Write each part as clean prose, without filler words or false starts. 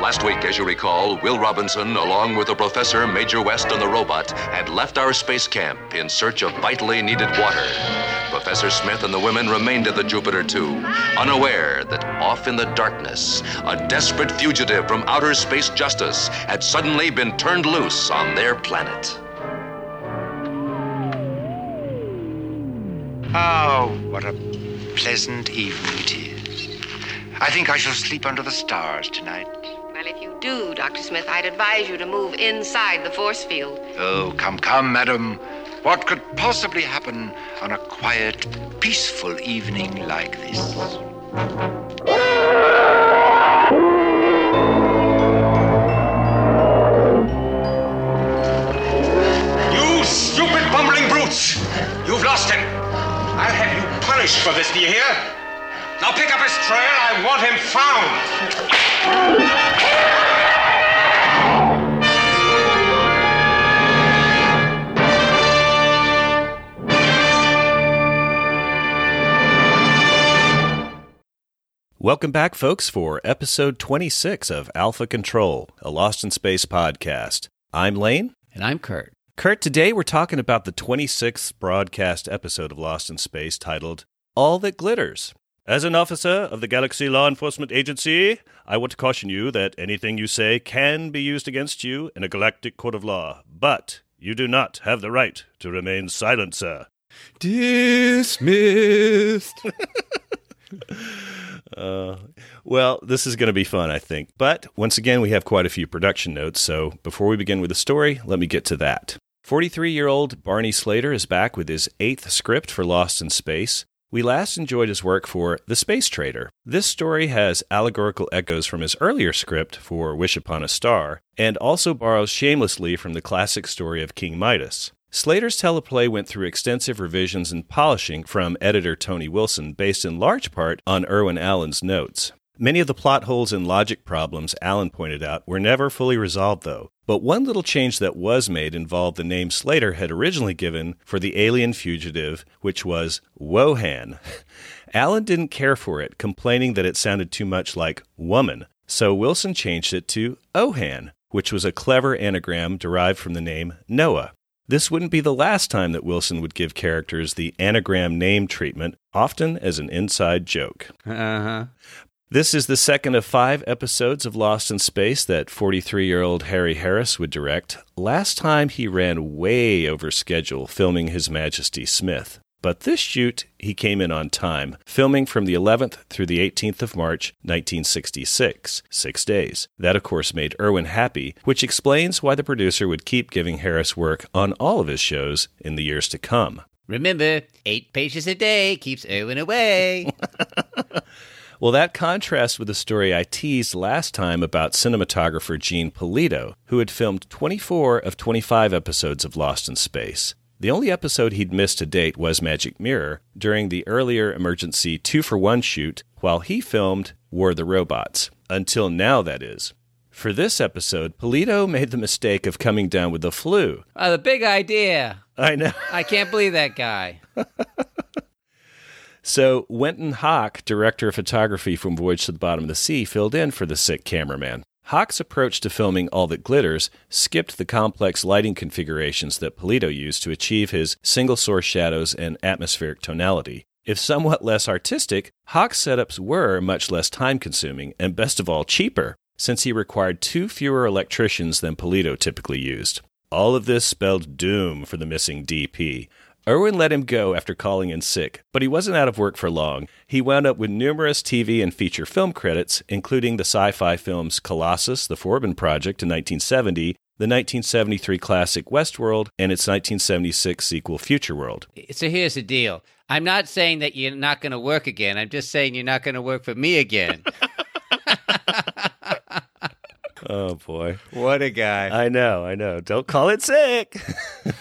Last week, as you recall, Will Robinson, along with the professor, Major West, and the robot, had left our space camp in search of vitally needed water. Professor Smith and the women remained at the Jupiter II, unaware that off in the darkness, a desperate fugitive from outer space justice had suddenly been turned loose on their planet. Oh, what a pleasant evening it is. I think I shall sleep under the stars tonight. Well, if you do, Dr. Smith, I'd advise you to move inside the force field. Oh, come, madam. What could possibly happen on a quiet, peaceful evening like this? You stupid, bumbling brutes! You've lost him. I'll have you punished for this, do you hear? Now pick up his trail. I want him found. Welcome back, folks, for episode 26 of Alpha Control, a Lost in Space podcast. I'm Lane. And I'm Kurt. Kurt, today we're talking about the 26th broadcast episode of Lost in Space titled All That Glitters. As an officer of the Galaxy Law Enforcement Agency, I want to caution you that anything you say can be used against you in a galactic court of law, but you do not have the right to remain silent, sir. Dismissed. Well, this is going to be fun, I think. But once again, we have quite a few production notes, so before we begin with the story, let me get to that. 43-year-old Barney Slater is back with his 8th script for Lost in Space. We last enjoyed his work for The Space Trader. This story has allegorical echoes from his earlier script for Wish Upon a Star, and also borrows shamelessly from the classic story of King Midas. Slater's teleplay went through extensive revisions and polishing from editor Tony Wilson, based in large part on Irwin Allen's notes. Many of the plot holes and logic problems Allen pointed out were never fully resolved, though. But one little change that was made involved the name Slater had originally given for the alien fugitive, which was Ohan. Allen didn't care for it, complaining that it sounded too much like woman, so Wilson changed it to Ohan, which was a clever anagram derived from the name Noah. This wouldn't be the last time that Wilson would give characters the anagram name treatment, often as an inside joke. Uh-huh. This is the second of 5 episodes of Lost in Space that 43-year-old Harry Harris would direct. Last time he ran way over schedule filming His Majesty Smith. But this shoot, he came in on time, filming from the 11th through the 18th of March, 1966, 6 days. That, of course, made Irwin happy, which explains why the producer would keep giving Harris work on all of his shows in the years to come. Remember, 8 pages a day keeps Irwin away. Well, that contrasts with the story I teased last time about cinematographer Gene Polito, who had filmed 24 of 25 episodes of Lost in Space. The only episode he'd missed to date was Magic Mirror, during the earlier emergency 2-for-1 shoot, while he filmed War of the Robots. Until now, that is. For this episode, Polito made the mistake of coming down with the flu. Oh, the big idea. I know. I can't believe that guy. So Wenton Hock, director of photography from Voyage to the Bottom of the Sea, filled in for the sick cameraman. Hock's approach to filming All That Glitters skipped the complex lighting configurations that Polito used to achieve his single-source shadows and atmospheric tonality. If somewhat less artistic, Hock's setups were much less time-consuming and, best of all, cheaper. since he required 2 fewer electricians than Polito typically used. All of this spelled doom for the missing DP. Irwin let him go after calling in sick, but he wasn't out of work for long. He wound up with numerous TV and feature film credits, including the sci-fi films Colossus, The Forbin Project in 1970, the 1973 classic Westworld, and its 1976 sequel Futureworld. So here's the deal. I'm not saying that you're not going to work again. I'm just saying you're not going to work for me again. Oh, boy. What a guy. I know. Don't call it sick.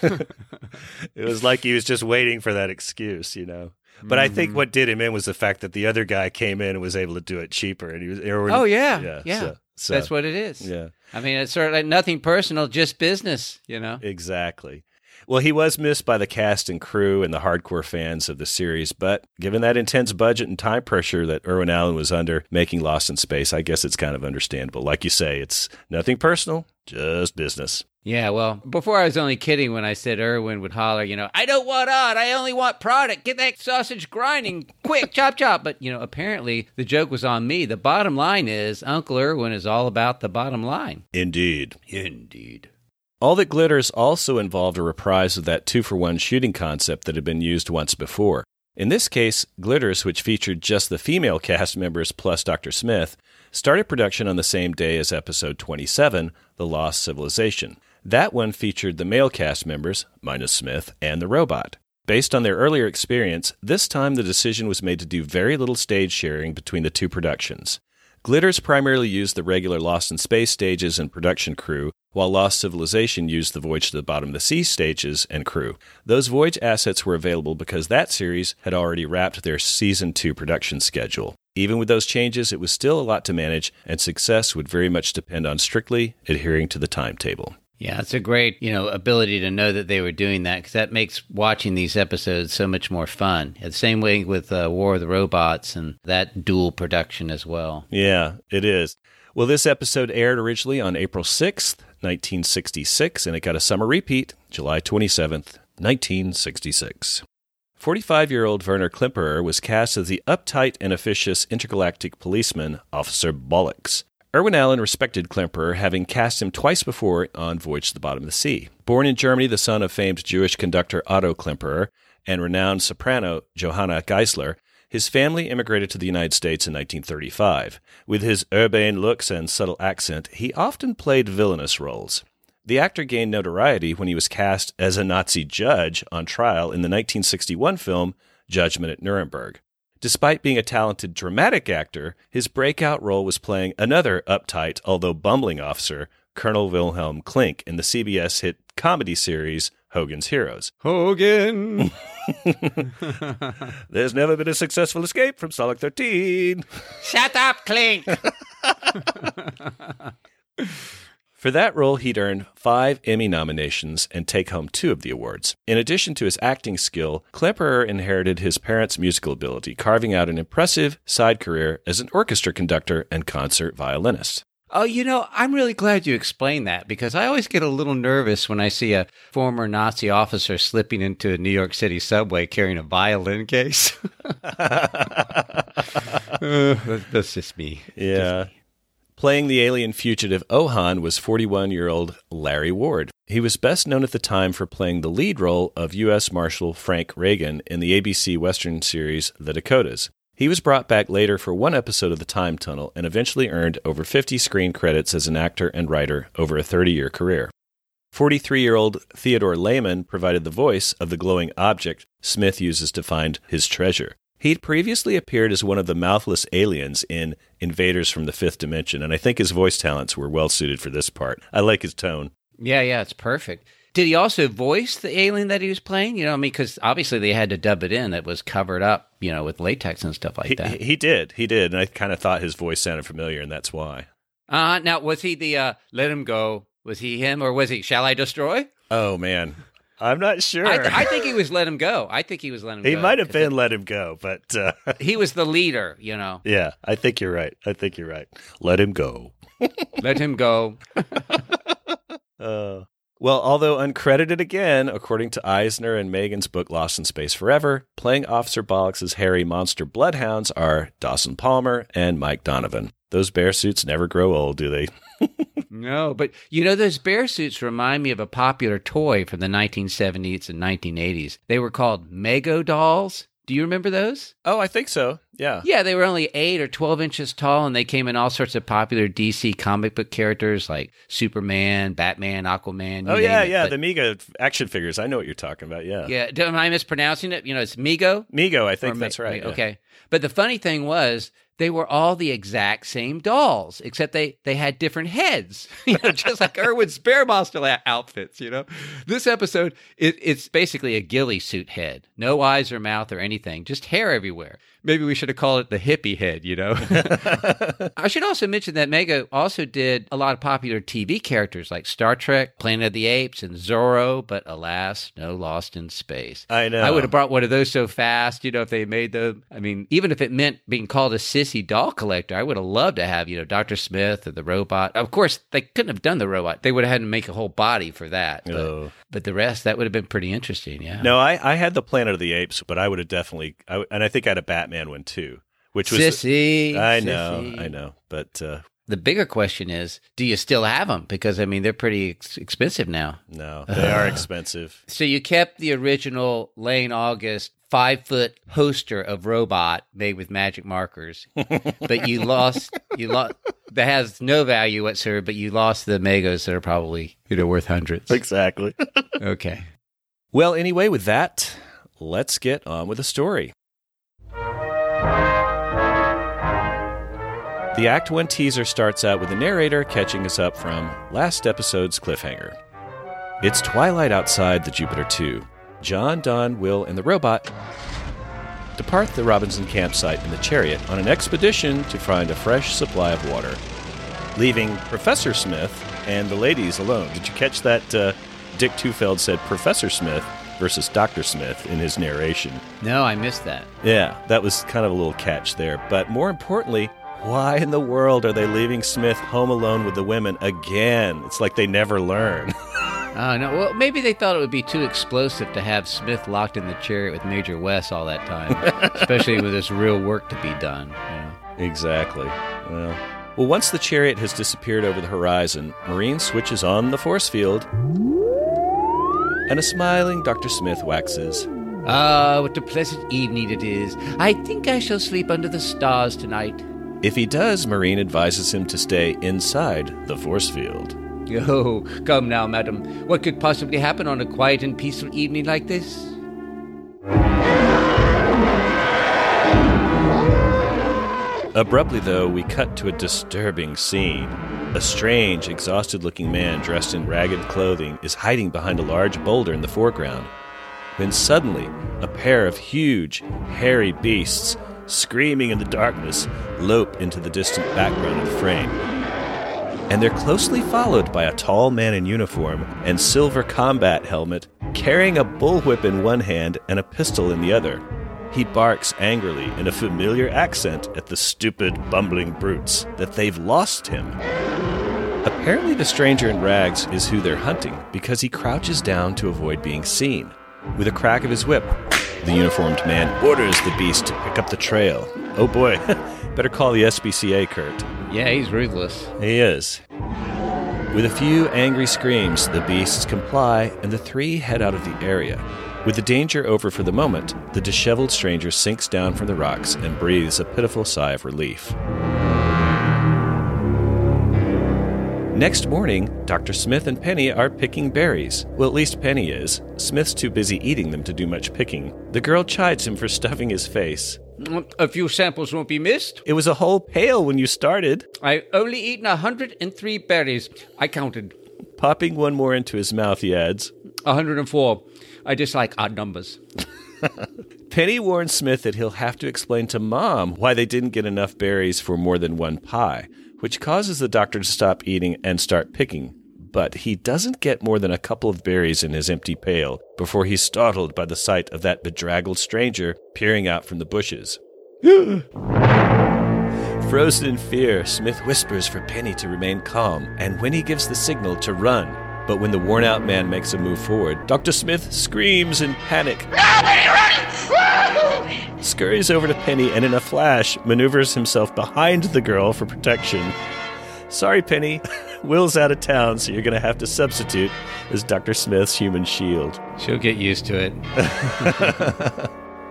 It was like he was just waiting for that excuse, you know. But I think what did him in was the fact that the other guy came in and was able to do it cheaper. And he was. Oh, yeah. Yeah. So that's what it is. Yeah. I mean, it's sort of like nothing personal, just business, you know. Exactly. Well, he was missed by the cast and crew and the hardcore fans of the series, but given that intense budget and time pressure that Irwin Allen was under making Lost in Space, I guess it's kind of understandable. Like you say, it's nothing personal, just business. Yeah, well, before I was only kidding when I said Irwin would holler, you know, I don't want odd, I only want product, get that sausage grinding, quick, chop, chop. But, you know, apparently the joke was on me. The bottom line is Uncle Irwin is all about the bottom line. Indeed. All That Glitters also involved a reprise of that 2-for-1 shooting concept that had been used once before. In this case, Glitters, which featured just the female cast members plus Dr. Smith, started production on the same day as episode 27, The Lost Civilization. That one featured the male cast members, minus Smith, and the robot. Based on their earlier experience, this time the decision was made to do very little stage sharing between the two productions. Glitters primarily used the regular Lost in Space stages and production crew, while Lost Civilization used the Voyage to the Bottom of the Sea stages and crew. Those Voyage assets were available because that series had already wrapped their Season 2 production schedule. Even with those changes, it was still a lot to manage, and success would very much depend on strictly adhering to the timetable. Yeah, it's a great, you know, ability to know that they were doing that, because that makes watching these episodes so much more fun. The same way with War of the Robots and that dual production as well. Yeah, it is. Well, this episode aired originally on April 6th, 1966, and it got a summer repeat, July 27th, 1966. 45-year-old Werner Klemperer was cast as the uptight and officious intergalactic policeman, Officer Bolix. Irwin Allen respected Klemperer, having cast him twice before on Voyage to the Bottom of the Sea. Born in Germany, the son of famed Jewish conductor Otto Klemperer and renowned soprano Johanna Geisler, his family immigrated to the United States in 1935. With his urbane looks and subtle accent, he often played villainous roles. The actor gained notoriety when he was cast as a Nazi judge on trial in the 1961 film Judgment at Nuremberg. Despite being a talented dramatic actor, his breakout role was playing another uptight, although bumbling officer, Colonel Wilhelm Klink, in the CBS hit comedy series Hogan's Heroes. Hogan! There's never been a successful escape from Stalag 13. Shut up, Klink! For that role, he'd earned 5 Emmy nominations and take home 2 of the awards. In addition to his acting skill, Klemperer inherited his parents' musical ability, carving out an impressive side career as an orchestra conductor and concert violinist. Oh, you know, I'm really glad you explained that, because I always get a little nervous when I see a former Nazi officer slipping into a New York City subway carrying a violin case. That's just me. Yeah. Playing the alien fugitive Ohan was 41-year-old Larry Ward. He was best known at the time for playing the lead role of U.S. Marshal Frank Reagan in the ABC Western series The Dakotas. He was brought back later for one episode of The Time Tunnel and eventually earned over 50 screen credits as an actor and writer over a 30-year career. 43-year-old Theodore Lehman provided the voice of the glowing object Smith uses to find his treasure. He'd previously appeared as one of the mouthless aliens in Invaders from the Fifth Dimension, and I think his voice talents were well-suited for this part. I like his tone. Yeah, it's perfect. Did he also voice the alien that he was playing? You know, I mean, because obviously they had to dub it in. It was covered up, you know, with latex and stuff like that. He did, and I kind of thought his voice sounded familiar, and that's why. Now, was he the let him go, was he him, or was he shall I destroy? Oh, man. I'm not sure. I think he was let him go. He might have been let him go, but... he was the leader, you know. Yeah, I think you're right. Let him go. Let him go. Well, although uncredited again, according to Eisner and Megan's book Lost in Space Forever, playing Officer Bolix's hairy monster bloodhounds are Dawson Palmer and Mike Donovan. Those bear suits never grow old, do they? No, but you know, those bear suits remind me of a popular toy from the 1970s and 1980s. They were called Mego dolls. Do you remember those? Oh, I think so. Yeah. Yeah, they were only 8 or 12 inches tall, and they came in all sorts of popular DC comic book characters like Superman, Batman, Aquaman. Oh, yeah, yeah. But the Mego action figures. I know what you're talking about. Yeah. Yeah. Am I mispronouncing it? You know, it's Mego? Mego, I think that's right. Yeah. Okay. But the funny thing was, they were all the exact same dolls, except they had different heads, you know, just like Irwin's bear monster outfits, you know. This episode, it's basically a ghillie suit head. No eyes or mouth or anything, just hair everywhere. Maybe we should have called it the hippie head, you know. I should also mention that Mego also did a lot of popular TV characters like Star Trek, Planet of the Apes, and Zorro, but alas, no Lost in Space. I know. I would have brought one of those so fast, you know, if they made them. I mean, even if it meant being called a sissy doll collector, I would have loved to have, you know, Dr. Smith or the robot. Of course, they couldn't have done the robot. They would have had to make a whole body for that. But the rest, that would have been pretty interesting, yeah. No, I had the Planet of the Apes, but I would have definitely, and I think I had a Batman one too, which was sissy. I know. But the bigger question is, do you still have them? Because I mean, they're pretty expensive now. No, they are expensive. So you kept the original Lane August 5-foot poster of robot made with magic markers, but you lost. That has no value whatsoever. But you lost the Megos that are probably, you know, worth hundreds. Exactly. Okay. Well, anyway, with that, let's get on with the story. The Act 1 teaser starts out with the narrator catching us up from last episode's cliffhanger. It's twilight outside the Jupiter II. John, Don, Will, and the robot depart the Robinson campsite in the chariot on an expedition to find a fresh supply of water, leaving Professor Smith and the ladies alone. Did you catch that? Dick Tufeld said Professor Smith versus Dr. Smith in his narration. No, I missed that. Yeah, that was kind of a little catch there. But more importantly, why in the world are they leaving Smith home alone with the women again? It's like they never learn. Oh, no. Well, maybe they thought it would be too explosive to have Smith locked in the chariot with Major West all that time, especially with this real work to be done. You know? Exactly. Well, once the chariot has disappeared over the horizon, Maureen switches on the force field, and a smiling Dr. Smith waxes. Ah, what a pleasant evening it is. I think I shall sleep under the stars tonight. If he does, Maureen advises him to stay inside the force field. Oh, come now, madam. What could possibly happen on a quiet and peaceful evening like this? Abruptly, though, we cut to a disturbing scene. A strange, exhausted-looking man dressed in ragged clothing is hiding behind a large boulder in the foreground, when suddenly a pair of huge, hairy beasts, screaming in the darkness, lope into the distant background of the frame. And they're closely followed by a tall man in uniform and silver combat helmet, carrying a bullwhip in one hand and a pistol in the other. He barks angrily in a familiar accent at the stupid, bumbling brutes that they've lost him. Apparently the stranger in rags is who they're hunting, because he crouches down to avoid being seen. With a crack of his whip, the uniformed man orders the beast to pick up the trail. Oh boy, better call the SPCA, Kurt. Yeah, he's ruthless. He is. With a few angry screams, the beasts comply, and the three head out of the area. With the danger over for the moment, the disheveled stranger sinks down from the rocks and breathes a pitiful sigh of relief. Next morning, Dr. Smith and Penny are picking berries. Well, at least Penny is. Smith's too busy eating them to do much picking. The girl chides him for stuffing his face. A few samples won't be missed. It was a whole pail when you started. I've only eaten 103 berries. I counted. Popping one more into his mouth, he adds, 104. I dislike odd numbers. Penny warns Smith that he'll have to explain to Mom why they didn't get enough berries for more than one pie, which causes the doctor to stop eating and start picking. But he doesn't get more than a couple of berries in his empty pail before he's startled by the sight of that bedraggled stranger peering out from the bushes. Frozen in fear, Smith whispers for Penny to remain calm, and when he gives the signal to run, But when the worn-out man makes a move forward, Dr. Smith screams in panic, scurries over to Penny, and in a flash, maneuvers himself behind the girl for protection. Sorry, Penny. Will's out of town, so you're going to have to substitute as Dr. Smith's human shield. She'll get used to it.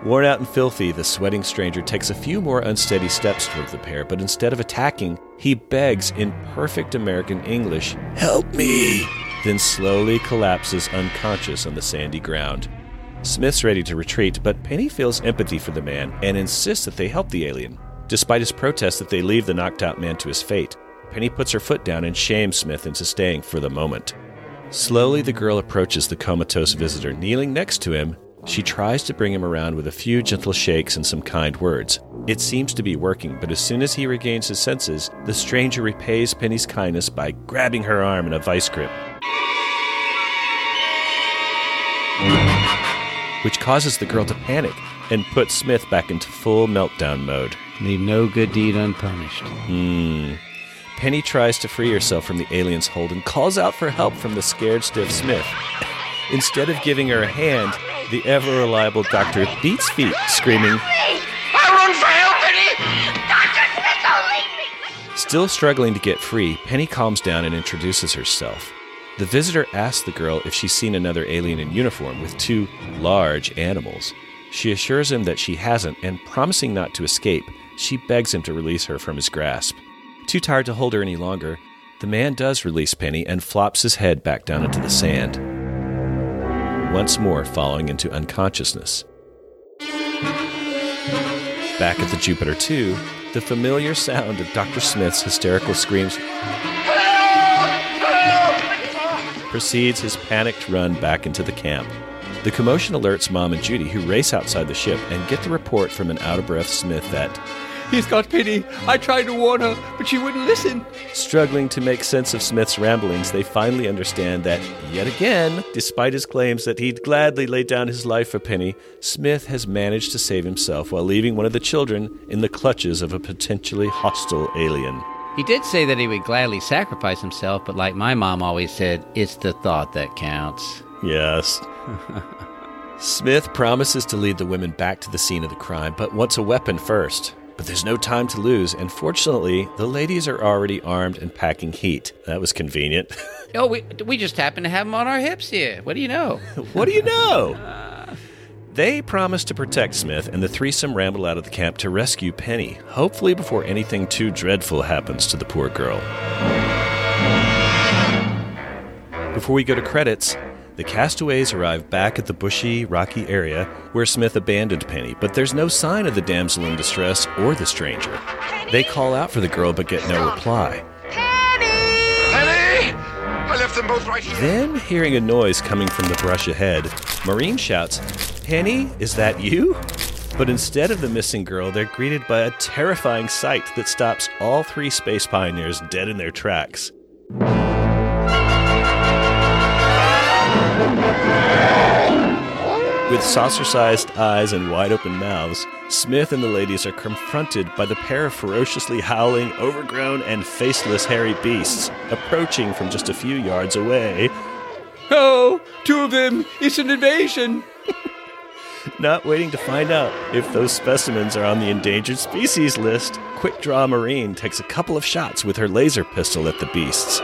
Worn out and filthy, the sweating stranger takes a few more unsteady steps toward the pair, but instead of attacking, he begs in perfect American English, "Help me!" then slowly collapses unconscious on the sandy ground. Smith's ready to retreat, but Penny feels empathy for the man and insists that they help the alien, despite his protest that they leave the knocked-out man to his fate. Penny puts her foot down and shames Smith into staying for the moment. Slowly, the girl approaches the comatose visitor, kneeling next to him. She tries to bring him around with a few gentle shakes and some kind words. It seems to be working, but as soon as he regains his senses, the stranger repays Penny's kindness by grabbing her arm in a vice grip, which causes the girl to panic and puts Smith back into full meltdown mode. Leave no good deed unpunished. Penny tries to free herself from the alien's hold and calls out for help from the scared stiff Smith. Instead of giving her a hand, the ever-reliable doctor beats feet, screaming, "I'll run for help, Penny! Dr. Smith, don't leave me!" Still struggling to get free, Penny calms down and introduces herself. The visitor asks the girl if she's seen another alien in uniform with two large animals. She assures him that she hasn't, and promising not to escape, she begs him to release her from his grasp. Too tired to hold her any longer, the man does release Penny and flops his head back down into the sand, once more falling into unconsciousness. Back at the Jupiter II, the familiar sound of Dr. Smith's hysterical screams proceeds his panicked run back into the camp. The commotion alerts Mom and Judy, who race outside the ship and get the report from an out-of-breath Smith that "He's got Penny. I tried to warn her, but she wouldn't listen." Struggling to make sense of Smith's ramblings, they finally understand that, yet again, despite his claims that he'd gladly lay down his life for Penny, Smith has managed to save himself while leaving one of the children in the clutches of a potentially hostile alien. He did say that he would gladly sacrifice himself, but like my mom always said, it's the thought that counts. Yes. Smith promises to lead the women back to the scene of the crime, but wants a weapon first. But there's no time to lose, and fortunately, the ladies are already armed and packing heat. That was convenient. Oh, we just happen to have them on our hips here. What do you know? What do you know? They promise to protect Smith, and the threesome ramble out of the camp to rescue Penny, hopefully before anything too dreadful happens to the poor girl. Before we go to credits, the castaways arrive back at the bushy, rocky area where Smith abandoned Penny, but there's no sign of the damsel in distress or the stranger. Penny! They call out for the girl but get no reply. Penny! I left them both right here. Then, hearing a noise coming from the brush ahead, Maureen shouts, "Penny, is that you?" But instead of the missing girl, they're greeted by a terrifying sight that stops all three space pioneers dead in their tracks. With saucer-sized eyes and wide-open mouths, Smith and the ladies are confronted by the pair of ferociously howling, overgrown, and faceless hairy beasts approaching from just a few yards away. "Oh, two of them! It's an invasion!" Not waiting to find out if those specimens are on the endangered species list, Quick-Draw Marine takes a couple of shots with her laser pistol at the beasts.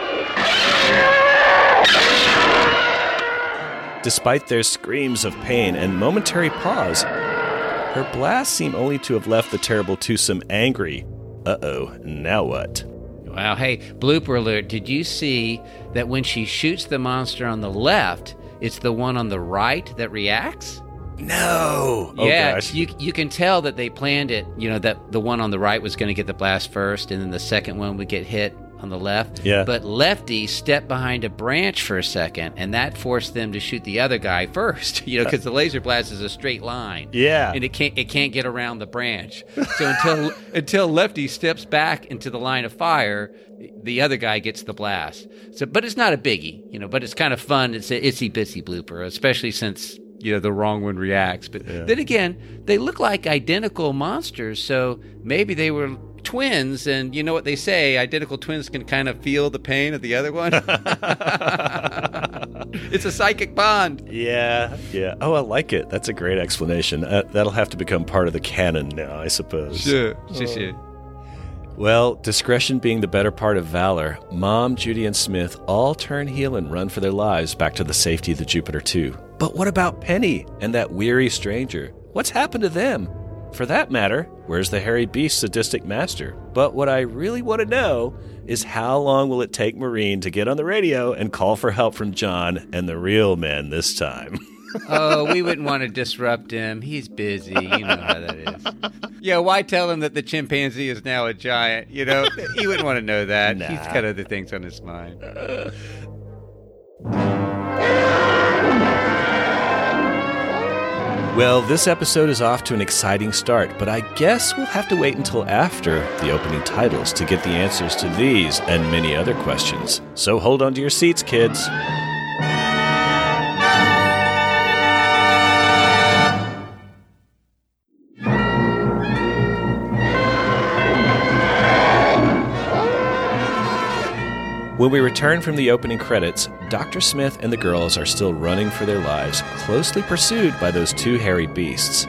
Despite their screams of pain and momentary pause, her blasts seem only to have left the terrible twosome angry. Uh-oh, now what? Wow, hey, blooper alert, did you see that when she shoots the monster on the left, it's the one on the right that reacts? No! Yeah, oh gosh. You can tell that they planned it, you know, that the one on the right was going to get the blast first, and then the second one would get hit on the left, yeah. But Lefty stepped behind a branch for a second, and that forced them to shoot the other guy first, you know, because the laser blast is a straight line. Yeah. And it can't get around the branch. So until Lefty steps back into the line of fire, the other guy gets the blast. So, but it's not a biggie, you know, but it's kind of fun. It's an itsy-bitsy blooper, especially since, you know, the wrong one reacts. But yeah. Then again, they look like identical monsters, so maybe they were twins, and you know what they say, identical twins can kind of feel the pain of the other one. It's a psychic bond. Yeah, yeah. Oh, I like it. That's a great explanation. That'll have to become part of the canon now, I suppose. Sure. Well, discretion being the better part of valor, Mom, Judy, and Smith all turn heel and run for their lives back to the safety of the Jupiter II. But what about Penny and that weary stranger? What's happened to them? For that matter, where's the hairy beast sadistic master? But what I really want to know is how long will it take Maureen to get on the radio and call for help from John and the real men this time? Oh, we wouldn't want to disrupt him. He's busy. You know how that is. Yeah, why tell him that the chimpanzee is now a giant? You know, he wouldn't want to know that. Nah. He's got other things on his mind. Well, this episode is off to an exciting start, but I guess we'll have to wait until after the opening titles to get the answers to these and many other questions. So hold on to your seats, kids. When we return from the opening credits, Dr. Smith and the girls are still running for their lives, closely pursued by those two hairy beasts.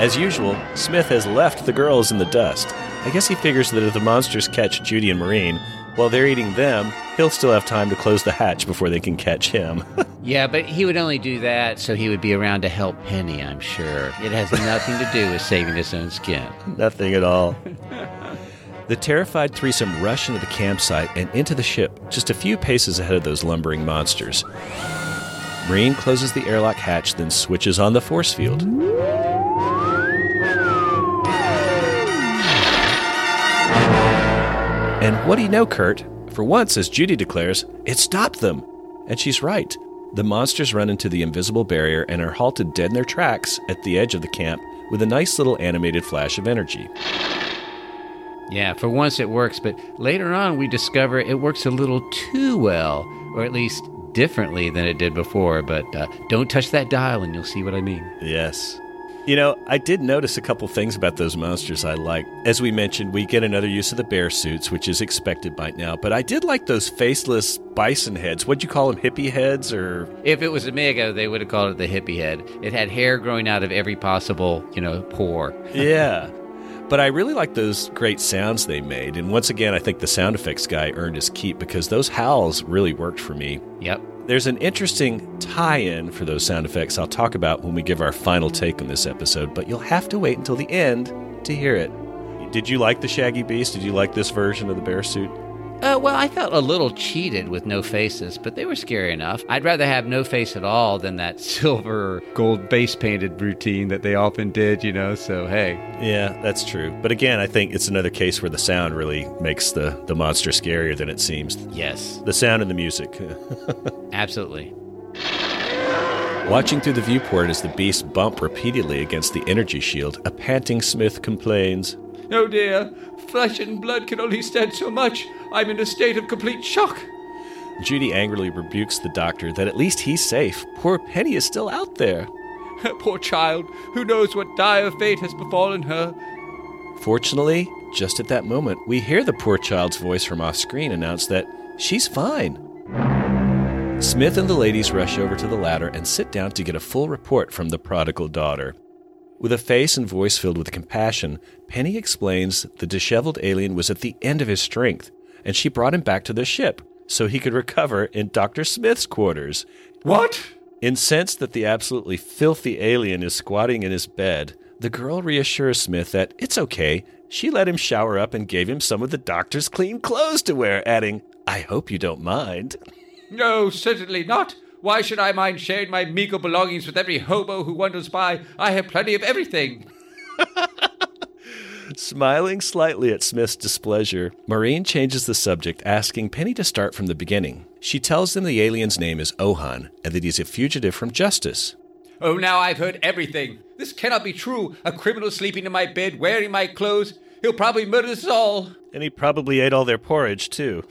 As usual, Smith has left the girls in the dust. I guess he figures that if the monsters catch Judy and Maureen, while they're eating them, he'll still have time to close the hatch before they can catch him. Yeah, but he would only do that so he would be around to help Penny, I'm sure. It has nothing to do with saving his own skin. Nothing at all. The terrified threesome rush into the campsite and into the ship, just a few paces ahead of those lumbering monsters. Maureen closes the airlock hatch, then switches on the force field. And what do you know, Kurt? For once, as Judy declares, it stopped them. And she's right. The monsters run into the invisible barrier and are halted dead in their tracks at the edge of the camp with a nice little animated flash of energy. Yeah, for once it works, but later on we discover it works a little too well, or at least differently than it did before, but don't touch that dial and you'll see what I mean. Yes. You know, I did notice a couple things about those monsters I like. As we mentioned, we get another use of the bear suits, which is expected by now, but I did like those faceless bison heads. What'd you call them, hippie heads? Or if it was a Mego, they would have called it the hippie head. It had hair growing out of every possible, pore. Yeah. But I really like those great sounds they made. And once again, I think the sound effects guy earned his keep because those howls really worked for me. Yep. There's an interesting tie-in for those sound effects I'll talk about when we give our final take on this episode, but you'll have to wait until the end to hear it. Did you like the Shaggy Beast? Did you like this version of the bear suit? Well, I felt a little cheated with no faces, but they were scary enough. I'd rather have no face at all than that silver gold face-painted routine that they often did, so hey. Yeah, that's true. But again, I think it's another case where the sound really makes the monster scarier than it seems. Yes. The sound and the music. Absolutely. Watching through the viewport as the beasts bump repeatedly against the energy shield, a panting Smith complains, "Oh dear, flesh and blood can only stand so much. I'm in a state of complete shock." Judy angrily rebukes the doctor that at least he's safe. Poor Penny is still out there. Poor child, who knows what dire fate has befallen her. Fortunately, just at that moment, we hear the poor child's voice from off screen announce that she's fine. Smith and the ladies rush over to the ladder and sit down to get a full report from the prodigal daughter. With a face and voice filled with compassion, Penny explains the disheveled alien was at the end of his strength, and she brought him back to the ship so he could recover in Dr. Smith's quarters. What? Incensed that the absolutely filthy alien is squatting in his bed, the girl reassures Smith that it's okay. She let him shower up and gave him some of the doctor's clean clothes to wear, adding, "I hope you don't mind." No, certainly not. Why should I mind sharing my meager belongings with every hobo who wanders by? I have plenty of everything. Smiling slightly at Smith's displeasure, Maureen changes the subject, asking Penny to start from the beginning. She tells them the alien's name is Ohan and that he's a fugitive from justice. Oh, now I've heard everything. This cannot be true. A criminal sleeping in my bed, wearing my clothes. He'll probably murder us all. And he probably ate all their porridge, too.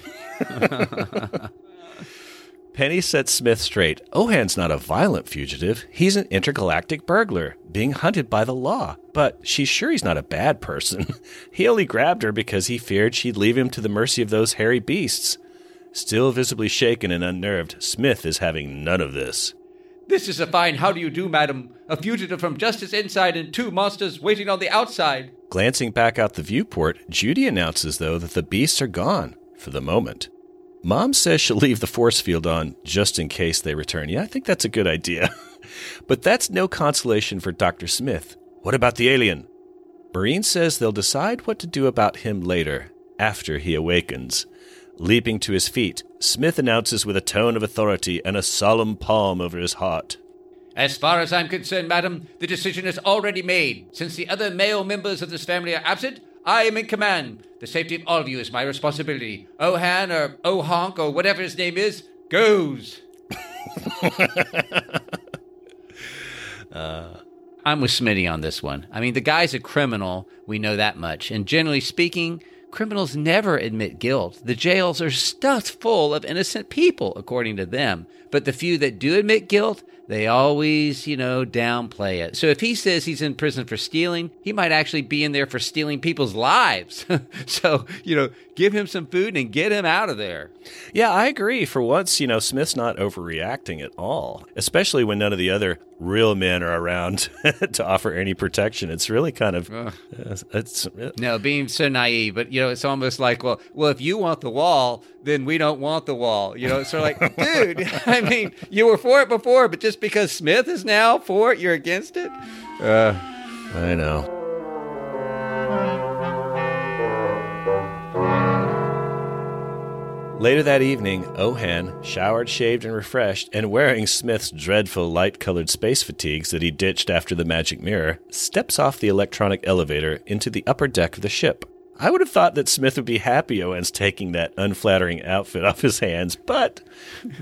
Penny sets Smith straight. Ohan's not a violent fugitive. He's an intergalactic burglar, being hunted by the law. But she's sure he's not a bad person. He only grabbed her because he feared she'd leave him to the mercy of those hairy beasts. Still visibly shaken and unnerved, Smith is having none of this. This is a fine how-do-you-do, madam. A fugitive from justice inside and two monsters waiting on the outside. Glancing back out the viewport, Judy announces, though, that the beasts are gone for the moment. Mom says she'll leave the force field on just in case they return. Yeah, I think that's a good idea. But that's no consolation for Dr. Smith. What about the alien? Marine says they'll decide what to do about him later, after he awakens. Leaping to his feet, Smith announces with a tone of authority and a solemn palm over his heart. As far as I'm concerned, madam, the decision is already made. Since the other male members of this family are absent, I am in command. The safety of all of you is my responsibility. Ohan or Ohonk or whatever his name is, goes. I'm with Smitty on this one. I mean, the guy's a criminal. We know that much. And generally speaking, criminals never admit guilt. The jails are stuffed full of innocent people, according to them. But the few that do admit guilt, they always, downplay it. So if he says he's in prison for stealing, he might actually be in there for stealing people's lives. So, give him some food and get him out of there. Yeah, I agree. For once, Smith's not overreacting at all, especially when none of the other real men are around to offer any protection. It's really kind of... No, being so naive, but, it's almost like, well, if you want the wall, then we don't want the wall. It's sort of like, dude, I mean, you were for it before, but just because Smith is now for it, you're against it? I know. Later that evening, Ohan, showered, shaved, and refreshed, and wearing Smith's dreadful light-colored space fatigues that he ditched after the Magic Mirror, steps off the electronic elevator into the upper deck of the ship. I would have thought that Smith would be happy Ohan's taking that unflattering outfit off his hands, but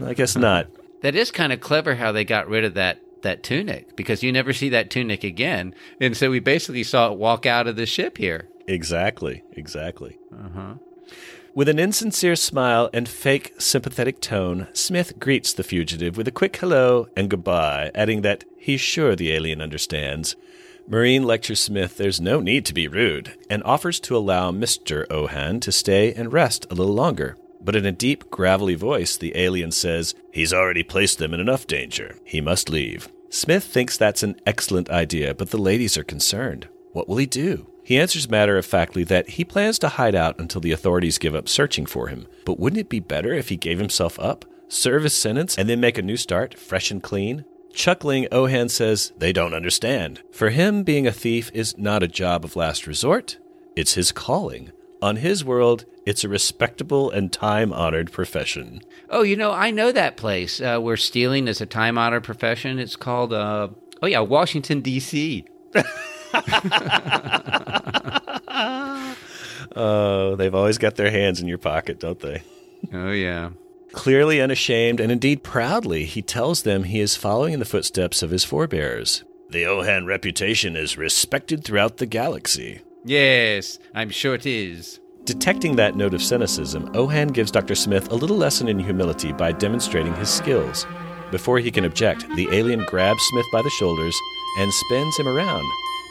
I guess not. That is kind of clever how they got rid of that tunic, because you never see that tunic again, and so we basically saw it walk out of the ship here. Exactly. Uh-huh. With an insincere smile and fake sympathetic tone, Smith greets the fugitive with a quick hello and goodbye, adding that he's sure the alien understands. Marine lectures Smith there's no need to be rude, and offers to allow Mr. Ohan to stay and rest a little longer. But in a deep, gravelly voice, the alien says, he's already placed them in enough danger. He must leave. Smith thinks that's an excellent idea, but the ladies are concerned. What will he do? He answers matter-of-factly that he plans to hide out until the authorities give up searching for him. But wouldn't it be better if he gave himself up, serve his sentence, and then make a new start, fresh and clean? Chuckling, Ohan says they don't understand. For him, being a thief is not a job of last resort. It's his calling. On his world, it's a respectable and time-honored profession. Oh, I know that place where stealing is a time-honored profession. It's called, Washington, D.C. Oh, they've always got their hands in your pocket, don't they? Oh, yeah. Clearly unashamed and indeed proudly, he tells them he is following in the footsteps of his forebears. The Ohan reputation is respected throughout the galaxy. Yes, I'm sure it is. Detecting that note of cynicism, Ohan gives Dr. Smith a little lesson in humility by demonstrating his skills. Before he can object, the alien grabs Smith by the shoulders and spins him around,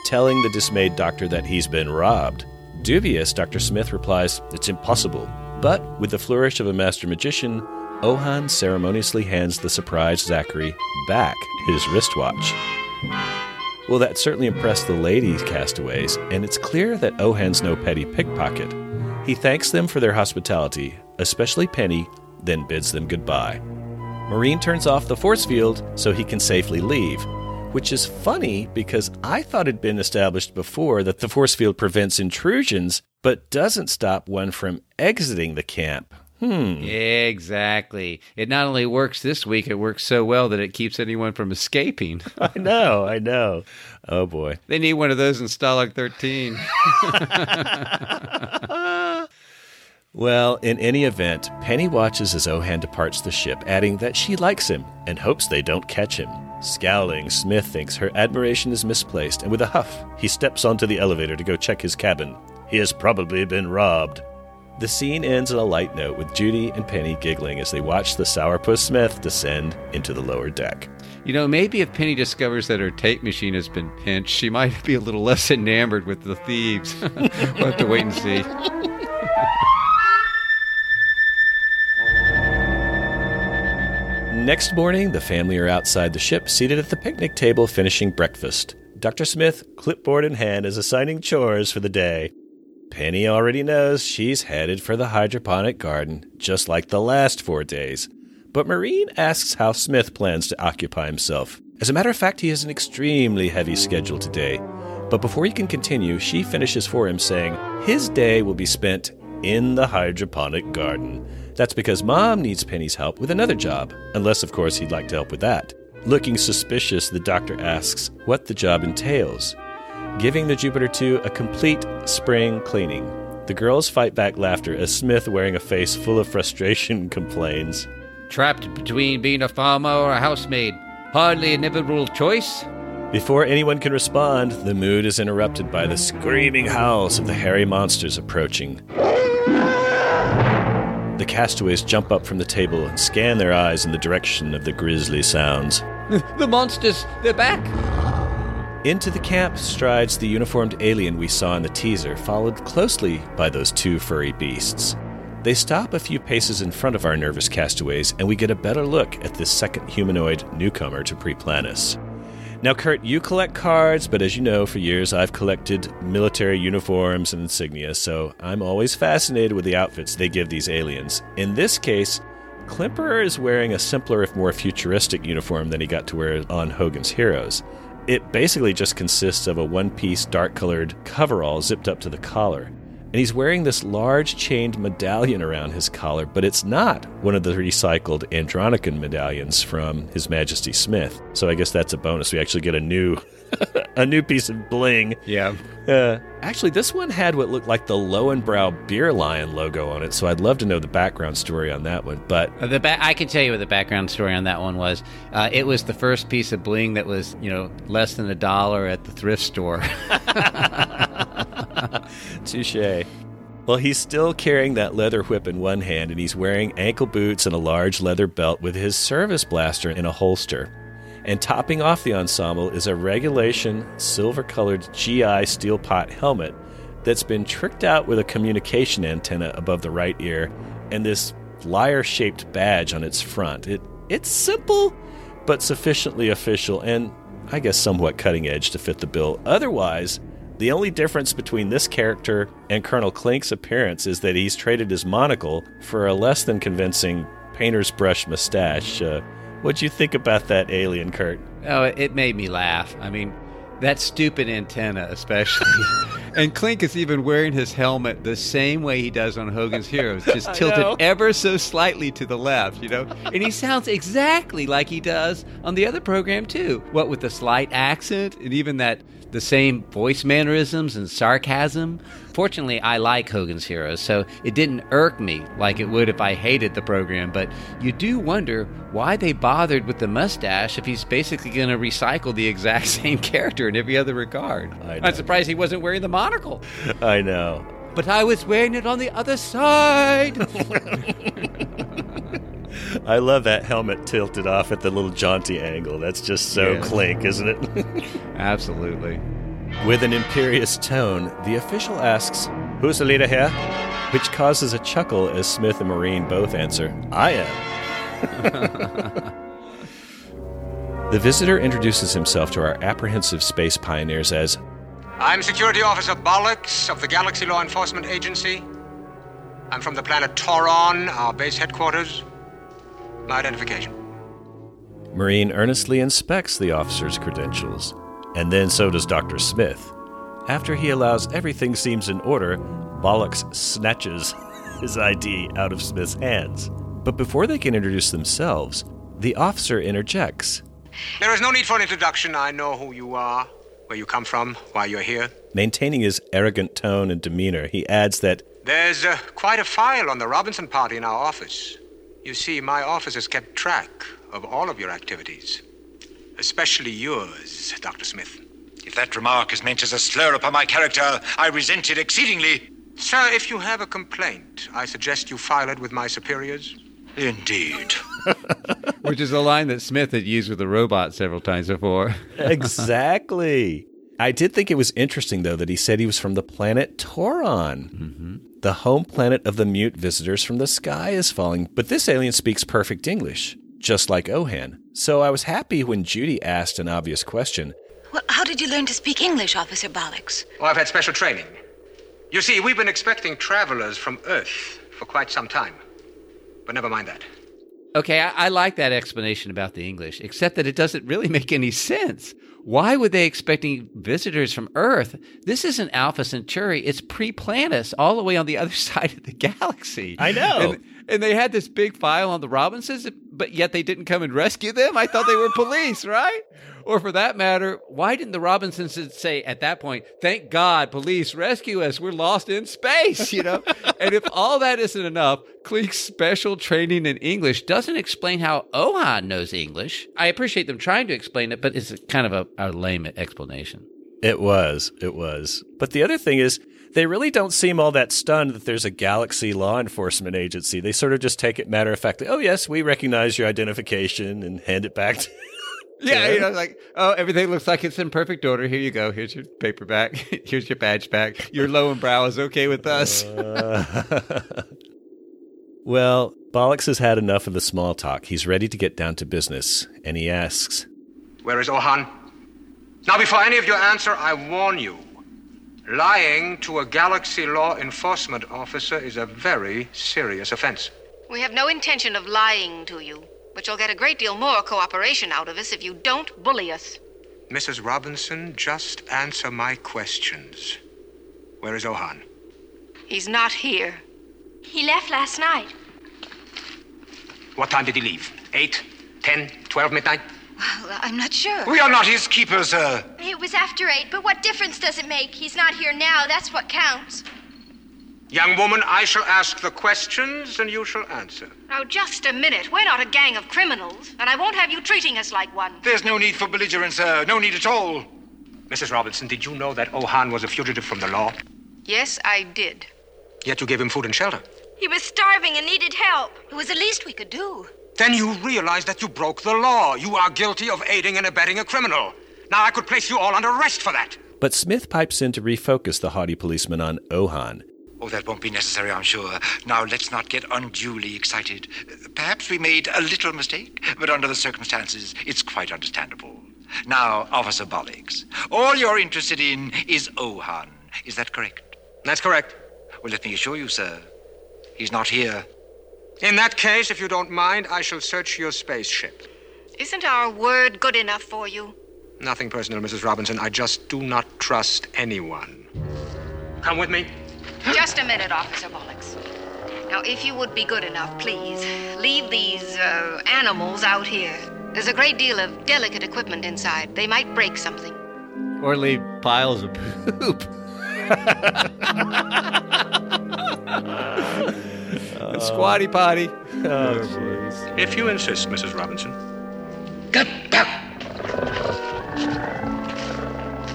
telling the dismayed doctor that he's been robbed. Dubious, Dr. Smith replies, it's impossible. But with the flourish of a master magician, Ohan ceremoniously hands the surprised Zachary back his wristwatch. Well, that certainly impressed the ladies castaways, and it's clear that Ohan's no petty pickpocket. He thanks them for their hospitality, especially Penny, then bids them goodbye. Marine turns off the force field so he can safely leave, which is funny because I thought it had been established before that the force field prevents intrusions, but doesn't stop one from exiting the camp. Exactly. It not only works this week, it works so well that it keeps anyone from escaping. I know. Oh, boy. They need one of those in Stalag 13. Well, in any event, Penny watches as Ohan departs the ship, adding that she likes him and hopes they don't catch him. Scowling, Smith thinks her admiration is misplaced, and with a huff, he steps onto the elevator to go check his cabin. He has probably been robbed. The scene ends on a light note with Judy and Penny giggling as they watch the sourpuss Smith descend into the lower deck. Maybe if Penny discovers that her tape machine has been pinched, she might be a little less enamored with the thieves. We'll have to wait and see. next morning, the family are outside the ship, seated at the picnic table, finishing breakfast. Dr. Smith, clipboard in hand, is assigning chores for the day. Penny already knows she's headed for the hydroponic garden, just like the last 4 days. But Maureen asks how Smith plans to occupy himself. As a matter of fact, he has an extremely heavy schedule today. But before he can continue, she finishes for him, saying his day will be spent in the hydroponic garden. That's because Mom needs Penny's help with another job, unless, of course, he'd like to help with that. Looking suspicious, the doctor asks what the job entails, giving the Jupiter II a complete spring cleaning. The girls fight back laughter as Smith, wearing a face full of frustration, complains, "Trapped between being a farmer or a housemaid. Hardly an inevitable choice." Before anyone can respond, the mood is interrupted by the screaming howls of the hairy monsters approaching. The castaways jump up from the table and scan their eyes in the direction of the grisly sounds. The monsters, they're back! Into the camp strides the uniformed alien we saw in the teaser, followed closely by those two furry beasts. They stop a few paces in front of our nervous castaways, and we get a better look at this second humanoid newcomer to Pre-Planus. Now, Kurt, you collect cards, but as you know, for years I've collected military uniforms and insignia, so I'm always fascinated with the outfits they give these aliens. In this case, Klemperer is wearing a simpler, if more futuristic uniform than he got to wear on Hogan's Heroes. It basically just consists of a one-piece, dark-colored coverall zipped up to the collar. And he's wearing this large chained medallion around his collar, but it's not one of the recycled Andronican medallions from His Majesty Smith. So I guess that's a bonus. We actually get a new a new piece of bling. Yeah. Actually, this one had what looked like the Lowenbrow Beer Lion logo on it, so I'd love to know the background story on that one. But I can tell you what the background story on that one was. It was the first piece of bling that was, less than $1 at the thrift store. Touche. Well, he's still carrying that leather whip in one hand, and he's wearing ankle boots and a large leather belt with his service blaster in a holster. And topping off the ensemble is a regulation, silver-colored GI steel pot helmet that's been tricked out with a communication antenna above the right ear and this lyre-shaped badge on its front. It's simple, but sufficiently official and, I guess, somewhat cutting-edge to fit the bill. Otherwise, the only difference between this character and Colonel Klink's appearance is that he's traded his monocle for a less-than-convincing painter's brush mustache. What'd you think about that alien, Kurt? Oh, it made me laugh. I mean, that stupid antenna especially. And Klink is even wearing his helmet the same way he does on Hogan's Heroes, just tilted ever so slightly to the left, And he sounds exactly like he does on the other program, too. What with the slight accent and even the same voice mannerisms and sarcasm. Fortunately, I like Hogan's Heroes, so it didn't irk me like it would if I hated the program, but you do wonder why they bothered with the mustache if he's basically going to recycle the exact same character in every other regard. I'm surprised he wasn't wearing the monocle. I know. But I was wearing it on the other side. I love that helmet tilted off at the little jaunty angle. That's just so Klink, isn't it? Absolutely. With an imperious tone, the official asks, "Who's the leader here?" Which causes a chuckle as Smith and Maureen both answer, "I am." The visitor introduces himself to our apprehensive space pioneers as, "I'm Security Officer Bolix of the Galaxy Law Enforcement Agency. I'm from the planet Toron, our base headquarters. My identification." Maureen earnestly inspects the officer's credentials, and then so does Dr. Smith. After he allows everything seems in order, Bolix snatches his ID out of Smith's hands. But before they can introduce themselves, the officer interjects. "There is no need for an introduction. I know who you are, where you come from, why you're here." Maintaining his arrogant tone and demeanor, he adds that, "There's quite a file on the Robinson party in our office. You see, my office has kept track of all of your activities, especially yours, Dr. Smith." "If that remark is meant as a slur upon my character, I resent it exceedingly." "Sir, if you have a complaint, I suggest you file it with my superiors." "Indeed." Which is a line that Smith had used with the robot several times before. Exactly. I did think it was interesting, though, that he said he was from the planet Toron. Mm-hmm. The home planet of the mute visitors from the sky is falling, but this alien speaks perfect English. just like Ohan, so I was happy when Judy asked an obvious question. Well, how did you learn to speak English, Officer Bolix? Oh, I've had special training. You see, we've been expecting travelers from Earth for quite some time. But never mind that. Okay, I like that explanation about the English, except that it doesn't really make any sense. Why were they expecting visitors from Earth? This isn't Alpha Centauri. It's Pre-Planus, all the way on the other side of the galaxy. I know. And they had this big file on the Robinsons, but yet they didn't come and rescue them? I thought they were police, right? Or for that matter, why didn't the Robinsons say at that point, thank God, police, rescue us. We're lost in space, you know? And if all that isn't enough, Klink's special training in English doesn't explain how Ohan knows English. I appreciate them trying to explain it, but it's kind of a lame explanation. It was. But the other thing is, they really don't seem all that stunned that there's a Galaxy Law Enforcement Agency. They sort of just take it matter-of-factly, oh, yes, we recognize your identification, and hand it back to yeah, you know, like, oh, everything looks like it's in perfect order. Here you go. Here's your paper back. Here's your badge back. Your low and brow is okay with us. Well, Bolix has had enough of the small talk. He's ready to get down to business, and he asks, where is Ohan? Now, before any of you answer, I warn you, lying to a Galaxy Law Enforcement officer is a very serious offense. We have no intention of lying to you, but you'll get a great deal more cooperation out of us if you don't bully us. Mrs. Robinson, just answer my questions. Where is Ohan? He's not here. He left last night. What time did he leave? 8, 10, 12, midnight? Well, I'm not sure. We are not his keepers, sir. It was after 8, but what difference does it make? He's not here now. That's what counts. Young woman, I shall ask the questions, and you shall answer. Now, just a minute. We're not a gang of criminals, and I won't have you treating us like one. There's no need for belligerence, sir. No need at all. Mrs. Robinson, did you know that Ohan was a fugitive from the law? Yes, I did. Yet you gave him food and shelter. He was starving and needed help. It was the least we could do. Then you realize that you broke the law. You are guilty of aiding and abetting a criminal. Now I could place you all under arrest for that. But Smith pipes in to refocus the haughty policeman on Ohan. Oh, that won't be necessary, I'm sure. Now, let's not get unduly excited. Perhaps we made a little mistake, but under the circumstances, it's quite understandable. Now, Officer Bolix, all you're interested in is Ohan. Is that correct? That's correct. Well, let me assure you, sir, he's not here. In that case, if you don't mind, I shall search your spaceship. Isn't our word good enough for you? Nothing personal, Mrs. Robinson. I just do not trust anyone. Come with me. Just a minute, Officer Bolix. Now, if you would be good enough, please, leave these animals out here. There's a great deal of delicate equipment inside. They might break something. Or leave piles of poop. And squatty potty. Oh, jeez. If you insist, Mrs. Robinson. Get back!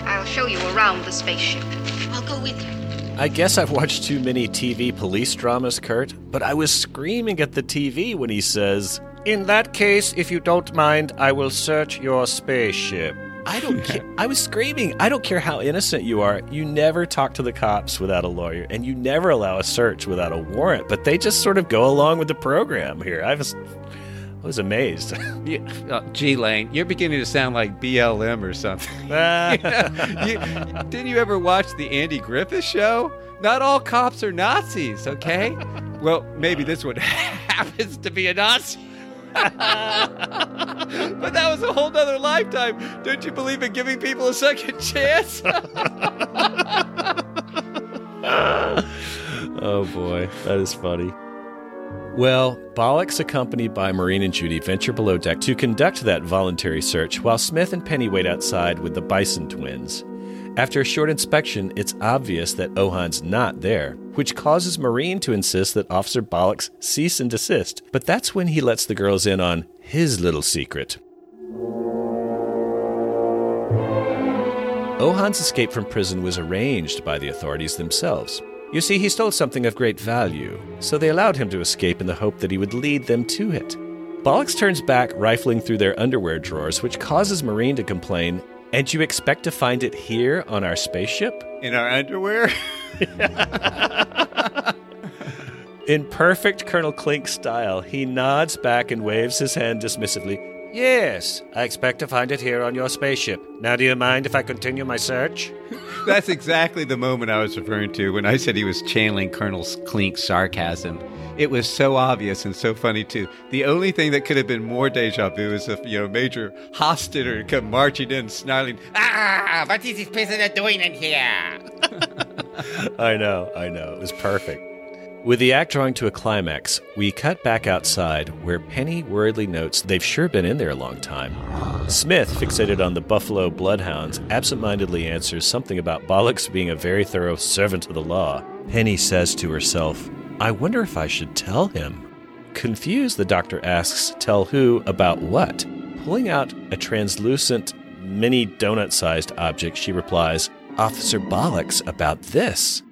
I'll show you around the spaceship. I'll go with you. I guess I've watched too many TV police dramas, Kurt, but I was screaming at the TV when he says, in that case, if you don't mind, I will search your spaceship. I don't care. I was screaming. I don't care how innocent you are. You never talk to the cops without a lawyer, and you never allow a search without a warrant, but they just sort of go along with the program here. I was amazed. G-Lane, you're beginning to sound like BLM or something. Didn't you ever watch the Andy Griffith Show? Not all cops are Nazis, okay? Well, maybe this one happens to be a Nazi. But that was a whole nother lifetime. Don't you believe in giving people a second chance? Oh, boy. That is funny. Well, Bolix, accompanied by Maureen and Judy, venture below deck to conduct that voluntary search while Smith and Penny wait outside with the Bison twins. After a short inspection, it's obvious that Ohan's not there, which causes Maureen to insist that Officer Bolix cease and desist. But that's when he lets the girls in on his little secret. Ohan's escape from prison was arranged by the authorities themselves. You see, he stole something of great value, so they allowed him to escape in the hope that he would lead them to it. Bolix turns back, rifling through their underwear drawers, which causes Maureen to complain, and you expect to find it here on our spaceship? In our underwear? In perfect Colonel Klink style, he nods back and waves his hand dismissively. Yes, I expect to find it here on your spaceship. Now do you mind if I continue my search? That's exactly the moment I was referring to when I said he was channeling Colonel Klink's sarcasm. It was so obvious and so funny, too. The only thing that could have been more deja vu is if, Major Hofstadter had come marching in, snarling, what is this prisoner doing in here? I know. It was perfect. With the act drawing to a climax, we cut back outside where Penny worriedly notes they've sure been in there a long time. Smith, fixated on the Buffalo Bloodhounds, absentmindedly answers something about Bolix being a very thorough servant of the law. Penny says to herself, I wonder if I should tell him. Confused, the doctor asks, tell who about what? Pulling out a translucent, mini donut-sized object, she replies, Officer Bolix about this.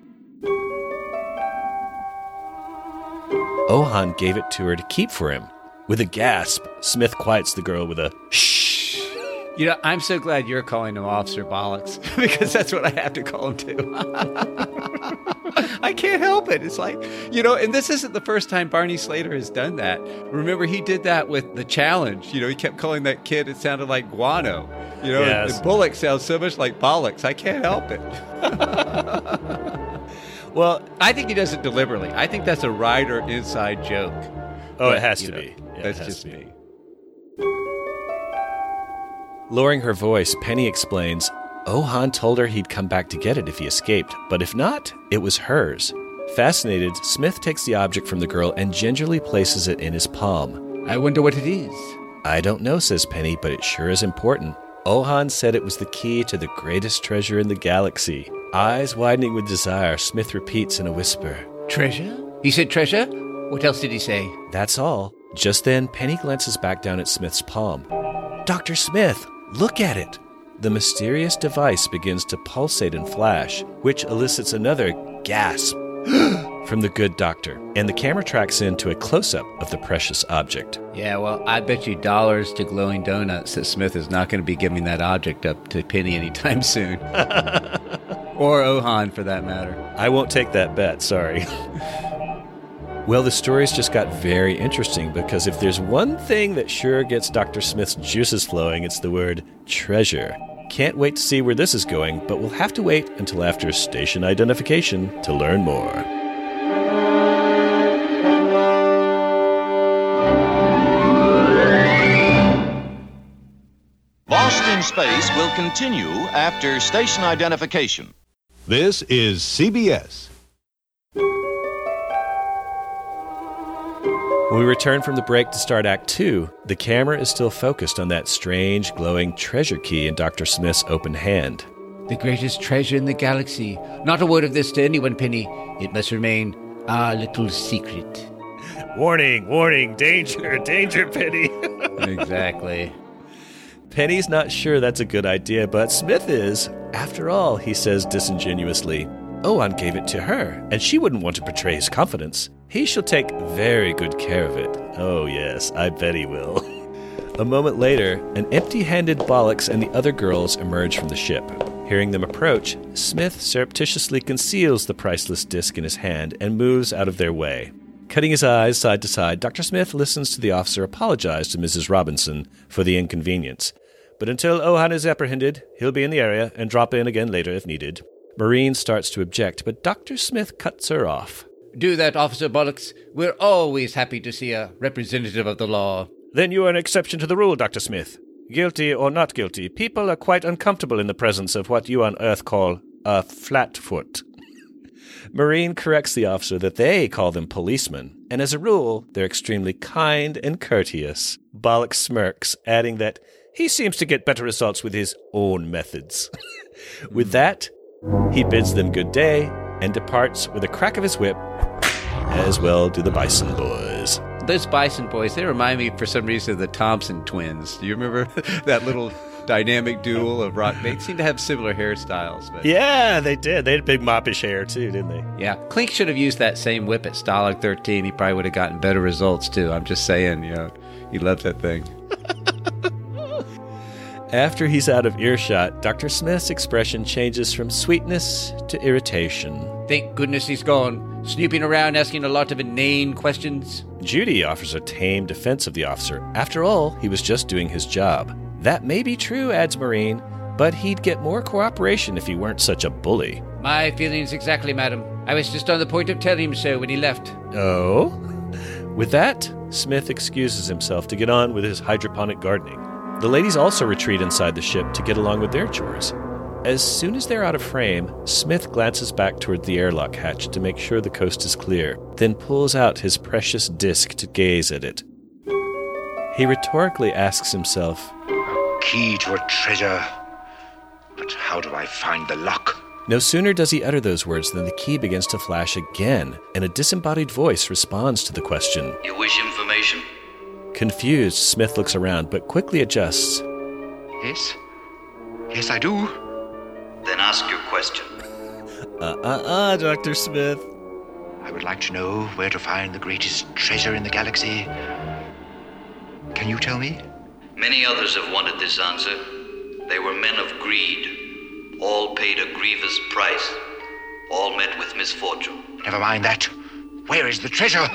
Ohan gave it to her to keep for him. With a gasp, Smith quiets the girl with a shh. I'm so glad you're calling him Officer Bolix, because that's what I have to call him, too. I can't help it. It's like, and this isn't the first time Barney Slater has done that. Remember, he did that with The Challenge. He kept calling that kid, it sounded like guano. Yes. Bolix sounds so much like Bolix. I can't help it. Well, I think he does it deliberately. I think that's a writer inside joke. Oh, it has to be. That's just me. Lowering her voice, Penny explains, Ohan told her he'd come back to get it if he escaped, but if not, it was hers. Fascinated, Smith takes the object from the girl and gingerly places it in his palm. I wonder what it is. I don't know, says Penny, but it sure is important. Ohan said it was the key to the greatest treasure in the galaxy. Eyes widening with desire, Smith repeats in a whisper. Treasure? He said treasure? What else did he say? That's all. Just then, Penny glances back down at Smith's palm. Dr. Smith, look at it! The mysterious device begins to pulsate and flash, which elicits another gasp from the good doctor, and the camera tracks into a close-up of the precious object. Yeah, well, I bet you dollars to glowing donuts that Smith is not going to be giving that object up to Penny anytime soon. Or Ohan, for that matter. I won't take that bet, sorry. Well, the stories just got very interesting, because if there's one thing that sure gets Dr. Smith's juices flowing, it's the word treasure. Can't wait to see where this is going, but we'll have to wait until after station identification to learn more. Lost in Space will continue after station identification. This is CBS. When we return from the break to start Act 2, the camera is still focused on that strange, glowing treasure key in Dr. Smith's open hand. The greatest treasure in the galaxy. Not a word of this to anyone, Penny. It must remain our little secret. Warning, danger, Penny. Exactly. Penny's not sure that's a good idea, but Smith is. After all, he says disingenuously, Ohan gave it to her, and she wouldn't want to betray his confidence. He shall take very good care of it. Oh, yes, I bet he will. A moment later, an empty-handed Bolix and the other girls emerge from the ship. Hearing them approach, Smith surreptitiously conceals the priceless disc in his hand and moves out of their way. Cutting his eyes side to side, Dr. Smith listens to the officer apologize to Mrs. Robinson for the inconvenience. But until Ohan is apprehended, he'll be in the area and drop in again later if needed. Marine starts to object, but Dr. Smith cuts her off. Do that, Officer Bolix. We're always happy to see a representative of the law. Then you are an exception to the rule, Dr. Smith. Guilty or not guilty, people are quite uncomfortable in the presence of what you on Earth call a flat foot. Marine corrects the officer that they call them policemen, and as a rule, they're extremely kind and courteous. Bolix smirks, adding that he seems to get better results with his own methods. With that, he bids them good day and departs with a crack of his whip, as well do the Bison Boys. Those Bison Boys, they remind me for some reason of the Thompson twins. Do you remember that little dynamic duel of rock? They seem to have similar hairstyles. But... yeah, they did. They had big moppish hair, too, didn't they? Yeah. Klink should have used that same whip at Stalag 13. He probably would have gotten better results, too. I'm just saying, he loved that thing. After he's out of earshot, Dr. Smith's expression changes from sweetness to irritation. Thank goodness he's gone, snooping around asking a lot of inane questions. Judy offers a tame defense of the officer. After all, he was just doing his job. That may be true, adds Marine, but he'd get more cooperation if he weren't such a bully. My feelings exactly, madam. I was just on the point of telling him so when he left. Oh? With that, Smith excuses himself to get on with his hydroponic gardening. The ladies also retreat inside the ship to get along with their chores. As soon as they're out of frame, Smith glances back toward the airlock hatch to make sure the coast is clear, then pulls out his precious disc to gaze at it. He rhetorically asks himself, "A key to a treasure, but how do I find the lock?" No sooner does he utter those words than the key begins to flash again, and a disembodied voice responds to the question, "You wish information?" Confused, Smith looks around, but quickly adjusts. Yes, I do. Then ask your question. Dr. Smith. I would like to know where to find the greatest treasure in the galaxy. Can you tell me? Many others have wanted this answer. They were men of greed. All paid a grievous price. All met with misfortune. Never mind that. Where is the treasure?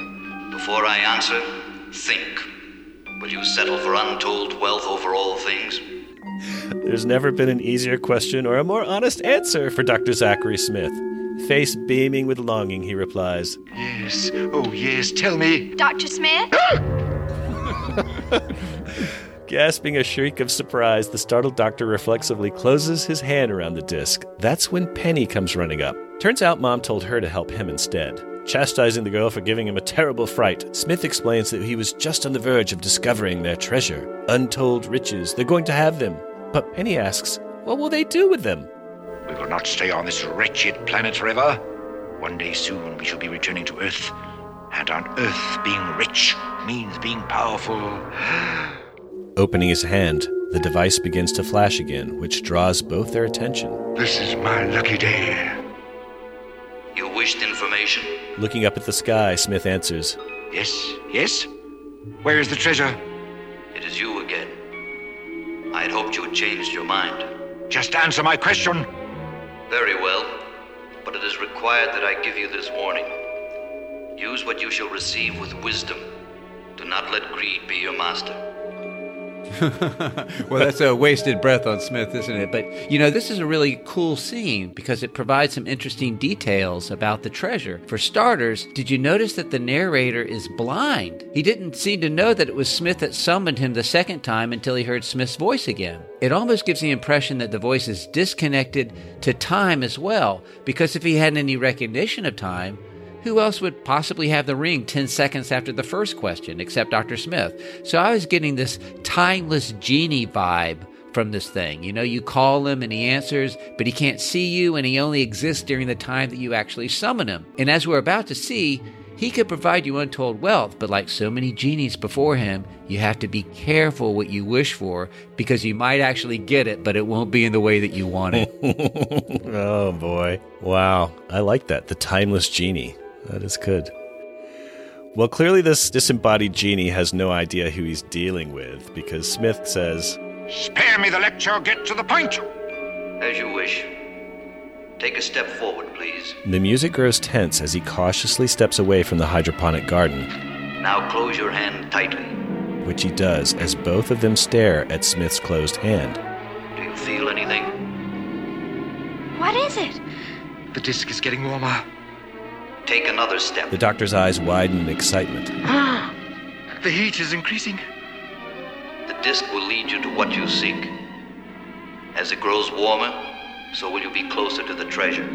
Before I answer, think. Will you settle for untold wealth over all things? There's never been an easier question or a more honest answer for Dr. Zachary Smith. Face beaming with longing, he replies, "Yes, oh yes, tell me." Dr. Smith? Gasping a shriek of surprise, the startled doctor reflexively closes his hand around the disc. That's when Penny comes running up. Turns out Mom told her to help him instead. Chastising the girl for giving him a terrible fright, Smith explains that he was just on the verge of discovering their treasure. Untold riches, they're going to have them. But Penny asks, what will they do with them? We will not stay on this wretched planet forever. One day soon we shall be returning to Earth. And on Earth, being rich means being powerful. Opening his hand, the device begins to flash again, which draws both their attention. This is my lucky day. You wished information? Looking up at the sky, Smith answers, Yes? Where is the treasure? It is you again. I had hoped you had changed your mind. Just answer my question. Very well, but it is required that I give you this warning. Use what you shall receive with wisdom. Do not let greed be your master. Well, that's a wasted breath on Smith, isn't it? But, this is a really cool scene because it provides some interesting details about the treasure. For starters, did you notice that the narrator is blind? He didn't seem to know that it was Smith that summoned him the second time until he heard Smith's voice again. It almost gives the impression that the voice is disconnected to time as well, because if he hadn't any recognition of time, who else would possibly have the ring 10 seconds after the first question, except Dr. Smith? So I was getting this timeless genie vibe from this thing. You call him and he answers, but he can't see you, and he only exists during the time that you actually summon him. And as we're about to see, he could provide you untold wealth, but like so many genies before him, you have to be careful what you wish for because you might actually get it, but it won't be in the way that you want it. Oh, boy. Wow. I like that. The timeless genie. That is good. Well, clearly this disembodied genie has no idea who he's dealing with because Smith says, "Spare me the lecture, get to the point." As you wish. Take a step forward, please. The music grows tense as he cautiously steps away from the hydroponic garden. Now close your hand tightly. Which he does as both of them stare at Smith's closed hand. Do you feel anything? What is it? The disc is getting warmer. Take another step. The doctor's eyes widen in excitement. The heat is increasing. The disc will lead you to what you seek. As it grows warmer, so will you be closer to the treasure.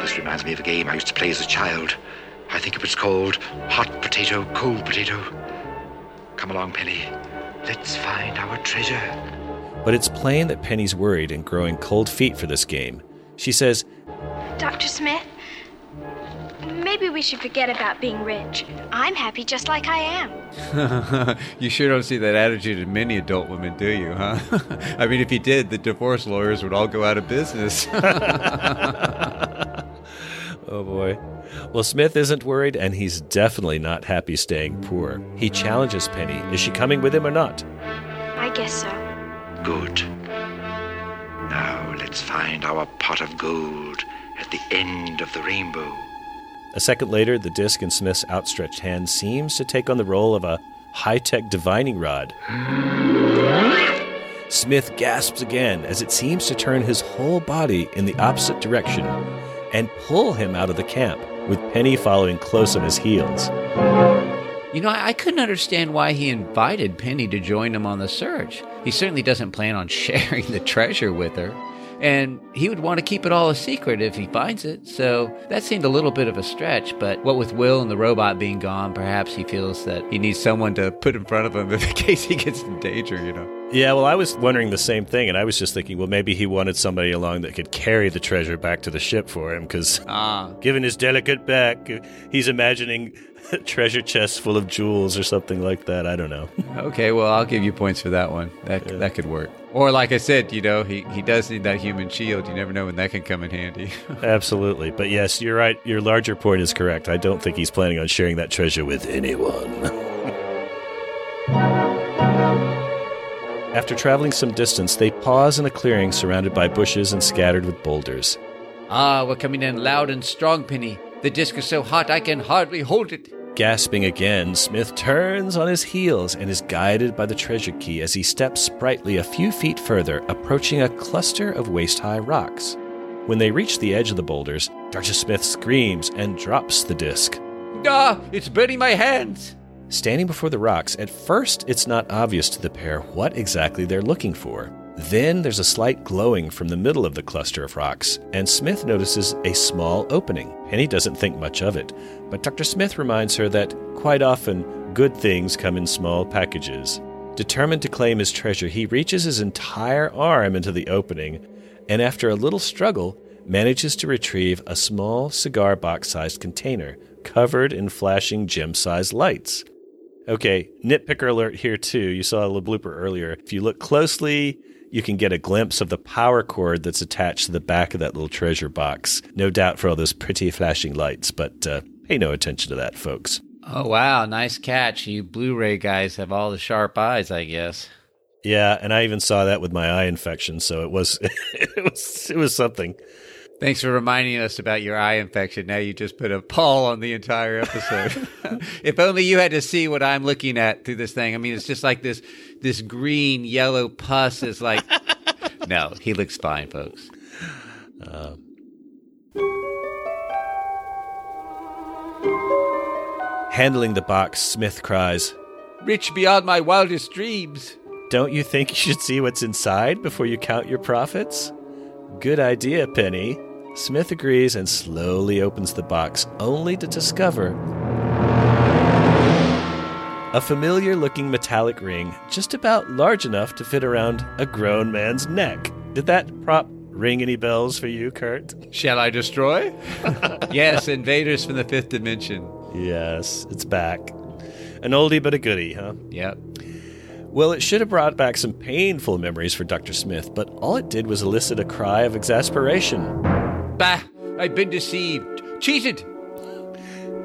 This reminds me of a game I used to play as a child. I think it was called Hot Potato, Cold Potato. Come along, Penny. Let's find our treasure. But it's plain that Penny's worried and growing cold feet for this game. She says, Dr. Smith, maybe we should forget about being rich. I'm happy just like I am. You sure don't see that attitude in many adult women, do you, huh? I mean, if you did, the divorce lawyers would all go out of business. Oh, boy. Well, Smith isn't worried, and he's definitely not happy staying poor. He challenges Penny. Is she coming with him or not? I guess so. Good. Now, let's find our pot of gold at the end of the rainbow. A second later, the disc in Smith's outstretched hand seems to take on the role of a high-tech divining rod. Smith gasps again as it seems to turn his whole body in the opposite direction and pull him out of the camp, with Penny following close on his heels. You know, I couldn't understand why he invited Penny to join him on the search. He certainly doesn't plan on sharing the treasure with her, and he would want to keep it all a secret if he finds it, so that seemed a little bit of a stretch, but what with Will and the robot being gone, perhaps he feels that he needs someone to put in front of him in case he gets in danger, you know. Yeah, well, I was wondering the same thing, and I was just thinking, well, maybe he wanted somebody along that could carry the treasure back to the ship for him, because given his delicate back, he's imagining a treasure chest full of jewels or something like that. I don't know. Okay, well, I'll give you points for that one. That could work. Or like I said, you know, he does need that human shield. You never know when that can come in handy. Absolutely. But yes, you're right. Your larger point is correct. I don't think he's planning on sharing that treasure with anyone. After traveling some distance, they pause in a clearing surrounded by bushes and scattered with boulders. Ah, we're coming in loud and strong, Penny. The disc is so hot I can hardly hold it. Gasping again, Smith turns on his heels and is guided by the treasure key as he steps sprightly a few feet further, approaching a cluster of waist-high rocks. When they reach the edge of the boulders, Dr. Smith screams and drops the disc. Ah, it's burning my hands! Standing before the rocks, at first it's not obvious to the pair what exactly they're looking for. Then there's a slight glowing from the middle of the cluster of rocks, and Smith notices a small opening. Penny doesn't think much of it, but Dr. Smith reminds her that quite often good things come in small packages. Determined to claim his treasure, he reaches his entire arm into the opening, and after a little struggle, manages to retrieve a small cigar box-sized container covered in flashing gem-sized lights. Okay, nitpicker alert here too. You saw a little blooper earlier. If you look closely, you can get a glimpse of the power cord that's attached to the back of that little treasure box. No doubt for all those pretty flashing lights, but pay no attention to that, folks. Oh, wow, nice catch. You Blu-ray guys have all the sharp eyes, I guess. Yeah, and I even saw that with my eye infection, so it was it was something. Thanks for reminding us about your eye infection. Now you just put a pall on the entire episode. If only you had to see what I'm looking at through this thing. I mean, it's just like this green, yellow pus is like... No, he looks fine, folks. Handling the box, Smith cries, "Rich beyond my wildest dreams." Don't you think you should see what's inside before you count your profits? Good idea, Penny. Smith agrees and slowly opens the box, only to discover a familiar-looking metallic ring just about large enough to fit around a grown man's neck. Did that prop ring any bells for you, Kurt? Shall I destroy? Yes, Invaders from the Fifth Dimension. Yes, it's back. An oldie but a goodie, huh? Yep. Well, it should have brought back some painful memories for Dr. Smith, but all it did was elicit a cry of exasperation. Bah! I've been deceived. Cheated!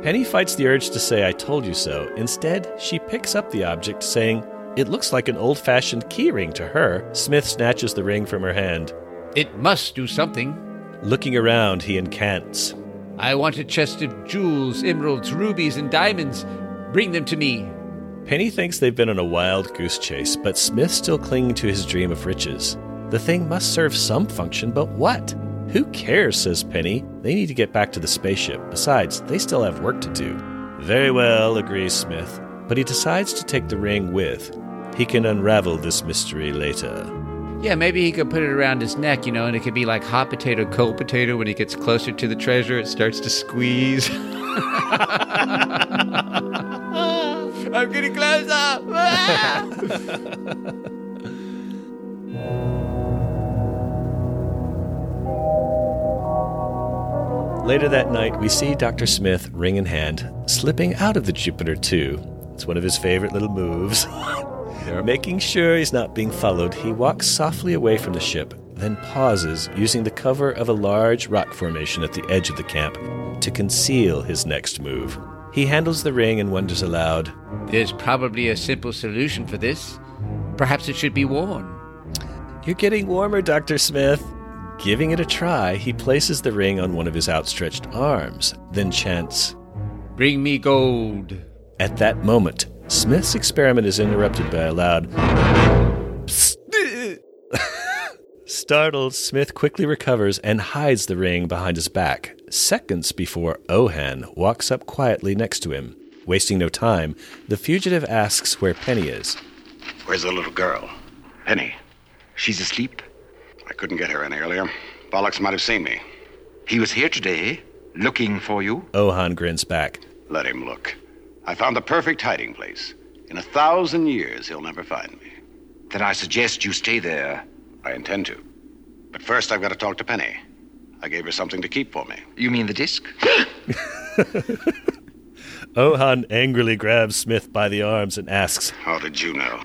Penny fights the urge to say, "I told you so." Instead, she picks up the object, saying, "It looks like an old-fashioned keyring to her." Smith snatches the ring from her hand. It must do something. Looking around, he incants. I want a chest of jewels, emeralds, rubies, and diamonds. Bring them to me. Penny thinks they've been on a wild goose chase, but Smith's still clinging to his dream of riches. The thing must serve some function, but what? Who cares, says Penny. They need to get back to the spaceship. Besides, they still have work to do. Very well, agrees Smith, but he decides to take the ring with. He can unravel this mystery later. Yeah, maybe he could put it around his neck, you know, and it could be like hot potato, cold potato. When he gets closer to the treasure, it starts to squeeze. I'm getting close up. Ah! Later that night, we see Dr. Smith, ring in hand, slipping out of the Jupiter II. It's one of his favorite little moves. Making sure he's not being followed, he walks softly away from the ship, then pauses, using the cover of a large rock formation at the edge of the camp to conceal his next move. He handles the ring and wonders aloud. There's probably a simple solution for this. Perhaps it should be worn. You're getting warmer, Dr. Smith. Giving it a try, he places the ring on one of his outstretched arms, then chants, "Bring me gold." At that moment, Smith's experiment is interrupted by a loud psst. Startled, Smith quickly recovers and hides the ring behind his back, seconds before Ohan walks up quietly next to him. Wasting no time, the fugitive asks where Penny is. "Where's the little girl? Penny. She's asleep. I couldn't get her any earlier. Bolix might have seen me. He was here today, looking for you." Ohan grins back. "Let him look. I found the perfect hiding place. In 1,000 years, he'll never find me." "Then I suggest you stay there." "I intend to. But first, I've got to talk to Penny. I gave her something to keep for me." "You mean the disc?" Ohan angrily grabs Smith by the arms and asks, "How did you know?"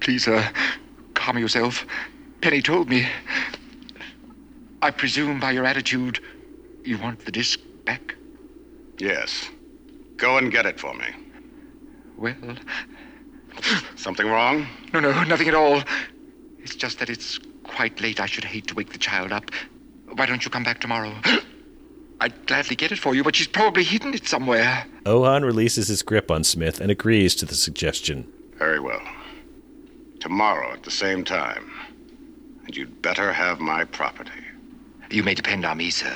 "Please, sir, calm yourself. Penny told me. I presume by your attitude, you want the disc back?" "Yes. Go and get it for me." "Well..." "Something wrong?" No, nothing at all. It's just that it's quite late. I should hate to wake the child up. Why don't you come back tomorrow? I'd gladly get it for you, but she's probably hidden it somewhere." Ohan releases his grip on Smith and agrees to the suggestion. "Very well. Tomorrow at the same time. And you'd better have my property." "You may depend on me, sir."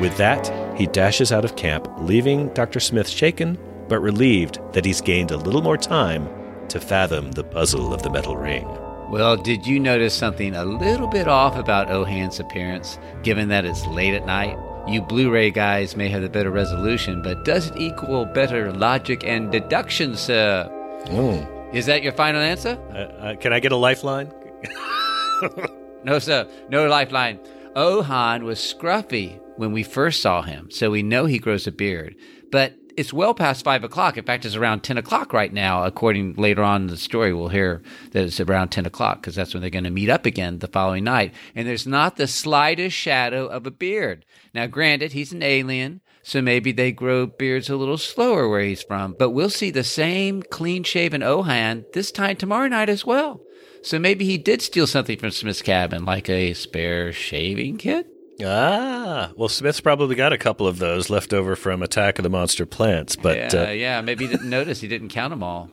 With that, he dashes out of camp, leaving Dr. Smith shaken, but relieved that he's gained a little more time to fathom the puzzle of the metal ring. Well, did you notice something a little bit off about Ohan's appearance, given that it's late at night? You Blu-ray guys may have the better resolution, but does it equal better logic and deduction, sir? Is that your final answer? Can I get a lifeline? No, sir. No lifeline. Ohan was scruffy when we first saw him, so we know he grows a beard. But it's well past 5 o'clock. In fact, it's around 10 o'clock right now. According later on in the story, we'll hear that it's around 10 o'clock because that's when they're going to meet up again the following night. And there's not the slightest shadow of a beard. Now, granted, he's an alien, so maybe they grow beards a little slower where he's from. But we'll see the same clean-shaven Ohan this time tomorrow night as well. So maybe he did steal something from Smith's cabin, like a spare shaving kit? Ah, well, Smith's probably got a couple of those left over from Attack of the Monster Plants, but... Yeah, maybe he didn't notice. He didn't count them all.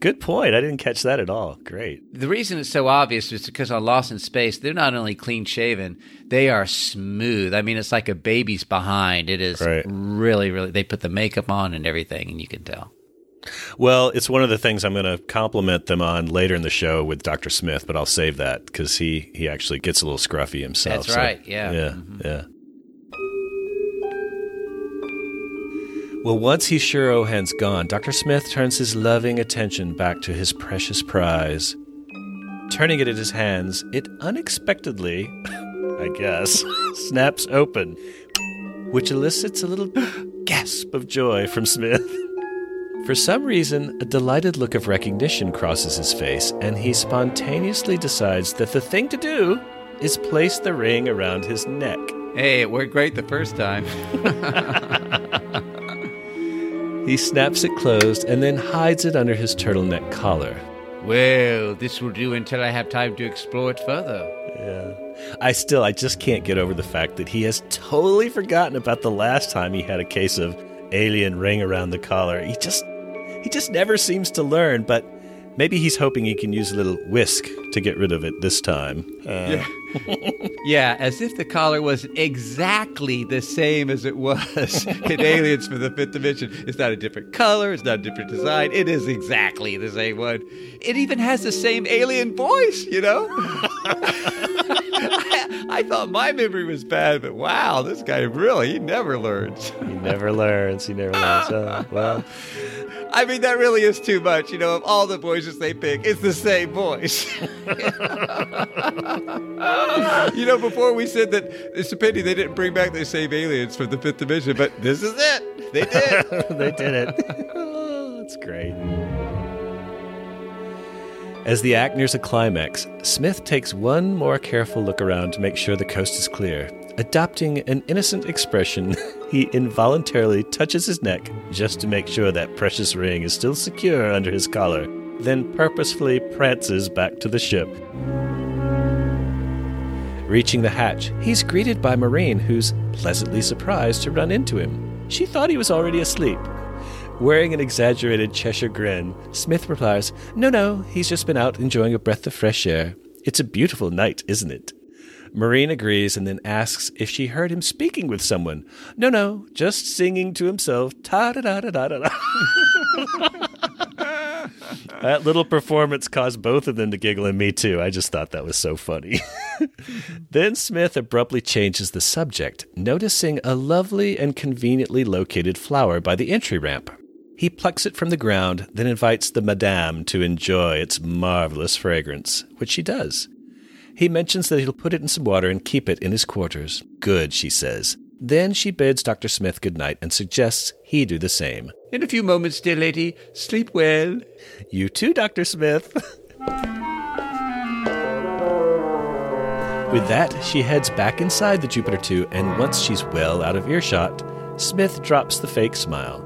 Good point. I didn't catch that at all. Great. The reason it's so obvious is because on Lost in Space, they're not only clean-shaven, they are smooth. I mean, it's like a baby's behind. It is really, really... They put the makeup on and everything, and you can tell. Well, it's one of the things I'm going to compliment them on later in the show with Dr. Smith, but I'll save that because he actually gets a little scruffy himself. That's right, yeah. Yeah, yeah. Well, once he's sure Ohan's gone, Dr. Smith turns his loving attention back to his precious prize. Turning it in his hands, it unexpectedly, I guess, snaps open, which elicits a little gasp of joy from Smith. For some reason, a delighted look of recognition crosses his face, and he spontaneously decides that the thing to do is place the ring around his neck. Hey, it worked great the first time. He snaps it closed and then hides it under his turtleneck collar. Well, this will do until I have time to explore it further. Yeah. I just can't get over the fact that he has totally forgotten about the last time he had a case of alien ring around the collar. He just never seems to learn, but maybe he's hoping he can use a little whisk to get rid of it this time. Yeah, as if the collar was exactly the same as it was in Aliens from the Fifth Dimension. It's not a different color. It's not a different design. It is exactly the same one. It even has the same alien voice, you know? I thought my memory was bad, but wow, this guy really, he never learns. He never learns. Oh, well. I mean, that really is too much. You know, of all the voices they pick, it's the same voice. You know, before we said that it's a pity they didn't bring back the same aliens from the Fifth Dimension, but this is it. They did. They did it. Oh, that's great. As the act nears a climax, Smith takes one more careful look around to make sure the coast is clear. Adopting an innocent expression, he involuntarily touches his neck just to make sure that precious ring is still secure under his collar, then purposefully prancers back to the ship. Reaching the hatch, he's greeted by Maureen, who's pleasantly surprised to run into him. She thought he was already asleep. Wearing an exaggerated Cheshire grin, Smith replies, No, he's just been out enjoying a breath of fresh air. It's a beautiful night, isn't it? Maureen agrees and then asks if she heard him speaking with someone. No, just singing to himself. Ta-da-da-da-da-da-da. That little performance caused both of them to giggle, and me too. I just thought that was so funny. Then Smith abruptly changes the subject, noticing a lovely and conveniently located flower by the entry ramp. He plucks it from the ground, then invites the madame to enjoy its marvelous fragrance, which she does. He mentions that he'll put it in some water and keep it in his quarters. Good, she says. Then she bids Dr. Smith good night and suggests he do the same. In a few moments, dear lady. Sleep well. You too, Dr. Smith. With that, she heads back inside the Jupiter II, and once she's well out of earshot, Smith drops the fake smile.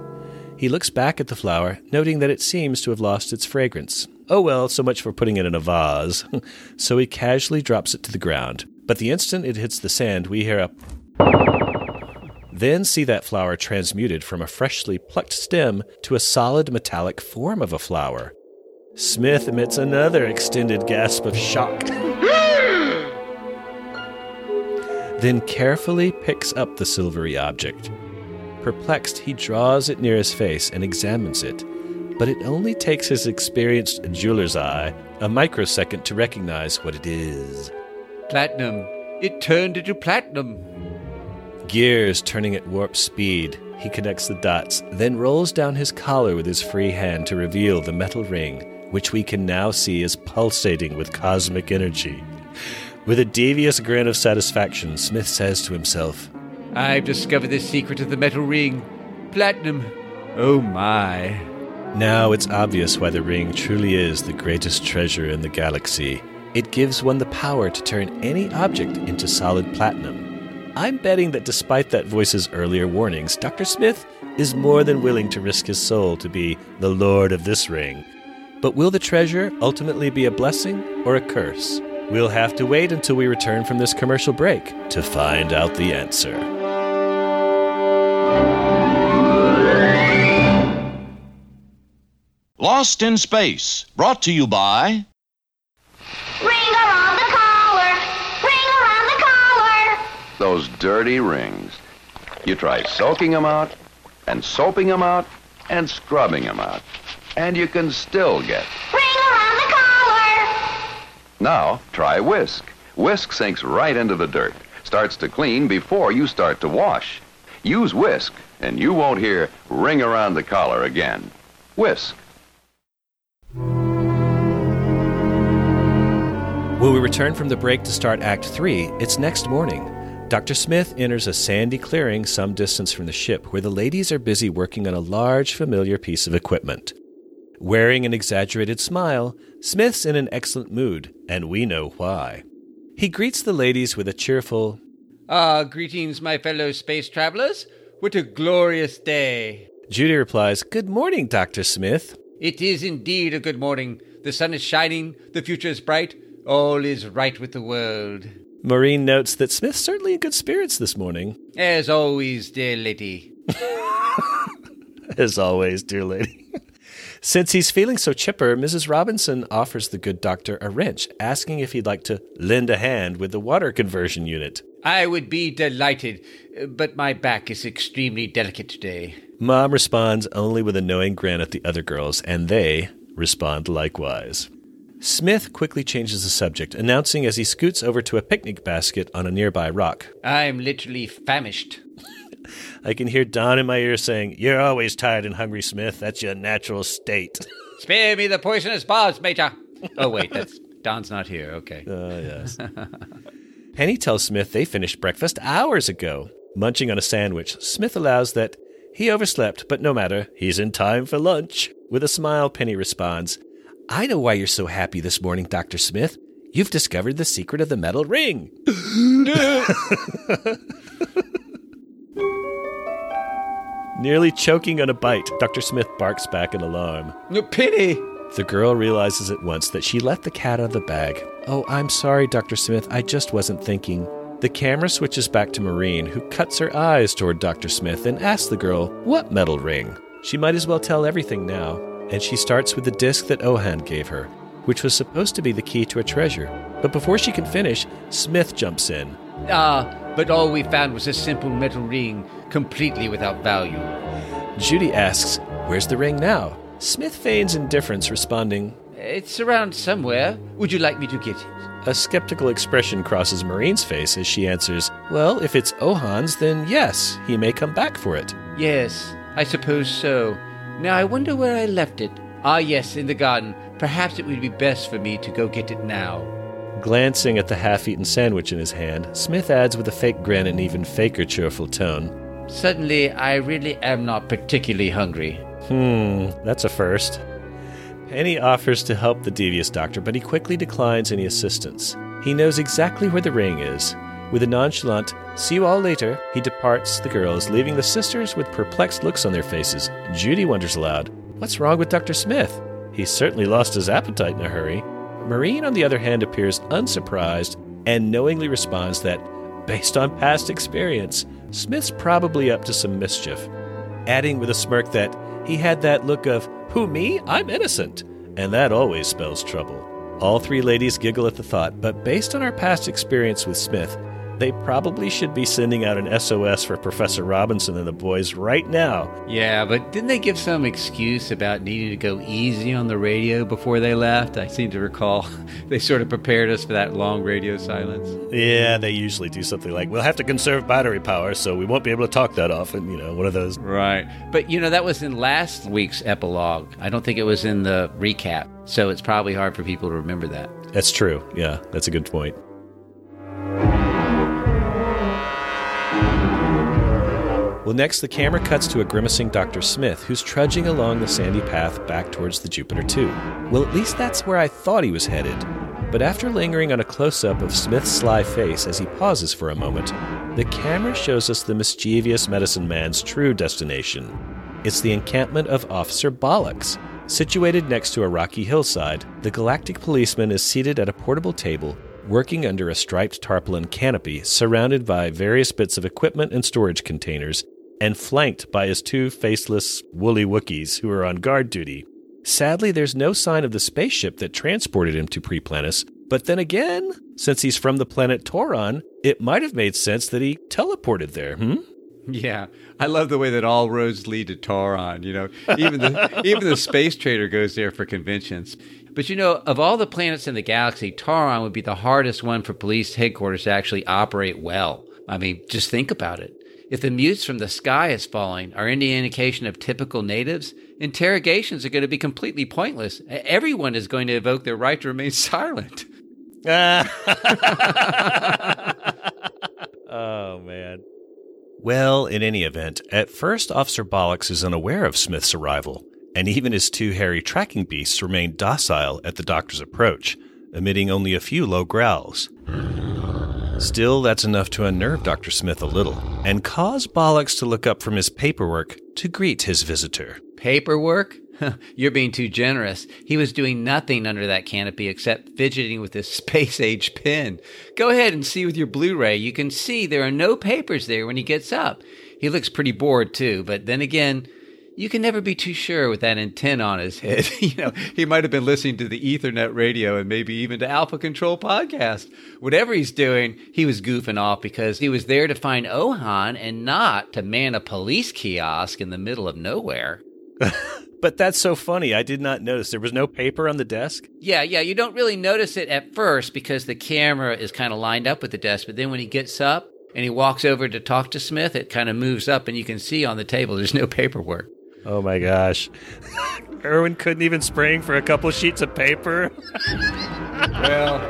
He looks back at the flower, noting that it seems to have lost its fragrance. Oh well, so much for putting it in a vase. So he casually drops it to the ground. But the instant it hits the sand, we hear a... Then see that flower transmuted from a freshly plucked stem to a solid metallic form of a flower. Smith emits another extended gasp of shock. Then carefully picks up the silvery object. Perplexed, he draws it near his face and examines it. But it only takes his experienced jeweler's eye a microsecond to recognize what it is. Platinum. It turned into platinum. Gears turning at warp speed. He connects the dots, then rolls down his collar with his free hand to reveal the metal ring, which we can now see is pulsating with cosmic energy. With a devious grin of satisfaction, Smith says to himself, I've discovered the secret of the metal ring. Platinum. Oh my... Now it's obvious why the ring truly is the greatest treasure in the galaxy. It gives one the power to turn any object into solid platinum. I'm betting that despite that voice's earlier warnings, Dr. Smith is more than willing to risk his soul to be the lord of this ring. But will the treasure ultimately be a blessing or a curse? We'll have to wait until we return from this commercial break to find out the answer. Lost in Space, brought to you by... Ring around the collar! Ring around the collar! Those dirty rings. You try soaking them out, and soaping them out, and scrubbing them out. And you can still get... Ring around the collar! Now, try Whisk. Whisk sinks right into the dirt. Starts to clean before you start to wash. Use Whisk, and you won't hear ring around the collar again. Whisk. When we return from the break to start Act 3, it's next morning. Dr. Smith enters a sandy clearing some distance from the ship where the ladies are busy working on a large, familiar piece of equipment. Wearing an exaggerated smile, Smith's in an excellent mood, and we know why. He greets the ladies with a cheerful, greetings, my fellow space travelers. What a glorious day. Judy replies, Good morning, Dr. Smith. It is indeed a good morning. The sun is shining, the future is bright. All is right with the world. Maureen notes that Smith's certainly in good spirits this morning. As always, dear lady. As always, dear lady. Since he's feeling so chipper, Mrs. Robinson offers the good doctor a wrench, asking if he'd like to lend a hand with the water conversion unit. I would be delighted, but my back is extremely delicate today. Mom responds only with a knowing grin at the other girls, and they respond likewise. Smith quickly changes the subject, announcing as he scoots over to a picnic basket on a nearby rock. I'm literally famished. I can hear Don in my ear saying, You're always tired and hungry, Smith. That's your natural state. Spare me the poisonous bars, Major. Oh, wait, that's Don's not here. Okay. Oh, yes. Penny tells Smith they finished breakfast hours ago. Munching on a sandwich, Smith allows that he overslept, but no matter, he's in time for lunch. With a smile, Penny responds, I know why you're so happy this morning, Dr. Smith. You've discovered the secret of the metal ring. Nearly choking on a bite, Dr. Smith barks back in alarm. No, Penny! The girl realizes at once that she let the cat out of the bag. "Oh, I'm sorry, Dr. Smith. I just wasn't thinking." The camera switches back to Maureen, who cuts her eyes toward Dr. Smith and asks the girl, "What metal ring?" She might as well tell everything now, and she starts with the disc that Ohan gave her, which was supposed to be the key to a treasure. But before she can finish, Smith jumps in. "But all we found was a simple metal ring, completely without value." Judy asks, "Where's the ring now?" Smith feigns indifference, responding, "It's around somewhere. Would you like me to get it?" A skeptical expression crosses Maureen's face as she answers, "Well, if it's Ohan's, then yes, he may come back for it." "Yes, I suppose so. Now I wonder where I left it. Ah, yes, in the garden. Perhaps it would be best for me to go get it now." Glancing at the half-eaten sandwich in his hand, Smith adds with a fake grin and even faker cheerful tone, "Suddenly, I really am not particularly hungry." That's a first. Penny offers to help the devious doctor, but he quickly declines any assistance. He knows exactly where the ring is. With a nonchalant, "See you all later," he departs the girls, leaving the sisters with perplexed looks on their faces. Judy wonders aloud, "What's wrong with Dr. Smith? He's certainly lost his appetite in a hurry." Maureen, on the other hand, appears unsurprised and knowingly responds that, based on past experience, Smith's probably up to some mischief, adding with a smirk that he had that look of, "Who, me? I'm innocent," and that always spells trouble. All three ladies giggle at the thought, but based on our past experience with Smith, they probably should be sending out an SOS for Professor Robinson and the boys right now. Yeah, but didn't they give some excuse about needing to go easy on the radio before they left? I seem to recall they sort of prepared us for that long radio silence. Yeah, they usually do something like, "We'll have to conserve battery power, so we won't be able to talk that often," one of those. Right. But, that was in last week's epilogue. I don't think it was in the recap, so it's probably hard for people to remember that. That's true. Yeah, that's a good point. Well, next, the camera cuts to a grimacing Dr. Smith, who's trudging along the sandy path back towards the Jupiter II. Well, at least that's where I thought he was headed. But after lingering on a close-up of Smith's sly face as he pauses for a moment, the camera shows us the mischievous medicine man's true destination. It's the encampment of Officer Bolix. Situated next to a rocky hillside, the galactic policeman is seated at a portable table, working under a striped tarpaulin canopy, surrounded by various bits of equipment and storage containers, and flanked by his two faceless, woolly Wookiees who are on guard duty. Sadly, there's no sign of the spaceship that transported him to Pre-Planus, but then again, since he's from the planet Toron, it might have made sense that he teleported there, Yeah, I love the way that all roads lead to Toron, Even the Space Trader goes there for conventions. But of all the planets in the galaxy, Toron would be the hardest one for police headquarters to actually operate well. Just think about it. If the mutes from the sky is falling are any indication of typical natives, interrogations are going to be completely pointless. Everyone is going to evoke their right to remain silent. Oh, man. Well, in any event, at first Officer Bolix is unaware of Smith's arrival, and even his two hairy tracking beasts remain docile at the doctor's approach, emitting only a few low growls. Still, that's enough to unnerve Dr. Smith a little, and cause Bolix to look up from his paperwork to greet his visitor. Paperwork? You're being too generous. He was doing nothing under that canopy except fidgeting with his space-age pen. Go ahead and see with your Blu-ray. You can see there are no papers there when he gets up. He looks pretty bored, too, but then again, you can never be too sure with that antenna on his head. He might have been listening to the Ethernet radio and maybe even to Alpha Control podcast. Whatever he's doing, he was goofing off because he was there to find Ohan and not to man a police kiosk in the middle of nowhere. But that's so funny. I did not notice. There was no paper on the desk? Yeah. You don't really notice it at first because the camera is kind of lined up with the desk. But then when he gets up and he walks over to talk to Smith, it kind of moves up and you can see on the table there's no paperwork. Oh, my gosh. Irwin couldn't even spring for a couple sheets of paper. Well,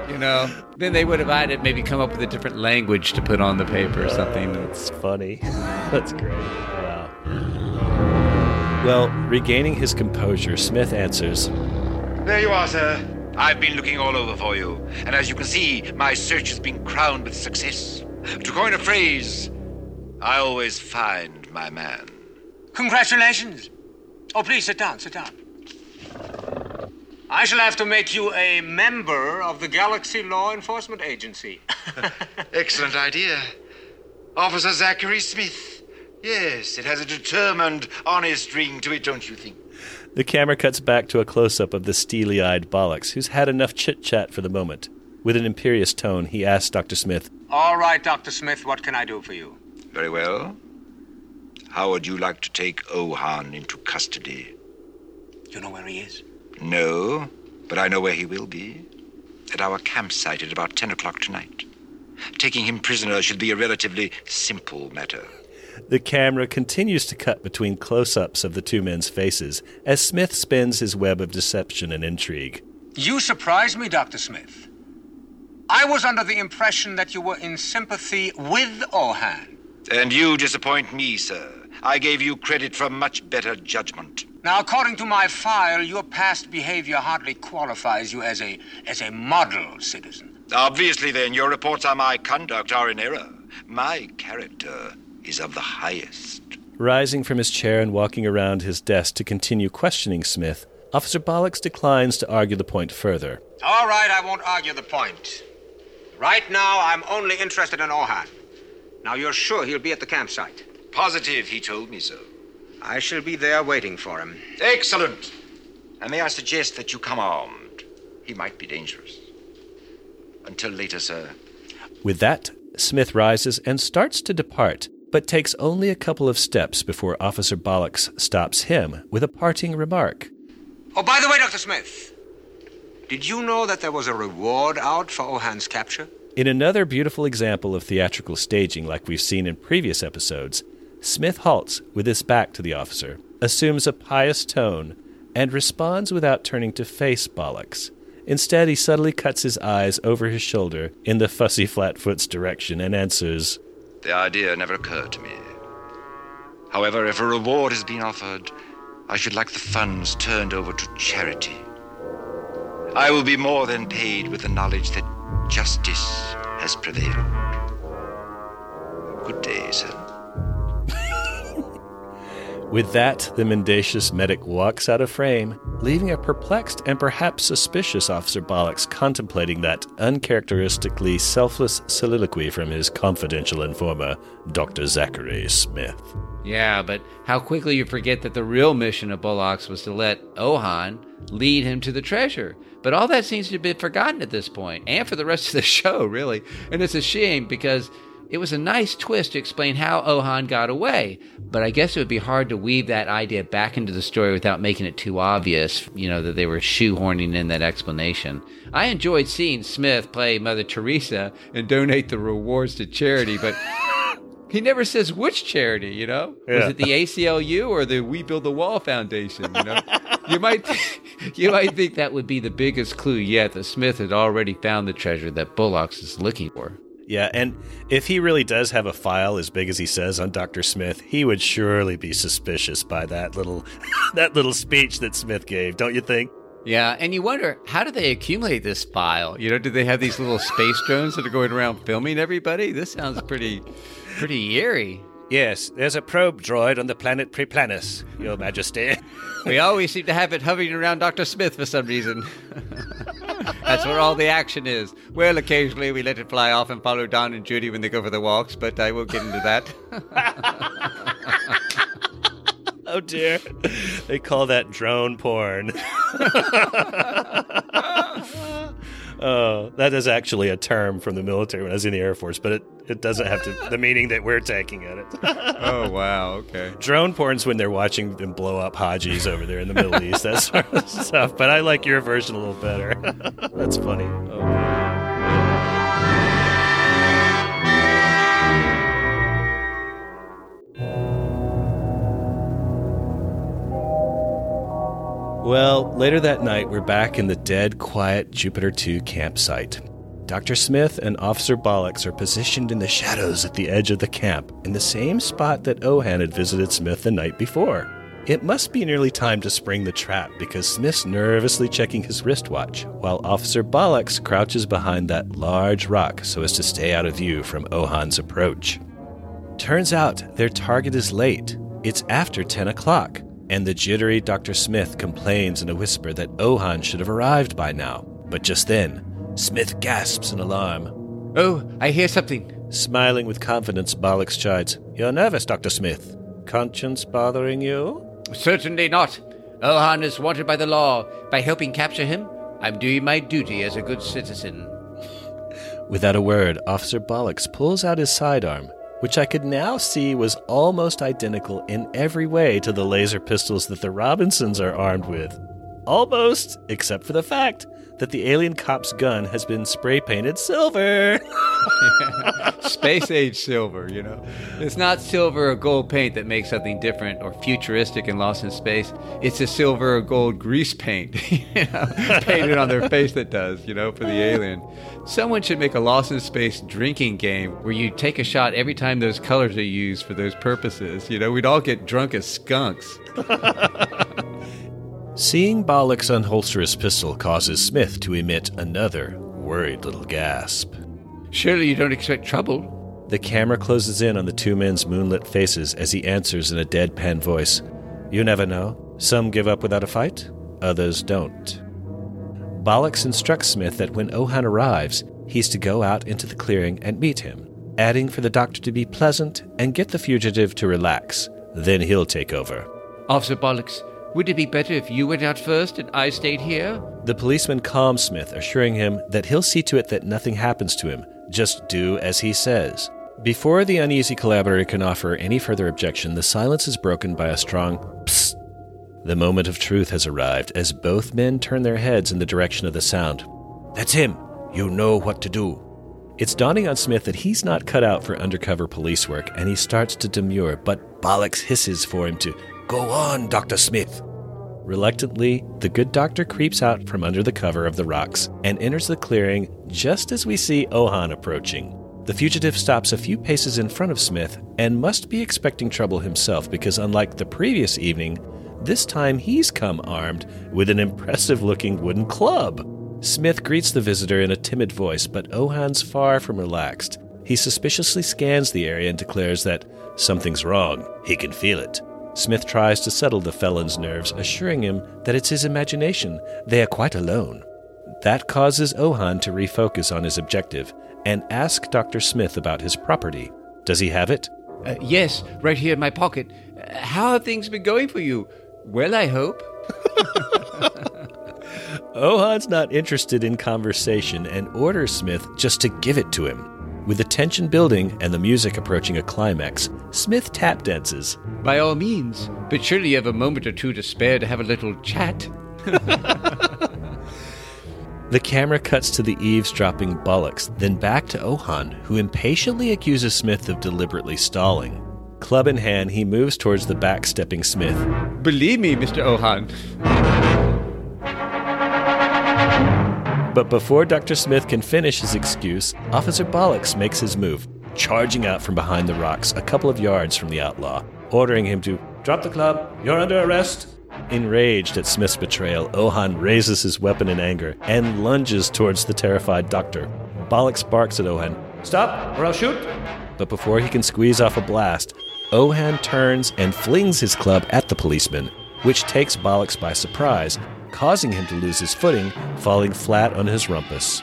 then they would have had it maybe come up with a different language to put on the paper or something. That's funny. That's great. Wow. Well, regaining his composure, Smith answers, "There you are, sir. I've been looking all over for you. And as you can see, my search has been crowned with success. To coin a phrase, I always find my man." "Congratulations. Oh, please sit down. I shall have to make you a member of the Galaxy Law Enforcement Agency. Excellent idea. Officer Zachary Smith. Yes, it has a determined, honest ring to it, don't you think? The camera cuts back to a close-up of the steely-eyed Bolix, who's had enough chit-chat for the moment. With an imperious tone, he asks Dr. Smith, "All right, Dr. Smith, what can I do for you?" "Very well. How would you like to take Ohan into custody?" "You know where he is?" "No, but I know where he will be. At our campsite at about 10 o'clock tonight. Taking him prisoner should be a relatively simple matter." The camera continues to cut between close-ups of the two men's faces as Smith spins his web of deception and intrigue. "You surprise me, Dr. Smith. I was under the impression that you were in sympathy with Ohan." "And you disappoint me, sir. I gave you credit for much better judgment." "Now, according to my file, your past behavior hardly qualifies you as a model citizen." "Obviously, then, your reports on my conduct are in error. My character is of the highest." Rising from his chair and walking around his desk to continue questioning Smith, Officer Bolix declines to argue the point further. "All right, I won't argue the point. Right now, I'm only interested in Ohan. Now, you're sure he'll be at the campsite?" "Positive, he told me so." "I shall be there waiting for him." "Excellent. And may I suggest that you come armed? He might be dangerous. Until later, sir." With that, Smith rises and starts to depart, but takes only a couple of steps before Officer Bolix stops him with a parting remark. "Oh, by the way, Dr. Smith, did you know that there was a reward out for Ohan's capture?" In another beautiful example of theatrical staging like we've seen in previous episodes, Smith halts with his back to the officer, assumes a pious tone, and responds without turning to face Bolix. Instead, he subtly cuts his eyes over his shoulder in the fussy Flatfoot's direction and answers, "The idea never occurred to me. However, if a reward has been offered, I should like the funds turned over to charity. I will be more than paid with the knowledge that justice has prevailed. Good day, sir." With that, the mendacious medic walks out of frame, leaving a perplexed and perhaps suspicious Officer Bolix contemplating that uncharacteristically selfless soliloquy from his confidential informer, Dr. Zachary Smith. Yeah, but how quickly you forget that the real mission of Bolix was to let Ohan lead him to the treasure. But all that seems to have been forgotten at this point, and for the rest of the show, really. And it's a shame, because it was a nice twist to explain how Ohan got away. But I guess it would be hard to weave that idea back into the story without making it too obvious, you know, that they were shoehorning in that explanation. I enjoyed seeing Smith play Mother Teresa and donate the rewards to charity, but... he never says which charity, you know? Yeah. Was it the ACLU or the We Build the Wall Foundation, you know? you might think that would be the biggest clue yet, that Smith had already found the treasure that Bolix is looking for. Yeah, and if he really does have a file as big as he says on Dr. Smith, he would surely be suspicious by that little speech that Smith gave, don't you think? Yeah, and you wonder, how do they accumulate this file? You know, do they have these little space drones that are going around filming everybody? This sounds pretty eerie. Yes, there's a probe droid on the planet Pre-Planus, Your Majesty. We always seem to have it hovering around Dr. Smith for some reason. That's where all the action is. Well, occasionally we let it fly off and follow Don and Judy when they go for the walks, but I won't get into that. Oh, dear. They call that drone porn. Oh, that is actually a term from the military when I was in the Air Force, but it doesn't have to the meaning that we're taking at it. Oh, wow, okay. Drone porn's when they're watching them blow up Hajis over there in the Middle East, that sort of stuff. But I like your version a little better. That's funny. Oh, wow. Well, later that night, we're back in the dead, quiet Jupiter II campsite. Dr. Smith and Officer Bolix are positioned in the shadows at the edge of the camp, in the same spot that Ohan had visited Smith the night before. It must be nearly time to spring the trap, because Smith's nervously checking his wristwatch, while Officer Bolix crouches behind that large rock so as to stay out of view from Ohan's approach. Turns out their target is late. It's after 10 o'clock. and the jittery Dr. Smith complains in a whisper that Ohan should have arrived by now. But just then, Smith gasps in alarm. "Oh, I hear something." Smiling with confidence, Bolix chides. "You're nervous, Dr. Smith. Conscience bothering you?" "Certainly not. Ohan is wanted by the law. By helping capture him, I'm doing my duty as a good citizen." Without a word, Officer Bolix pulls out his sidearm, which I could now see was almost identical in every way to the laser pistols that the Robinsons are armed with. Almost, except for the fact that the alien cop's gun has been spray-painted silver. Space-age silver, you know. It's not silver or gold paint that makes something different or futuristic and Lost in Space. It's a silver or gold grease paint, you know, painted on their face that does, you know, for the alien. Someone should make a Lost in Space drinking game where you take a shot every time those colors are used for those purposes. You know, we'd all get drunk as skunks. Seeing Bolix unholster his pistol causes Smith to emit another worried little gasp. "Surely you don't expect trouble?" The camera closes in on the two men's moonlit faces as he answers in a deadpan voice, "You never know. Some give up without a fight, others don't." Bolix instructs Smith that when Ohan arrives, he's to go out into the clearing and meet him, adding for the doctor to be pleasant and get the fugitive to relax. Then he'll take over. "Officer Bolix, would it be better if you went out first and I stayed here?" The policeman calms Smith, assuring him that he'll see to it that nothing happens to him. Just do as he says. Before the uneasy collaborator can offer any further objection, the silence is broken by a strong psst. The moment of truth has arrived as both men turn their heads in the direction of the sound. "That's him. You know what to do." It's dawning on Smith that he's not cut out for undercover police work, and he starts to demur, but Bolix hisses for him to "Go on, Dr. Smith." Reluctantly, the good doctor creeps out from under the cover of the rocks and enters the clearing just as we see Ohan approaching. The fugitive stops a few paces in front of Smith and must be expecting trouble himself because unlike the previous evening, this time he's come armed with an impressive-looking wooden club. Smith greets the visitor in a timid voice, but Ohan's far from relaxed. He suspiciously scans the area and declares that something's wrong. He can feel it. Smith tries to settle the felon's nerves, assuring him that it's his imagination. They are quite alone. That causes Ohan to refocus on his objective and ask Dr. Smith about his property. Does he have it? Yes, right here in my pocket. How have things been going for you? Well, I hope." Ohan's not interested in conversation and orders Smith just to give it to him. With the tension building and the music approaching a climax, Smith tap dances. "By all means, but surely you have a moment or two to spare to have a little chat." The camera cuts to the eavesdropping Bolix, then back to Ohan, who impatiently accuses Smith of deliberately stalling. Club in hand, he moves towards the back-stepping Smith. "Believe me, Mr. Ohan." But before Dr. Smith can finish his excuse, Officer Bolix makes his move, charging out from behind the rocks a couple of yards from the outlaw, ordering him to "Drop the club, you're under arrest." Enraged at Smith's betrayal, Ohan raises his weapon in anger and lunges towards the terrified doctor. Bolix barks at Ohan, "Stop or I'll shoot." But before he can squeeze off a blast, Ohan turns and flings his club at the policeman, which takes Bolix by surprise, causing him to lose his footing, falling flat on his rumpus.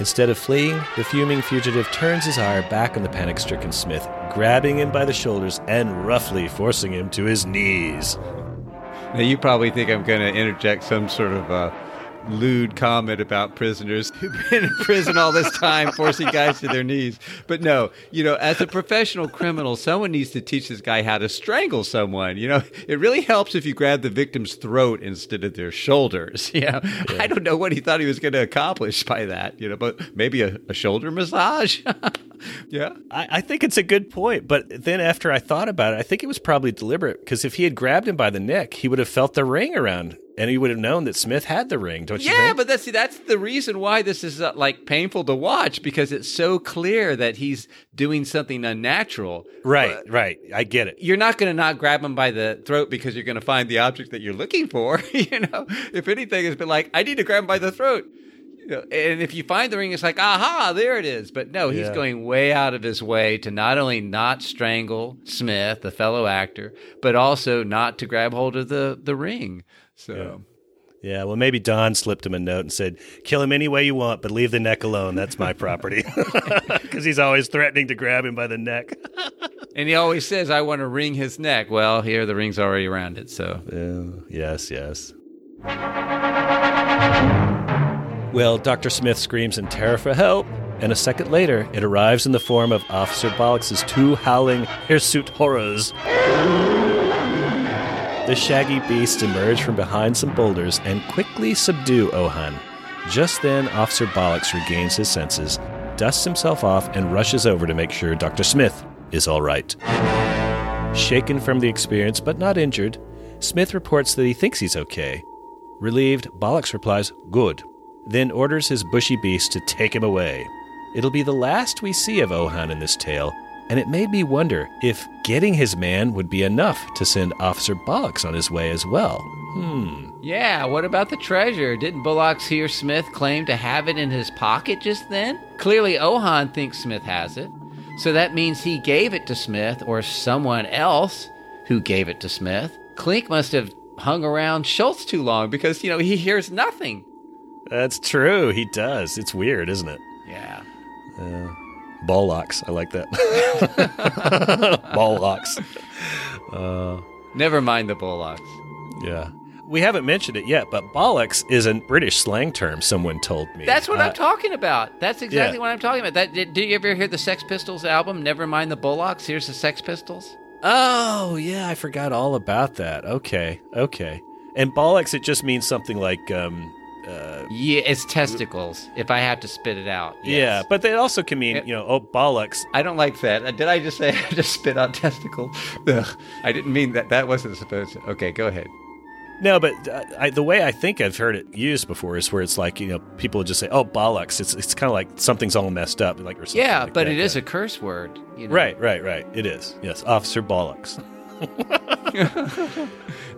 Instead of fleeing, the fuming fugitive turns his ire back on the panic-stricken Smith, grabbing him by the shoulders and roughly forcing him to his knees. Now you probably think I'm going to interject some sort of lewd comment about prisoners who've been in prison all this time forcing guys to their knees. But no, you know, as a professional criminal, someone needs to teach this guy how to strangle someone. You know, it really helps if you grab the victim's throat instead of their shoulders. Yeah. I don't know what he thought he was going to accomplish by that, you know, but maybe a shoulder massage. Yeah. I think it's a good point. But then after I thought about it, I think it was probably deliberate because if he had grabbed him by the neck, he would have felt the ring around. And he would have known that Smith had the ring, don't you think? Yeah, but that's the reason why this is like painful to watch because it's so clear that he's doing something unnatural. Right. I get it. You're not going to not grab him by the throat because you're going to find the object that you're looking for. You know, if anything, it's been like, I need to grab him by the throat. You know, and if you find the ring, it's like, aha, there it is. But no, he's going way out of his way to not only not strangle Smith, the fellow actor, but also not to grab hold of the ring. So, yeah, well, maybe Don slipped him a note and said, kill him any way you want, but leave the neck alone. That's my property. Because he's always threatening to grab him by the neck. And he always says, I want to wring his neck. Well, here, the ring's already around it. So, yes. Well, Dr. Smith screams in terror for help, and a second later, it arrives in the form of Officer Bolix's two howling hirsute horrors. The shaggy beasts emerge from behind some boulders and quickly subdue Ohan. Just then, Officer Bolix regains his senses, dusts himself off, and rushes over to make sure Dr. Smith is all right. Shaken from the experience, but not injured, Smith reports that he thinks he's okay. Relieved, Bolix replies, good. Then orders his bushy beast to take him away. It'll be the last we see of Ohan in this tale, and it made me wonder if getting his man would be enough to send Officer Bolix on his way as well. Yeah, what about the treasure? Didn't Bolix hear Smith claim to have it in his pocket just then? Clearly Ohan thinks Smith has it, so that means he gave it to Smith or someone else who gave it to Smith. Klink must have hung around Schultz too long because, you know, he hears nothing. That's true. He does. It's weird, isn't it? Yeah. Bolix. I like that. Bolix. Never mind the Bolix. Yeah. We haven't mentioned it yet, but Bolix is a British slang term, someone told me. That's what I'm talking about. That's exactly what I'm talking about. Do you ever hear the Sex Pistols album, Never Mind the Bolix? Here's the Sex Pistols. Oh, yeah. I forgot all about that. Okay. And Bolix, it just means something like... it's testicles, if I have to spit it out. Yes. Yeah, but they also can mean, Bolix. I don't like that. Did I just say I have to spit out testicles? I didn't mean that. That wasn't supposed to. Okay, go ahead. No, but the way I think I've heard it used before is where it's like, people just say, Bolix. It's kind of like something's all messed up. Like, or something it is a curse word. Right. It is. Yes, Officer Bolix.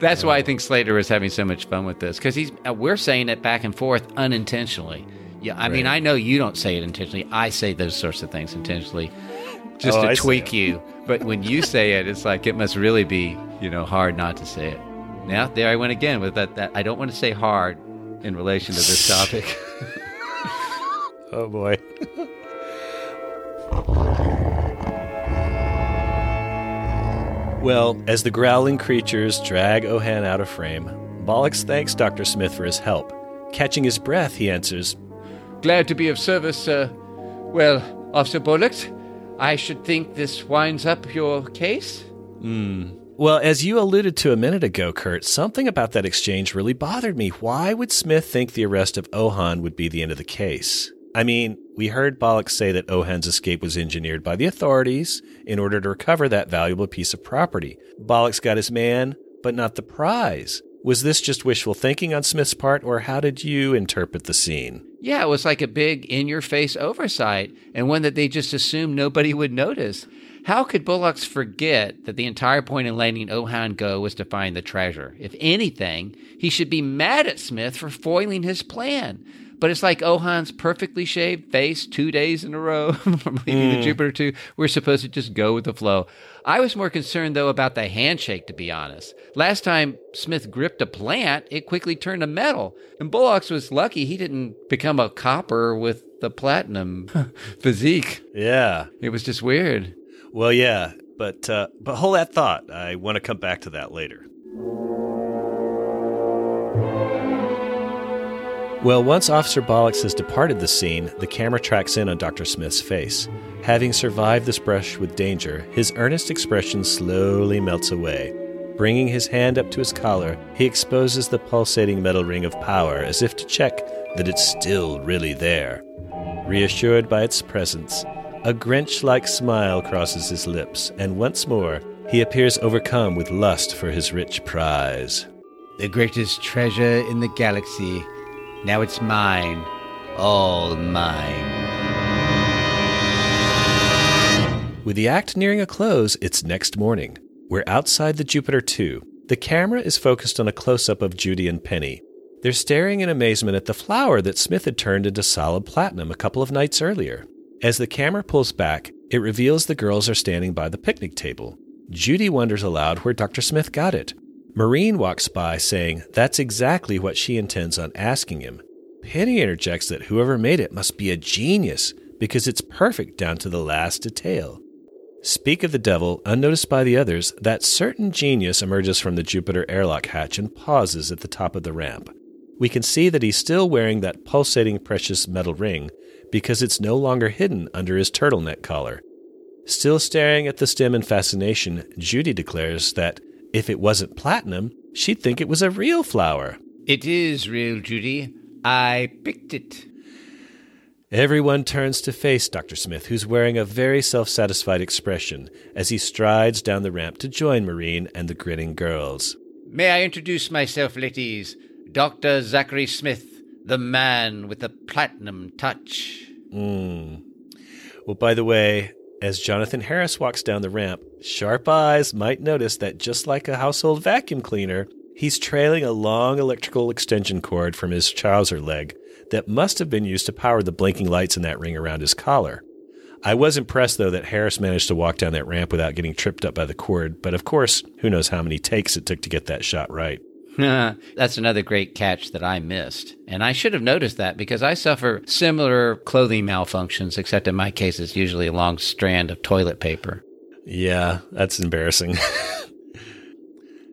That's why I think Slater is having so much fun with this, because we're saying it back and forth unintentionally. Yeah, I mean, I know you don't say it intentionally. I say those sorts of things intentionally, just to tweak you. But when you say it, it's like it must really be, hard not to say it. Now there I went again with that. I don't want to say hard in relation to this topic. Oh boy. Well, as the growling creatures drag Ohan out of frame, Bolix thanks Dr. Smith for his help. Catching his breath, he answers, glad to be of service, sir. Well, Officer Bolix, I should think this winds up your case? Well, as you alluded to a minute ago, Kurt, something about that exchange really bothered me. Why would Smith think the arrest of Ohan would be the end of the case? I mean, we heard Bolix say that Ohan's escape was engineered by the authorities in order to recover that valuable piece of property. Bolix got his man, but not the prize. Was this just wishful thinking on Smith's part, or how did you interpret the scene? Yeah, it was like a big in-your-face oversight, and one that they just assumed nobody would notice. How could Bolix forget that the entire point in letting Ohan go was to find the treasure? If anything, he should be mad at Smith for foiling his plan. But it's like Ohan's perfectly shaved face 2 days in a row from leaving the Jupiter II. We're supposed to just go with the flow. I was more concerned, though, about the handshake, to be honest. Last time Smith gripped a plant, it quickly turned to metal. And Bolix was lucky he didn't become a copper with the platinum physique. Yeah. It was just weird. Well, yeah, but hold that thought. I want to come back to that later. Well, once Officer Bolix has departed the scene, the camera tracks in on Dr. Smith's face. Having survived this brush with danger, his earnest expression slowly melts away. Bringing his hand up to his collar, he exposes the pulsating metal ring of power as if to check that it's still really there. Reassured by its presence, a Grinch-like smile crosses his lips, and once more, he appears overcome with lust for his rich prize. The greatest treasure in the galaxy. Now it's mine. All mine. With the act nearing a close, it's next morning. We're outside the Jupiter II. The camera is focused on a close-up of Judy and Penny. They're staring in amazement at the flower that Smith had turned into solid platinum a couple of nights earlier. As the camera pulls back, it reveals the girls are standing by the picnic table. Judy wonders aloud where Dr. Smith got it. Maureen walks by saying that's exactly what she intends on asking him. Penny interjects that whoever made it must be a genius because it's perfect down to the last detail. Speak of the devil, unnoticed by the others, that certain genius emerges from the Jupiter airlock hatch and pauses at the top of the ramp. We can see that he's still wearing that pulsating precious metal ring because it's no longer hidden under his turtleneck collar. Still staring at the stem in fascination, Judy declares that if it wasn't platinum, she'd think it was a real flower. It is real, Judy. I picked it. Everyone turns to face Dr. Smith, who's wearing a very self-satisfied expression as he strides down the ramp to join Maureen and the grinning girls. May I introduce myself, ladies? Dr. Zachary Smith, the man with the platinum touch. Well, by the way, as Jonathan Harris walks down the ramp, sharp eyes might notice that just like a household vacuum cleaner, he's trailing a long electrical extension cord from his trouser leg that must have been used to power the blinking lights in that ring around his collar. I was impressed, though, that Harris managed to walk down that ramp without getting tripped up by the cord, but of course, who knows how many takes it took to get that shot right. That's another great catch that I missed. And I should have noticed that because I suffer similar clothing malfunctions, except in my case, it's usually a long strand of toilet paper. Yeah, that's embarrassing.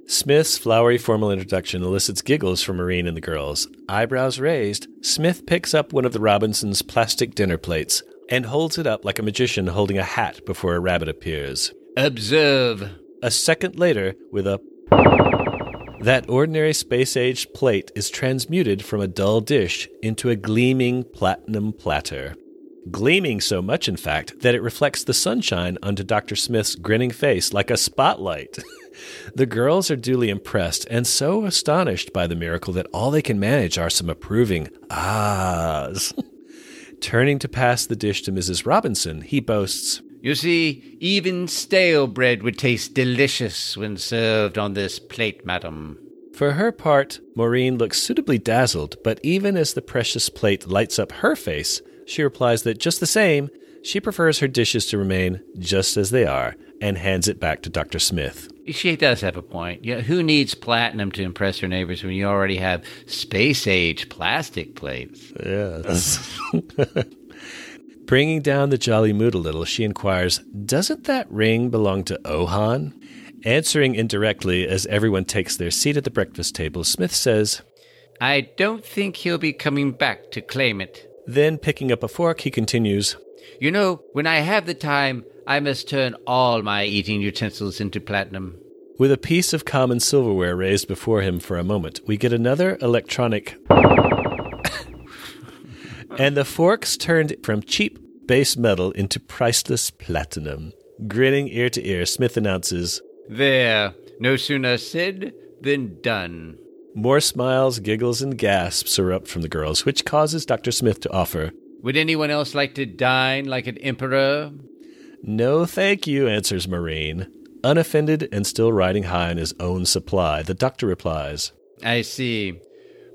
Smith's flowery formal introduction elicits giggles from Maureen and the girls. Eyebrows raised, Smith picks up one of the Robinsons' plastic dinner plates and holds it up like a magician holding a hat before a rabbit appears. Observe. A second later, with a... that ordinary space-aged plate is transmuted from a dull dish into a gleaming platinum platter. Gleaming so much, in fact, that it reflects the sunshine onto Dr. Smith's grinning face like a spotlight. The girls are duly impressed and so astonished by the miracle that all they can manage are some approving ahs. Turning to pass the dish to Mrs. Robinson, he boasts, You see, even stale bread would taste delicious when served on this plate, madam. For her part, Maureen looks suitably dazzled, but even as the precious plate lights up her face, she replies that just the same, she prefers her dishes to remain just as they are, and hands it back to Dr. Smith. She does have a point. Yeah, who needs platinum to impress her neighbors when you already have space-age plastic plates? Yes. Bringing down the jolly mood a little, she inquires, doesn't that ring belong to Ohan? Answering indirectly as everyone takes their seat at the breakfast table, Smith says, I don't think he'll be coming back to claim it. Then, picking up a fork, he continues, You know, when I have the time, I must turn all my eating utensils into platinum. With a piece of common silverware raised before him for a moment, we get another electronic... and the forks turned from cheap base metal into priceless platinum. Grinning ear to ear, Smith announces, There, no sooner said than done. More smiles, giggles, and gasps erupt from the girls, which causes Dr. Smith to offer, Would anyone else like to dine like an emperor? No, thank you, answers Maureen. Unoffended and still riding high on his own supply, the doctor replies, I see.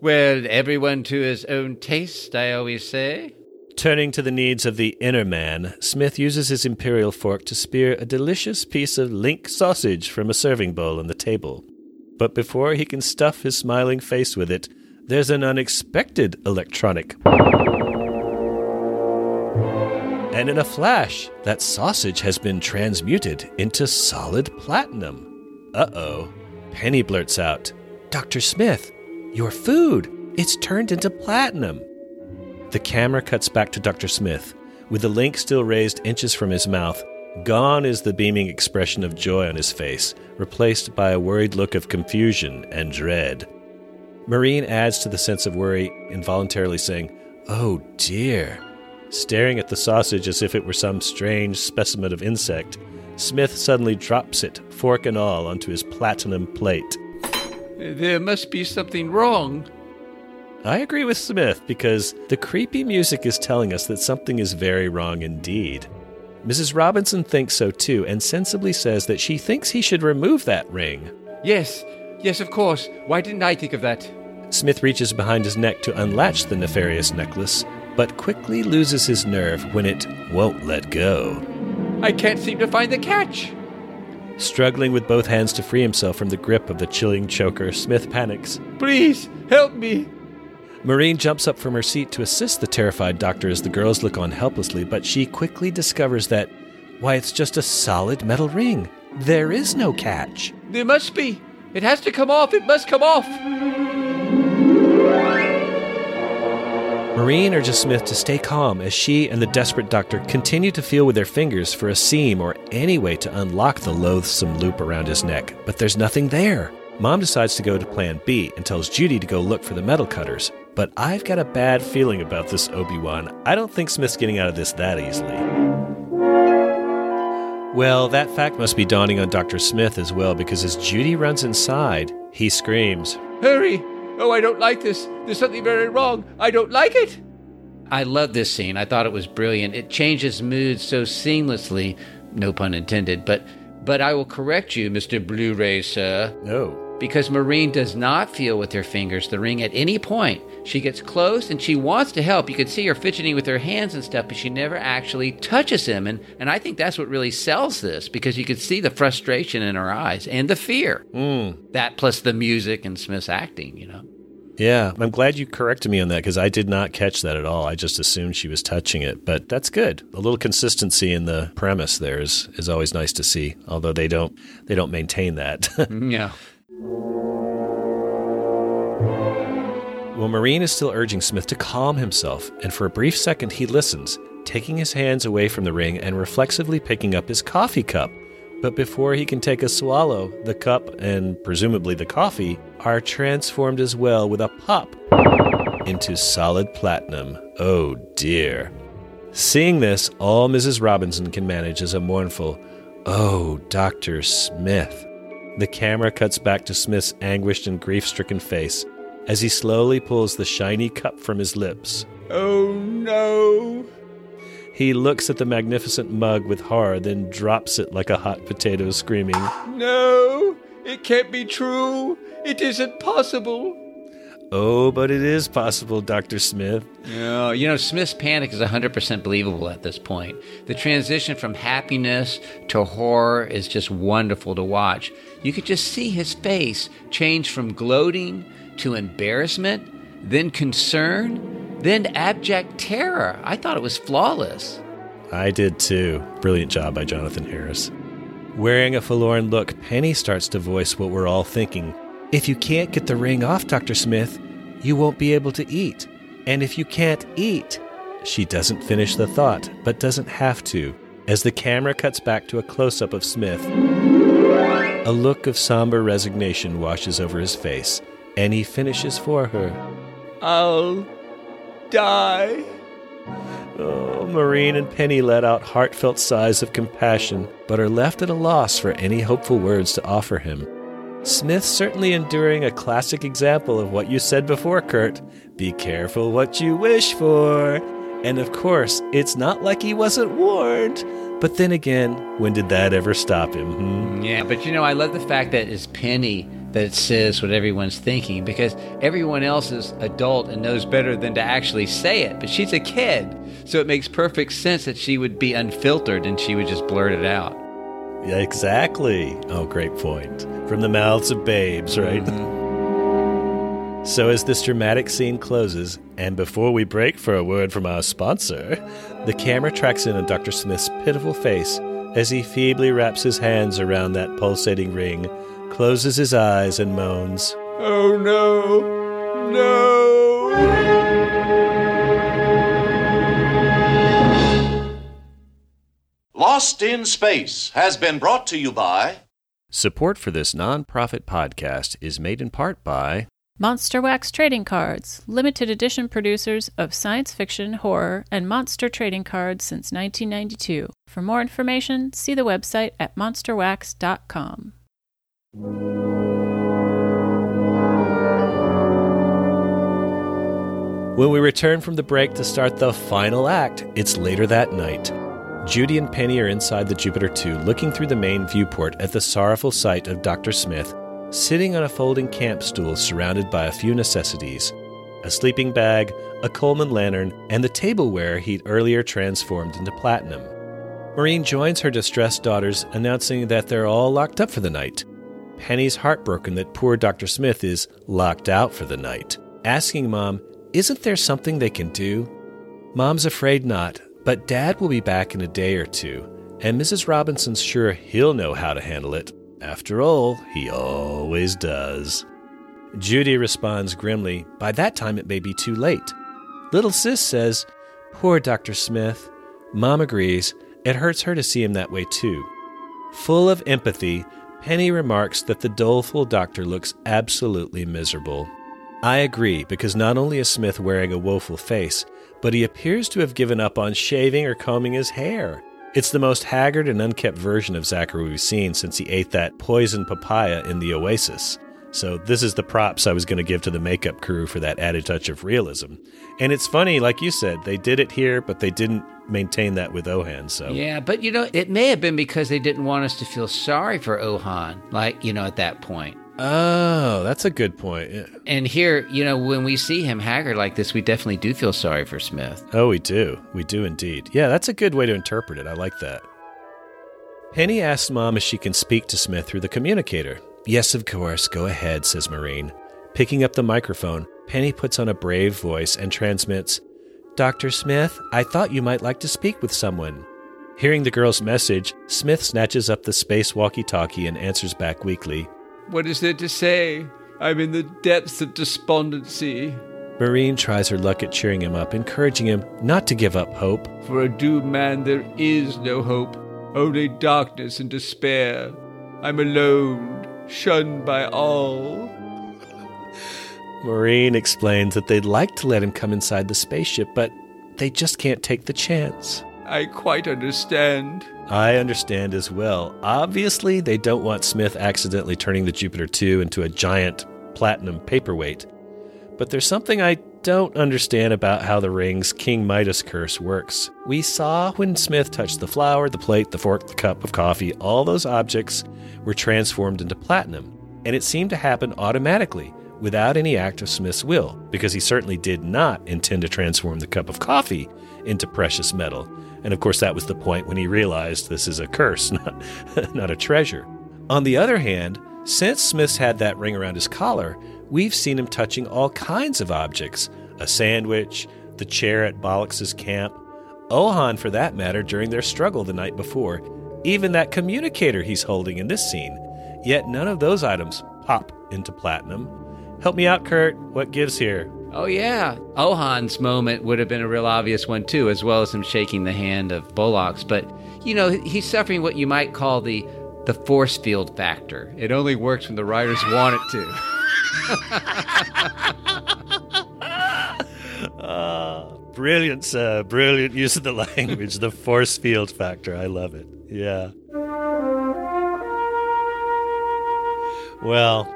Well, everyone to his own taste, I always say. Turning to the needs of the inner man, Smith uses his imperial fork to spear a delicious piece of link sausage from a serving bowl on the table. But before he can stuff his smiling face with it, there's an unexpected electronic. And in a flash, that sausage has been transmuted into solid platinum. Uh-oh. Penny blurts out, Dr. Smith, your food! It's turned into platinum! The camera cuts back to Dr. Smith, with the link still raised inches from his mouth. Gone is the beaming expression of joy on his face, replaced by a worried look of confusion and dread. Maureen adds to the sense of worry, involuntarily saying, Oh dear! Staring at the sausage as if it were some strange specimen of insect, Smith suddenly drops it, fork and all, onto his platinum plate. There must be something wrong. I agree with Smith, because the creepy music is telling us that something is very wrong indeed. Mrs. Robinson thinks so too, and sensibly says that she thinks he should remove that ring. Yes, of course. Why didn't I think of that? Smith reaches behind his neck to unlatch the nefarious necklace, but quickly loses his nerve when it won't let go. I can't seem to find the catch! Struggling with both hands to free himself from the grip of the chilling choker, Smith panics. Please, help me! Maureen jumps up from her seat to assist the terrified doctor as the girls look on helplessly, but she quickly discovers that, why, it's just a solid metal ring. There is no catch. There must be. It has to come off. It must come off. Maureen urges Smith to stay calm as she and the desperate doctor continue to feel with their fingers for a seam or any way to unlock the loathsome loop around his neck, but there's nothing there. Mom decides to go to Plan B and tells Judy to go look for the metal cutters, but I've got a bad feeling about this, Obi-Wan. I don't think Smith's getting out of this that easily. Well, that fact must be dawning on Dr. Smith as well, because as Judy runs inside, he screams, Hurry! Oh, I don't like this. There's something very wrong. I don't like it. I love this scene. I thought it was brilliant. It changes mood so seamlessly, no pun intended, but I will correct you, Mr. Blu-ray, sir. No. Because Maureen does not feel with her fingers the ring at any point. She gets close and she wants to help. You can see her fidgeting with her hands and stuff, but she never actually touches him. And I think that's what really sells this, because you can see the frustration in her eyes and the fear. That plus the music and Smith's acting, you know. Yeah, I'm glad you corrected me on that, because I did not catch that at all. I just assumed she was touching it, but that's good. A little consistency in the premise there is always nice to see, although they don't maintain that. Yeah. Well, Maureen is still urging Smith to calm himself, and for a brief second he listens, taking his hands away from the ring and reflexively picking up his coffee cup. But before he can take a swallow, the cup, and presumably the coffee, are transformed as well with a pop into solid platinum. Oh dear. Seeing this, all Mrs. Robinson can manage is a mournful, Oh, Dr. Smith. The camera cuts back to Smith's anguished and grief-stricken face as he slowly pulls the shiny cup from his lips. Oh no! He looks at the magnificent mug with horror, then drops it like a hot potato, screaming, No! It can't be true! It isn't possible! Oh, but it is possible, Dr. Smith. No, you know, Smith's panic is 100% believable at this point. The transition from happiness to horror is just wonderful to watch. You could just see his face change from gloating to embarrassment, then concern, then abject terror. I thought it was flawless. I did too. Brilliant job by Jonathan Harris. Wearing a forlorn look, Penny starts to voice what we're all thinking. If you can't get the ring off, Dr. Smith, you won't be able to eat. And if you can't eat... She doesn't finish the thought, but doesn't have to, as the camera cuts back to a close-up of Smith. A look of somber resignation washes over his face, and he finishes for her. I'll... die. Oh, Maureen and Penny let out heartfelt sighs of compassion, but are left at a loss for any hopeful words to offer him. Smith's certainly enduring a classic example of what you said before, Kurt. Be careful what you wish for. And of course, it's not like he wasn't warned. But then again, when did that ever stop him? Yeah, but you know, I love the fact that it's Penny that it says what everyone's thinking, because everyone else is adult and knows better than to actually say it, but she's a kid, so it makes perfect sense that she would be unfiltered and she would just blurt it out. Yeah, exactly. Oh, great point. From the mouths of babes, right? Mm-hmm. So as this dramatic scene closes, and before we break for a word from our sponsor, the camera tracks in on Dr. Smith's pitiful face as he feebly wraps his hands around that pulsating ring, closes his eyes and moans, Oh no, no! Lost in Space has been brought to you by... Support for this nonprofit podcast is made in part by... Monster Wax Trading Cards, limited edition producers of science fiction, horror, and monster trading cards since 1992. For more information, see the website at monsterwax.com. When we return from the break to start the final act, it's later that night. Judy and Penny are inside the Jupiter II, looking through the main viewport at the sorrowful sight of Dr. Smith, sitting on a folding camp stool surrounded by a few necessities, a sleeping bag, a Coleman lantern, and the tableware he'd earlier transformed into platinum. Maureen joins her distressed daughters, announcing that they're all locked up for the night. Penny's heartbroken that poor Dr. Smith is locked out for the night, asking Mom, isn't there something they can do? Mom's afraid not, but Dad will be back in a day or two, and Mrs. Robinson's sure he'll know how to handle it. After all, he always does. Judy responds grimly, by that time it may be too late. Little Sis says, poor Dr. Smith. Mom agrees. It hurts her to see him that way too. Full of empathy, Penny remarks that the doleful doctor looks absolutely miserable. I agree, because not only is Smith wearing a woeful face, but he appears to have given up on shaving or combing his hair. It's the most haggard and unkempt version of Zachary we've seen since he ate that poisoned papaya in the Oasis. So this is the props I was going to give to the makeup crew for that added touch of realism. And it's funny, like you said, they did it here, but they didn't maintain that with Ohan. So yeah, but, you know, it may have been because they didn't want us to feel sorry for Ohan, like, you know, at that point. Oh, that's a good point. Yeah. And here, you know, when we see him haggard like this, we definitely do feel sorry for Smith. Oh, we do. We do indeed. Yeah, that's a good way to interpret it. I like that. Penny asks Mom if she can speak to Smith through the communicator. Yes, of course. Go ahead, says Maureen. Picking up the microphone, Penny puts on a brave voice and transmits, Dr. Smith, I thought you might like to speak with someone. Hearing the girl's message, Smith snatches up the space walkie-talkie and answers back weakly. What is there to say? I'm in the depths of despondency. Maureen tries her luck at cheering him up, encouraging him not to give up hope. For a doomed man, there is no hope, only darkness and despair. I'm alone, shunned by all. Maureen explains that they'd like to let him come inside the spaceship, but they just can't take the chance. I quite understand. I understand as well. Obviously, they don't want Smith accidentally turning the Jupiter II into a giant platinum paperweight. But there's something I don't understand about how the ring's King Midas curse works. We saw when Smith touched the flower, the plate, the fork, the cup of coffee, all those objects were transformed into platinum. And it seemed to happen automatically, without any act of Smith's will, because he certainly did not intend to transform the cup of coffee into precious metal. And of course, that was the point when he realized this is a curse, not a treasure. On the other hand, since Smith's had that ring around his collar, we've seen him touching all kinds of objects. A sandwich, the chair at Bolix's camp, Ohan for that matter during their struggle the night before, even that communicator he's holding in this scene. Yet none of those items pop into platinum. Help me out, Kurt. What gives here? Oh, yeah. Ohan's moment would have been a real obvious one, too, as well as him shaking the hand of Bolix. But, you know, he's suffering what you might call the force field factor. It only works when the writers want it to. Brilliant, sir. Brilliant use of the language. The force field factor. I love it. Yeah. Well...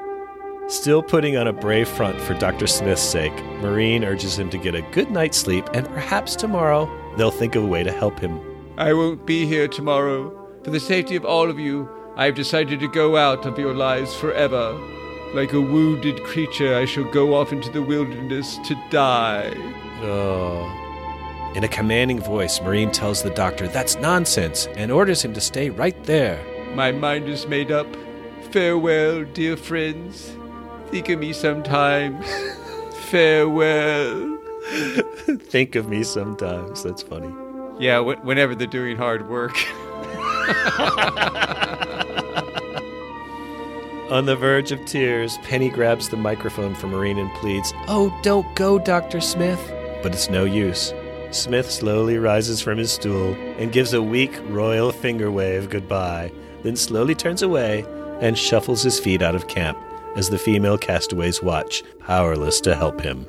Still putting on a brave front for Dr. Smith's sake, Maureen urges him to get a good night's sleep, and perhaps tomorrow they'll think of a way to help him. I won't be here tomorrow. For the safety of all of you, I've decided to go out of your lives forever. Like a wounded creature, I shall go off into the wilderness to die. Oh. In a commanding voice, Maureen tells the doctor that's nonsense and orders him to stay right there. My mind is made up. Farewell, dear friends. Think of me sometimes. Farewell. Think of me sometimes. That's funny. Yeah, whenever they're doing hard work. On the verge of tears, Penny grabs the microphone from Maureen and pleads, Oh, don't go, Dr. Smith. But it's no use. Smith slowly rises from his stool and gives a weak royal finger wave goodbye, then slowly turns away and shuffles his feet out of camp, as the female castaways watch, powerless to help him.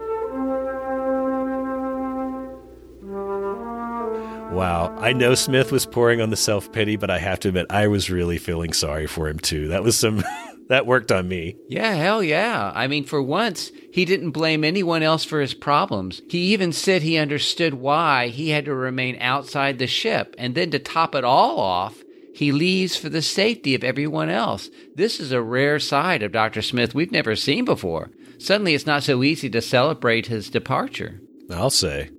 Wow, I know Smith was pouring on the self-pity, but I have to admit, I was really feeling sorry for him, too. That was some... that worked on me. Yeah, hell yeah. I mean, for once, he didn't blame anyone else for his problems. He even said he understood why he had to remain outside the ship, and then to top it all off, He leaves for the safety of everyone else. This is a rare side of Dr. Smith we've never seen before. Suddenly, it's not so easy to celebrate his departure. I'll say.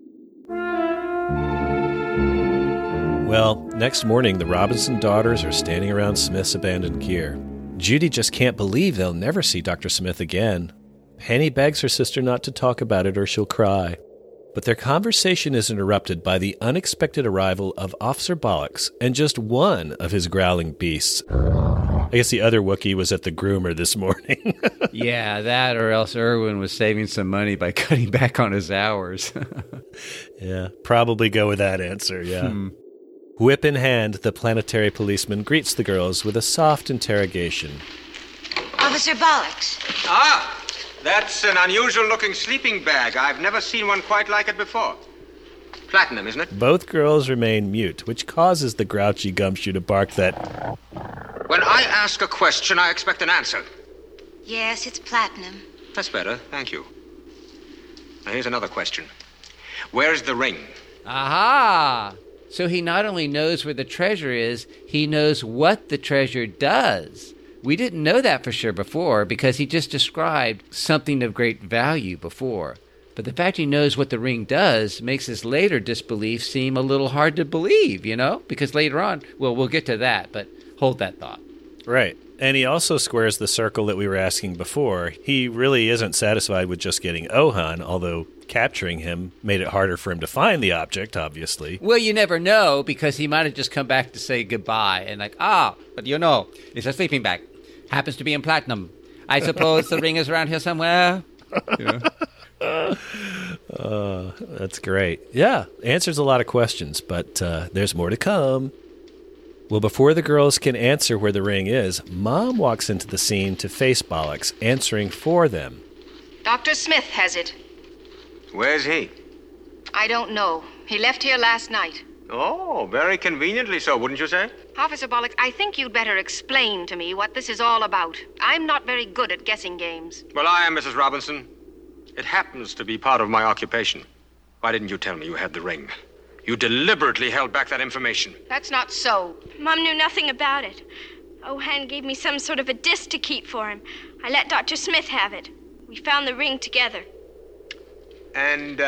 Well, next morning, the Robinson daughters are standing around Smith's abandoned gear. Judy just can't believe they'll never see Dr. Smith again. Penny begs her sister not to talk about it or she'll cry. But their conversation is interrupted by the unexpected arrival of Officer Bolix and just one of his growling beasts. I guess the other Wookiee was at the groomer this morning. Yeah, that or else Irwin was saving some money by cutting back on his hours. Yeah, probably go with that answer, yeah. Whip in hand, the planetary policeman greets the girls with a soft interrogation. Officer Bolix. Ah! That's an unusual-looking sleeping bag. I've never seen one quite like it before. Platinum, isn't it? Both girls remain mute, which causes the grouchy gumshoe to bark that... When I ask a question, I expect an answer. Yes, it's platinum. That's better. Thank you. Now, here's another question. Where's the ring? Aha! So he not only knows where the treasure is, he knows what the treasure does. We didn't know that for sure before because he just described something of great value before. But the fact he knows what the ring does makes his later disbelief seem a little hard to believe, you know? Because later on, well, we'll get to that, but hold that thought. Right. And he also squares the circle that we were asking before. He really isn't satisfied with just getting Ohan, although capturing him made it harder for him to find the object, obviously. Well, you never know because he might have just come back to say goodbye and like, but you know, it's a sleeping bag. Happens to be in platinum. I suppose the ring is around here somewhere. Yeah. That's great. Yeah, answers a lot of questions, but there's more to come. Well, before the girls can answer where the ring is, Mom walks into the scene to face Bolix, answering for them. Dr. Smith has it. Where's he? I don't know. He left here last night. Oh, very conveniently so, wouldn't you say? Officer Bolix, I think you'd better explain to me what this is all about. I'm not very good at guessing games. Well, I am, Mrs. Robinson. It happens to be part of my occupation. Why didn't you tell me you had the ring? You deliberately held back that information. That's not so. Mom knew nothing about it. Ohan gave me some sort of a disc to keep for him. I let Dr. Smith have it. We found the ring together. And,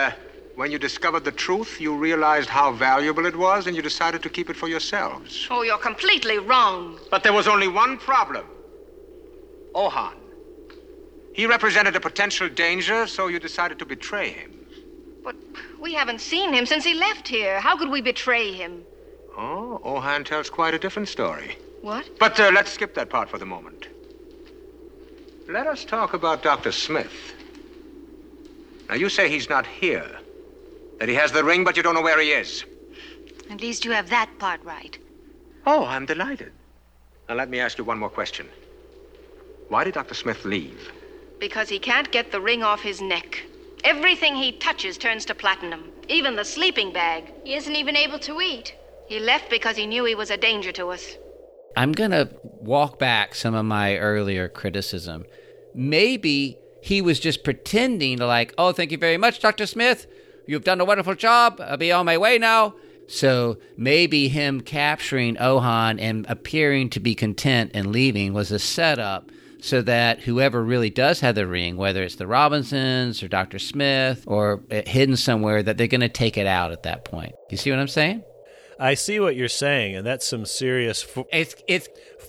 when you discovered the truth, you realized how valuable it was, and you decided to keep it for yourselves. Oh, you're completely wrong. But there was only one problem. Ohan. He represented a potential danger, so you decided to betray him. But we haven't seen him since he left here. How could we betray him? Oh, Ohan tells quite a different story. What? But let's skip that part for the moment. Let us talk about Dr. Smith. Now, you say he's not here. That he has the ring, but you don't know where he is. At least you have that part right. Oh, I'm delighted. Now, let me ask you one more question. Why did Dr. Smith leave? Because he can't get the ring off his neck. Everything he touches turns to platinum, even the sleeping bag. He isn't even able to eat. He left because he knew he was a danger to us. I'm going to walk back some of my earlier criticism. Maybe he was just pretending like, oh, thank you very much, Dr. Smith. You've done a wonderful job. I'll be on my way now. So maybe him capturing Ohan and appearing to be content and leaving was a setup so that whoever really does have the ring, whether it's the Robinsons or Dr. Smith or hidden somewhere, that they're going to take it out at that point. You see what I'm saying? I see what you're saying, and that's some serious it's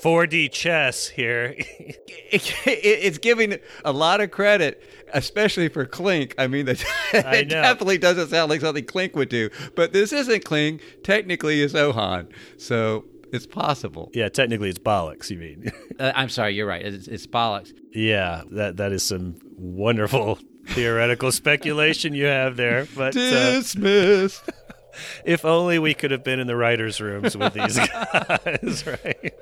4D chess here. It's giving a lot of credit, especially for Klink. I mean, it definitely doesn't sound like something Klink would do, but this isn't Klink. Technically, it's Ohan, so it's possible. Yeah, technically it's Bolix, you mean. I'm sorry, you're right. It's Bolix. Yeah, that is some wonderful theoretical speculation you have there. But dismissed. If only we could have been in the writers' rooms with these guys, right?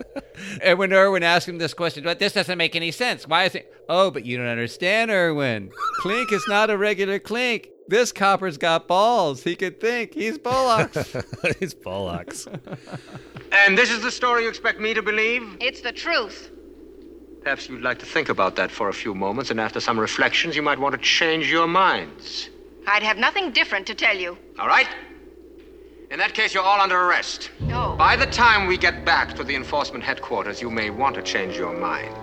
And when Irwin asked him this question, but this doesn't make any sense. Why is it? Oh, but you don't understand, Irwin. Klink is not a regular Klink. This copper's got balls. He could think. He's Bolix. He's Bolix. And this is the story you expect me to believe? It's the truth. Perhaps you'd like to think about that for a few moments, and after some reflections, you might want to change your minds. I'd have nothing different to tell you. All right. In that case, you're all under arrest. No. By the time we get back to the enforcement headquarters, you may want to change your mind.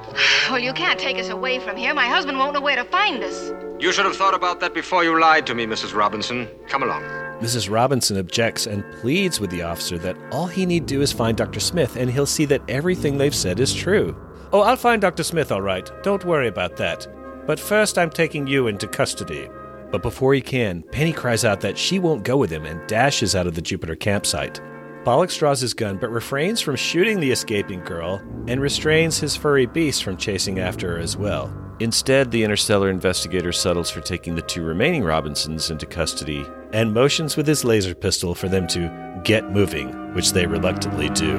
Well, you can't take us away from here. My husband won't know where to find us. You should have thought about that before you lied to me, Mrs. Robinson. Come along. Mrs. Robinson objects and pleads with the officer that all he need do is find Dr. Smith, and he'll see that everything they've said is true. Oh, I'll find Dr. Smith, all right. Don't worry about that. But first, I'm taking you into custody. But before he can, Penny cries out that she won't go with him and dashes out of the Jupiter campsite. Bolix draws his gun but refrains from shooting the escaping girl and restrains his furry beast from chasing after her as well. Instead, the interstellar investigator settles for taking the two remaining Robinsons into custody and motions with his laser pistol for them to get moving, which they reluctantly do.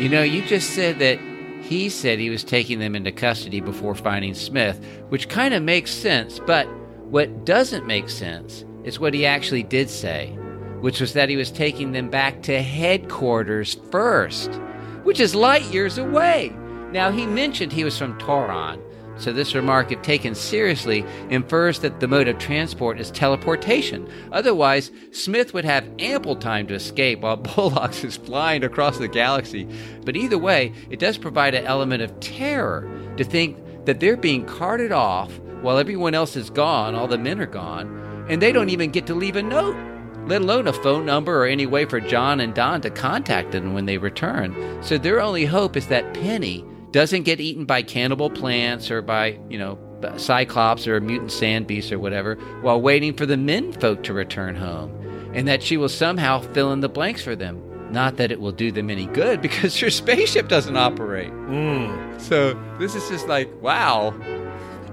You know, you just said that he said he was taking them into custody before finding Smith, which kind of makes sense, but what doesn't make sense is what he actually did say, which was that he was taking them back to headquarters first, which is light years away. Now, he mentioned he was from Toron, so this remark, if taken seriously, infers that the mode of transport is teleportation. Otherwise, Smith would have ample time to escape while Bolix is flying across the galaxy. But either way, it does provide an element of terror to think that they're being carted off while everyone else is gone, all the men are gone, and they don't even get to leave a note, let alone a phone number or any way for John and Don to contact them when they return. So their only hope is that Penny doesn't get eaten by cannibal plants or by, you know, cyclops or a mutant sand beast or whatever while waiting for the men folk to return home, and that she will somehow fill in the blanks for them. Not that it will do them any good because her spaceship doesn't operate. So this is just like, wow.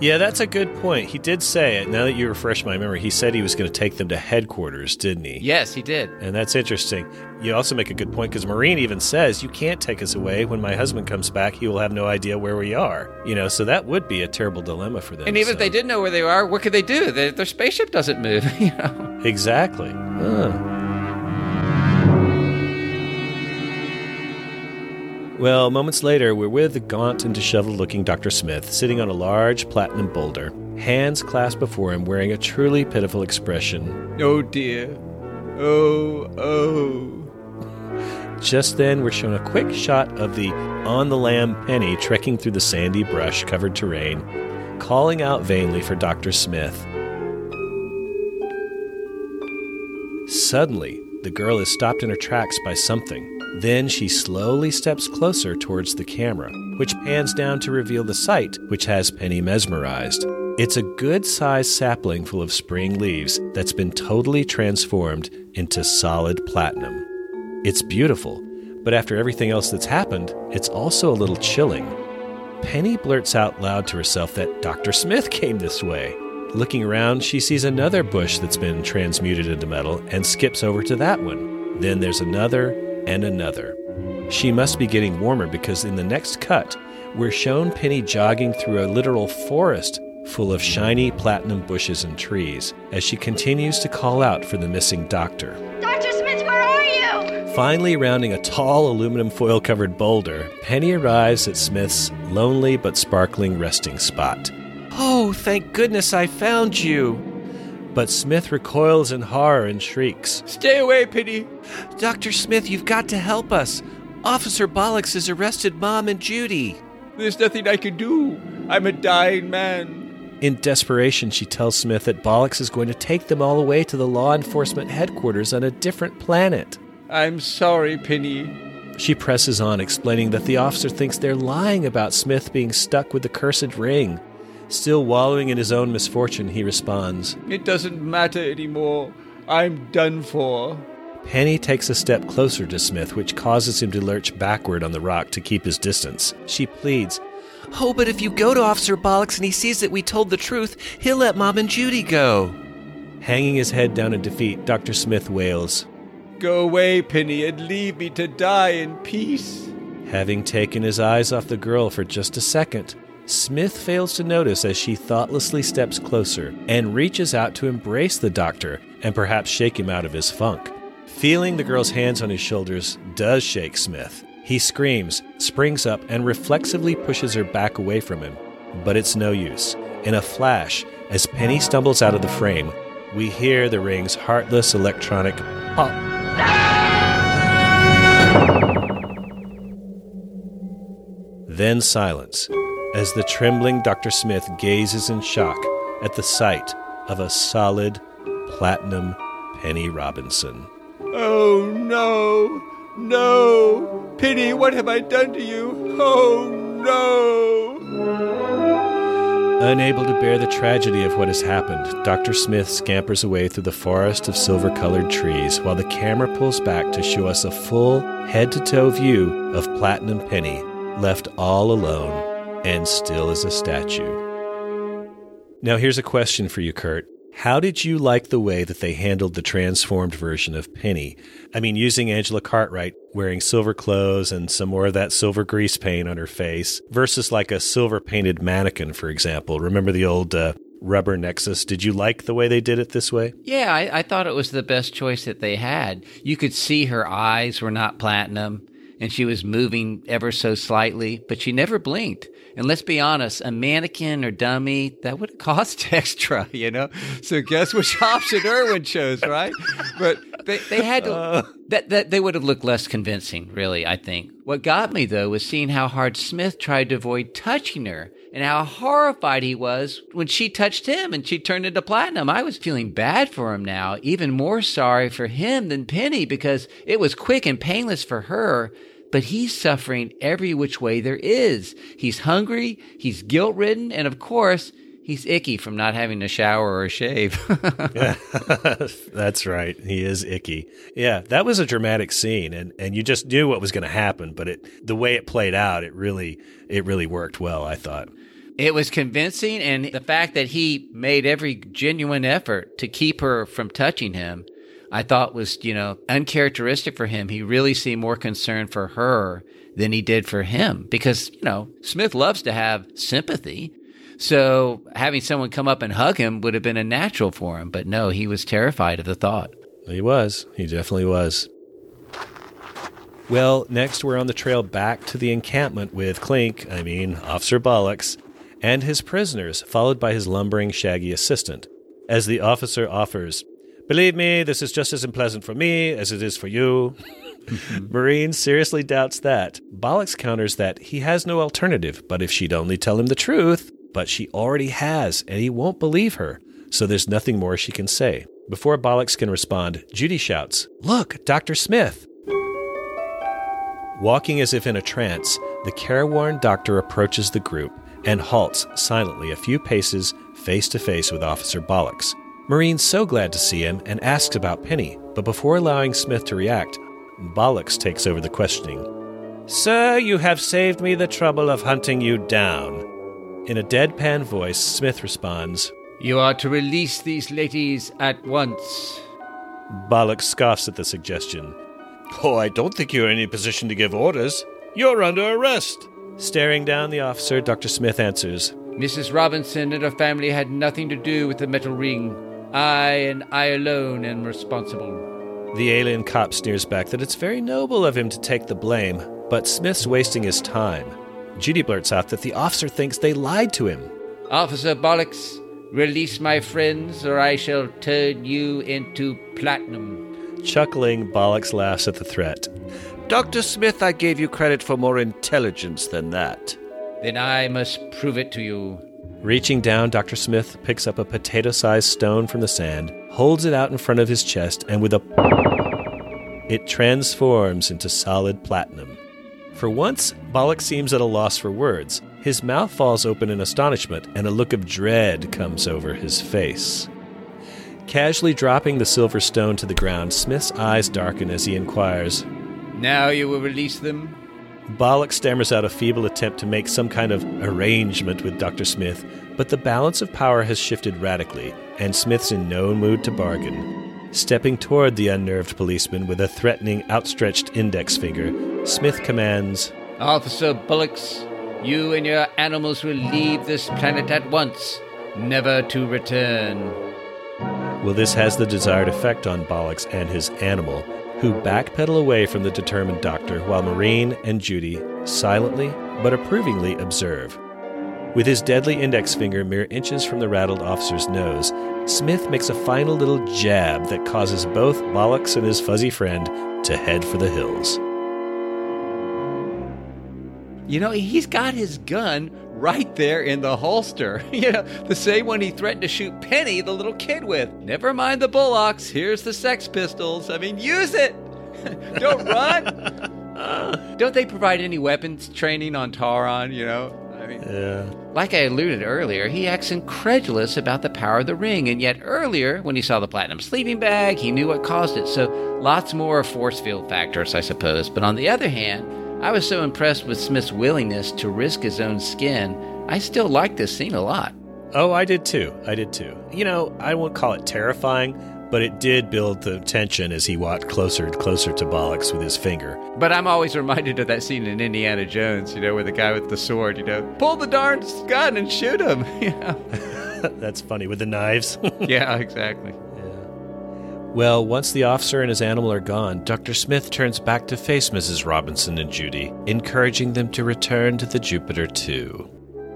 Yeah, that's a good point. He did say it. Now that you refresh my memory, he said he was going to take them to headquarters, didn't he? Yes, he did. And that's interesting. You also make a good point because Maureen even says, you can't take us away. When my husband comes back, he will have no idea where we are. You know, so that would be a terrible dilemma for them. And even if they did know where they are, what could they do? Their spaceship doesn't move, you know? Exactly. Well, moments later, we're with the gaunt and disheveled-looking Dr. Smith, sitting on a large platinum boulder, hands clasped before him, wearing a truly pitiful expression. Oh, dear. Oh, oh. Just then, we're shown a quick shot of the on-the-lam Penny trekking through the sandy brush-covered terrain, calling out vainly for Dr. Smith. Suddenly, the girl is stopped in her tracks by something. Then she slowly steps closer towards the camera, which pans down to reveal the sight, which has Penny mesmerized. It's a good-sized sapling full of spring leaves that's been totally transformed into solid platinum. It's beautiful, but after everything else that's happened, it's also a little chilling. Penny blurts out loud to herself that Dr. Smith came this way. Looking around, she sees another bush that's been transmuted into metal and skips over to that one. Then there's another and another. She must be getting warmer because in the next cut, we're shown Penny jogging through a literal forest full of shiny platinum bushes and trees as she continues to call out for the missing doctor. Dr. Smith, where are you? Finally rounding a tall aluminum foil-covered boulder, Penny arrives at Smith's lonely but sparkling resting spot. Oh, thank goodness I found you! But Smith recoils in horror and shrieks. Stay away, Penny! Dr. Smith, you've got to help us. Officer Bolix has arrested Mom and Judy. There's nothing I can do. I'm a dying man. In desperation, she tells Smith that Bolix is going to take them all away to the law enforcement headquarters on a different planet. I'm sorry, Penny. She presses on, explaining that the officer thinks they're lying about Smith being stuck with the cursed ring. Still wallowing in his own misfortune, he responds, It doesn't matter anymore. I'm done for. Penny takes a step closer to Smith, which causes him to lurch backward on the rock to keep his distance. She pleads, Oh, but if you go to Officer Bolix and he sees that we told the truth, he'll let Mom and Judy go. Hanging his head down in defeat, Dr. Smith wails, Go away, Penny, and leave me to die in peace. Having taken his eyes off the girl for just a second, Smith fails to notice as she thoughtlessly steps closer and reaches out to embrace the doctor and perhaps shake him out of his funk. Feeling the girl's hands on his shoulders does shake Smith. He screams, springs up, and reflexively pushes her back away from him. But it's no use. In a flash, as Penny stumbles out of the frame, we hear the ring's heartless electronic pop. Then silence, as the trembling Dr. Smith gazes in shock at the sight of a solid platinum Penny Robinson. Oh, no! No! Penny, what have I done to you? Oh, no! Unable to bear the tragedy of what has happened, Dr. Smith scampers away through the forest of silver-colored trees while the camera pulls back to show us a full, head-to-toe view of Platinum Penny, left all alone and still as a statue. Now here's a question for you, Kurt. How did you like the way that they handled the transformed version of Penny? I mean, using Angela Cartwright wearing silver clothes and some more of that silver grease paint on her face versus like a silver-painted mannequin, for example. Remember the old rubber nexus? Did you like the way they did it this way? Yeah, I thought it was the best choice that they had. You could see her eyes were not platinum, and she was moving ever so slightly, but she never blinked. And let's be honest, a mannequin or dummy, that would have cost extra, you know? So guess which option Irwin chose, right? But they had to that they would have looked less convincing, really, I think. What got me, though, was seeing how hard Smith tried to avoid touching her and how horrified he was when she touched him and she turned into platinum. I was feeling bad for him now, even more sorry for him than Penny, because it was quick and painless for her. But he's suffering every which way there is. He's hungry, he's guilt-ridden, and of course, he's icky from not having a shower or a shave. That's right. He is icky. Yeah, that was a dramatic scene, and you just knew what was going to happen, but the way it played out, it really worked well, I thought. It was convincing, and the fact that he made every genuine effort to keep her from touching him, I thought was, uncharacteristic for him. He really seemed more concerned for her than he did for him because, Smith loves to have sympathy. So having someone come up and hug him would have been a natural for him. But no, he was terrified of the thought. He was. He definitely was. Well, next we're on the trail back to the encampment with Klink, Officer Bolix, and his prisoners, followed by his lumbering, shaggy assistant. As the officer offers, "Believe me, this is just as unpleasant for me as it is for you." Marine seriously doubts that. Bolix counters that he has no alternative, but if she'd only tell him the truth, but she already has, and he won't believe her, so there's nothing more she can say. Before Bolix can respond, Judy shouts, "Look, Dr. Smith!" Walking as if in a trance, the careworn doctor approaches the group and halts silently a few paces face to face with Officer Bolix. Marine's so glad to see him and asks about Penny, but before allowing Smith to react, Bolix takes over the questioning. "Sir, you have saved me the trouble of hunting you down." In a deadpan voice, Smith responds, "You are to release these ladies at once." Bolix scoffs at the suggestion. "Oh, I don't think you're in any position to give orders. You're under arrest." Staring down the officer, Dr. Smith answers, "Mrs. Robinson and her family had nothing to do with the metal ring. I alone am responsible." The alien cop sneers back that it's very noble of him to take the blame, but Smith's wasting his time. Judy blurts out that the officer thinks they lied to him. "Officer Bolix, release my friends or I shall turn you into platinum." Chuckling, Bolix laughs at the threat. "Dr. Smith, I gave you credit for more intelligence than that." "Then I must prove it to you." Reaching down, Dr. Smith picks up a potato-sized stone from the sand, holds it out in front of his chest, and with a it transforms into solid platinum. For once, Bolix seems at a loss for words. His mouth falls open in astonishment, and a look of dread comes over his face. Casually dropping the silver stone to the ground, Smith's eyes darken as he inquires, "Now you will release them?" Bolix stammers out a feeble attempt to make some kind of arrangement with Dr. Smith, but the balance of power has shifted radically, and Smith's in no mood to bargain. Stepping toward the unnerved policeman with a threatening, outstretched index finger, Smith commands, "Officer Bolix, you and your animals will leave this planet at once, never to return." Well, this has the desired effect on Bolix and his animal, who backpedal away from the determined doctor while Marine and Judy silently but approvingly observe. With his deadly index finger mere inches from the rattled officer's nose, Smith makes a final little jab that causes both Bolix and his fuzzy friend to head for the hills. You know, he's got his gun right there in the holster. You know, the same one he threatened to shoot Penny, the little kid, with. Never mind the Bolix, here's the Sex Pistols. I mean, use it! Don't run! Don't they provide any weapons training on Toron, you know? I mean, yeah. Like I alluded earlier, he acts incredulous about the power of the ring, and yet earlier, when he saw the platinum sleeping bag, he knew what caused it. So lots more force field factors, I suppose. But on the other hand, I was so impressed with Smith's willingness to risk his own skin, I still liked this scene a lot. Oh, I did too. You know, I won't call it terrifying, but it did build the tension as he walked closer and closer to Bolix with his finger. But I'm always reminded of that scene in Indiana Jones, you know, where the guy with the sword, you know, pull the darn gun and shoot him. You know? That's funny, with the knives. Yeah, exactly. Yeah. Well, once the officer and his animal are gone, Dr. Smith turns back to face Mrs. Robinson and Judy, encouraging them to return to the Jupiter II.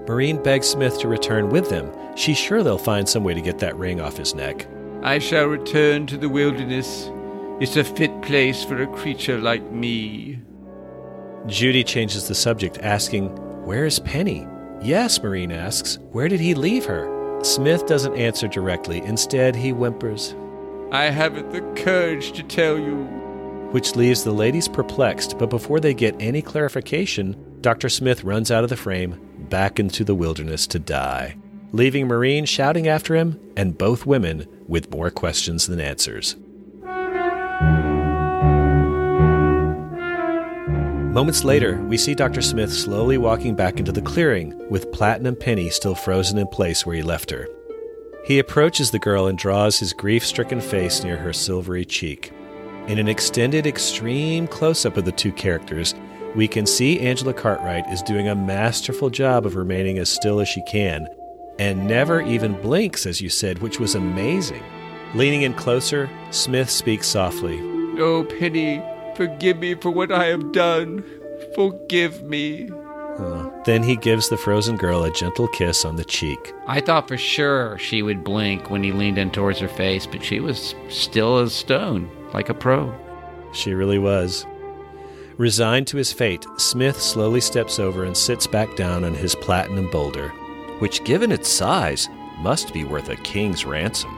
Marine begs Smith to return with them. She's sure they'll find some way to get that ring off his neck. I shall return to the wilderness. It's a fit place for a creature like me. Judy changes the subject, asking, "Where is Penny?" Yes, Marine asks, "Where did he leave her?" Smith doesn't answer directly. Instead, he whimpers, "I haven't the courage to tell you." Which leaves the ladies perplexed, but before they get any clarification, Dr. Smith runs out of the frame, back into the wilderness to die, leaving Marine shouting after him and both women with more questions than answers. Moments later, we see Dr. Smith slowly walking back into the clearing, with Platinum Penny still frozen in place where he left her. He approaches the girl and draws his grief-stricken face near her silvery cheek. In an extended, extreme close-up of the two characters, we can see Angela Cartwright is doing a masterful job of remaining as still as she can, and never even blinks, as you said, which was amazing. Leaning in closer, Smith speaks softly. "Oh, Penny, forgive me for what I have done. Forgive me." Then he gives the frozen girl a gentle kiss on the cheek. I thought for sure she would blink when he leaned in towards her face, but she was still as stone, like a pro. She really was. Resigned to his fate, Smith slowly steps over and sits back down on his platinum boulder, which, given its size, must be worth a king's ransom.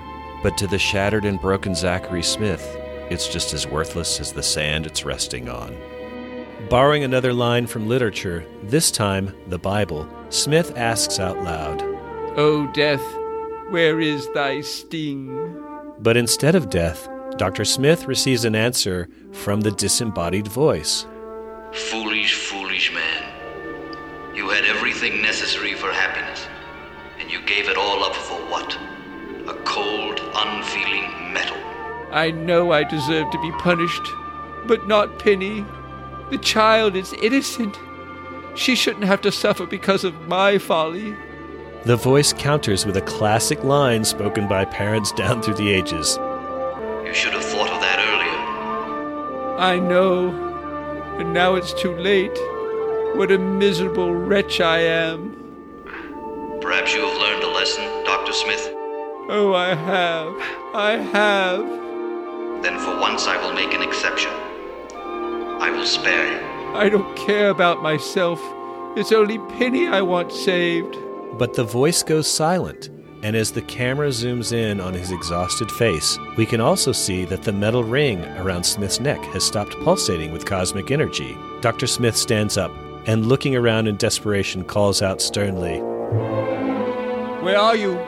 But to the shattered and broken Zachary Smith, it's just as worthless as the sand it's resting on. Borrowing another line from literature, this time the Bible, Smith asks out loud, "O death, where is thy sting?" But instead of death, Dr. Smith receives an answer from the disembodied voice. "Foolish, foolish man. You had everything necessary for happiness, and you gave it all up for what? A cold, unfeeling metal." "I know I deserve to be punished, but not Penny. The child is innocent. She shouldn't have to suffer because of my folly." The voice counters with a classic line spoken by parents down through the ages. "You should have thought of that earlier." "I know, and now it's too late. What a miserable wretch I am." "Perhaps you have learned a lesson, Dr. Smith." "Oh, I have. "Then for once I will make an exception. I will spare you." "I don't care about myself. It's only Penny I want saved." But the voice goes silent, and as the camera zooms in on his exhausted face, we can also see that the metal ring around Smith's neck has stopped pulsating with cosmic energy. Dr. Smith stands up, and looking around in desperation, calls out sternly, "Where are you?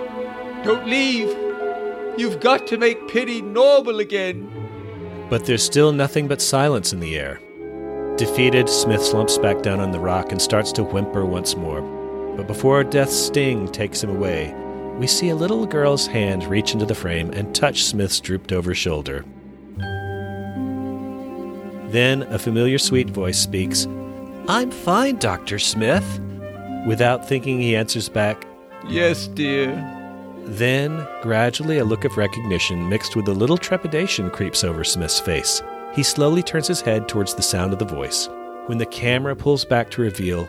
Don't leave! You've got to make Penny normal again!" But there's still nothing but silence in the air. Defeated, Smith slumps back down on the rock and starts to whimper once more. But before death's sting takes him away, we see a little girl's hand reach into the frame and touch Smith's drooped-over shoulder. Then a familiar sweet voice speaks, "I'm fine, Dr. Smith." Without thinking, he answers back, "Yes, dear." Then, gradually, a look of recognition mixed with a little trepidation creeps over Smith's face. He slowly turns his head towards the sound of the voice, when the camera pulls back to reveal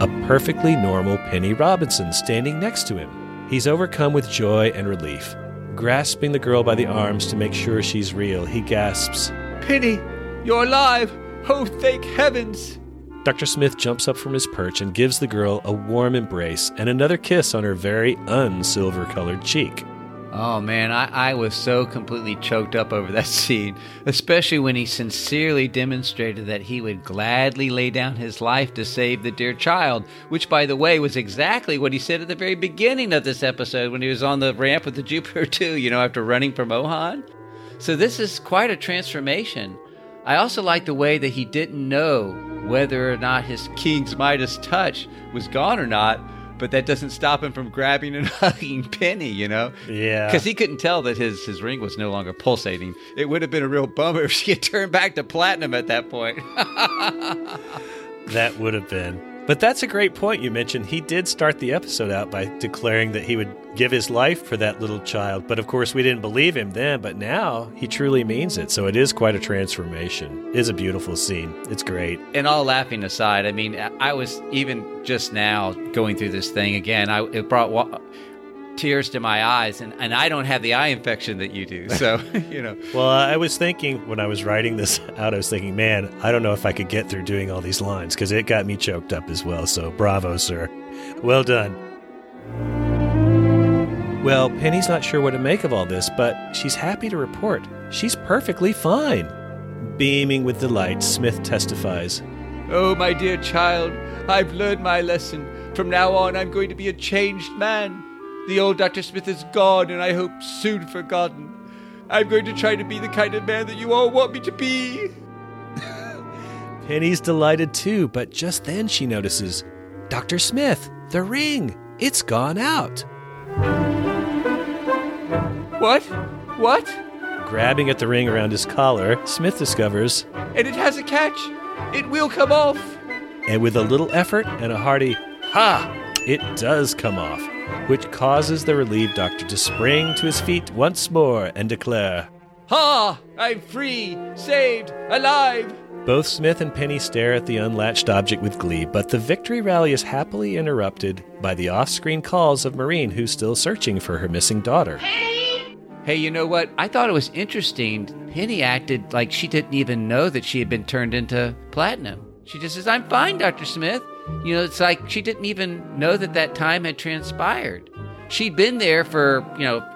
a perfectly normal Penny Robinson standing next to him. He's overcome with joy and relief. Grasping the girl by the arms to make sure she's real, he gasps, "Penny, you're alive! Oh, thank heavens!" Dr. Smith jumps up from his perch and gives the girl a warm embrace and another kiss on her very un-silver-colored cheek. Oh, man, I was so completely choked up over that scene, especially when he sincerely demonstrated that he would gladly lay down his life to save the dear child, which, by the way, was exactly what he said at the very beginning of this episode when he was on the ramp with the Jupiter II, after running from Ohan. So this is quite a transformation. I also like the way that he didn't know whether or not his King's Midas touch was gone or not, but that doesn't stop him from grabbing and hugging Penny, Yeah. Because he couldn't tell that his ring was no longer pulsating. It would have been a real bummer if she had turned back to platinum at that point. That would have been. But that's a great point you mentioned. He did start the episode out by declaring that he would give his life for that little child. But of course, we didn't believe him then, but now he truly means it. So it is quite a transformation. It is a beautiful scene. It's great. And all laughing aside, I mean, I was even just now going through this thing again. It brought tears to my eyes, and I don't have the eye infection that you do, so Well, I was thinking when I was writing this out, I was thinking, man, I don't know if I could get through doing all these lines, because it got me choked up as well. So bravo, sir. Well done. Well, Penny's not sure what to make of all this, but she's happy to report she's perfectly fine. Beaming with delight, Smith testifies, "Oh, my dear child, I've learned my lesson. From now on, I'm going to be a changed man. The old Dr. Smith is gone, and I hope soon forgotten. I'm going to try to be the kind of man that you all want me to be." Penny's delighted too, but just then she notices, "Dr. Smith, the ring, it's gone out." "What? What?" Grabbing at the ring around his collar, Smith discovers, "And it has a catch. It will come off." And with a little effort and a hearty, "Ha!" it does come off, which causes the relieved doctor to spring to his feet once more and declare, "Ha! I'm free, saved, alive!" Both Smith and Penny stare at the unlatched object with glee, but the victory rally is happily interrupted by the off-screen calls of Maureen, who's still searching for her missing daughter. Hey, you know what? I thought it was interesting. Penny acted like she didn't even know that she had been turned into platinum. She just says, "I'm fine, Dr. Smith." It's like she didn't even know that time had transpired. She'd been there for,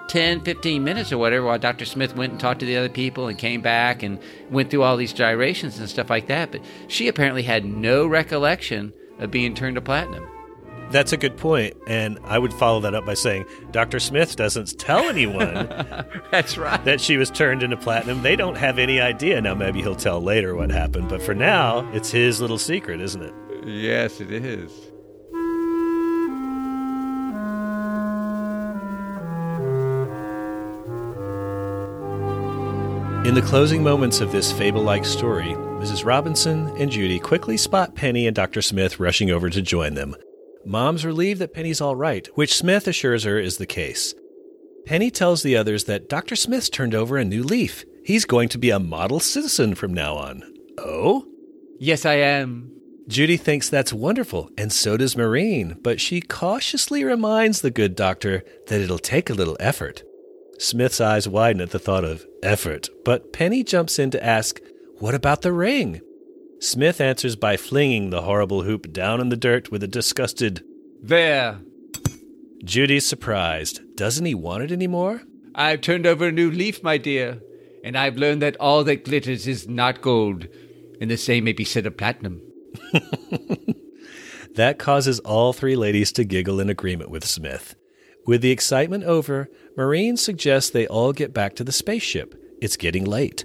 10, 15 minutes or whatever while Dr. Smith went and talked to the other people and came back and went through all these gyrations and stuff like that. But she apparently had no recollection of being turned to platinum. That's a good point. And I would follow that up by saying, Dr. Smith doesn't tell anyone That's right. that she was turned into platinum. They don't have any idea. Now, maybe he'll tell later what happened. But for now, it's his little secret, isn't it? Yes, it is. In the closing moments of this fable-like story, Mrs. Robinson and Judy quickly spot Penny and Dr. Smith rushing over to join them. Mom's relieved that Penny's all right, which Smith assures her is the case. Penny tells the others that Dr. Smith's turned over a new leaf. He's going to be a model citizen from now on. Oh? Yes, I am. Judy thinks that's wonderful, and so does Maureen, but she cautiously reminds the good doctor that it'll take a little effort. Smith's eyes widen at the thought of effort, but Penny jumps in to ask, "What about the ring?" Smith answers by flinging the horrible hoop down in the dirt with a disgusted, "There." Judy's surprised. Doesn't he want it anymore? "I've turned over a new leaf, my dear, and I've learned that all that glitters is not gold, and the same may be said of platinum." That causes all three ladies to giggle in agreement with Smith. With the excitement over, Maureen suggests they all get back to the spaceship. It's getting late.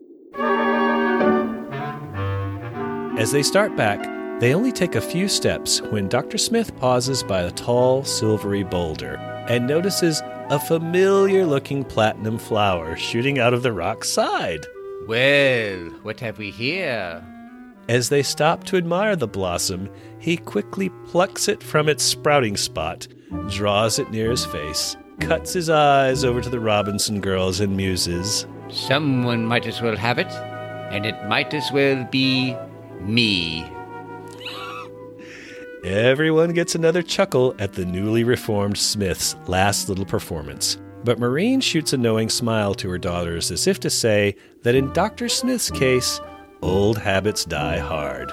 As they start back, they only take a few steps when Dr. Smith pauses by a tall, silvery boulder and notices a familiar-looking platinum flower shooting out of the rock's side. "Well, what have we here?" As they stop to admire the blossom, he quickly plucks it from its sprouting spot, draws it near his face, cuts his eyes over to the Robinson girls and muses, "Someone might as well have it, and it might as well be me." Everyone gets another chuckle at the newly reformed Smith's last little performance. But Maureen shoots a knowing smile to her daughters as if to say that in Dr. Smith's case, old habits die hard.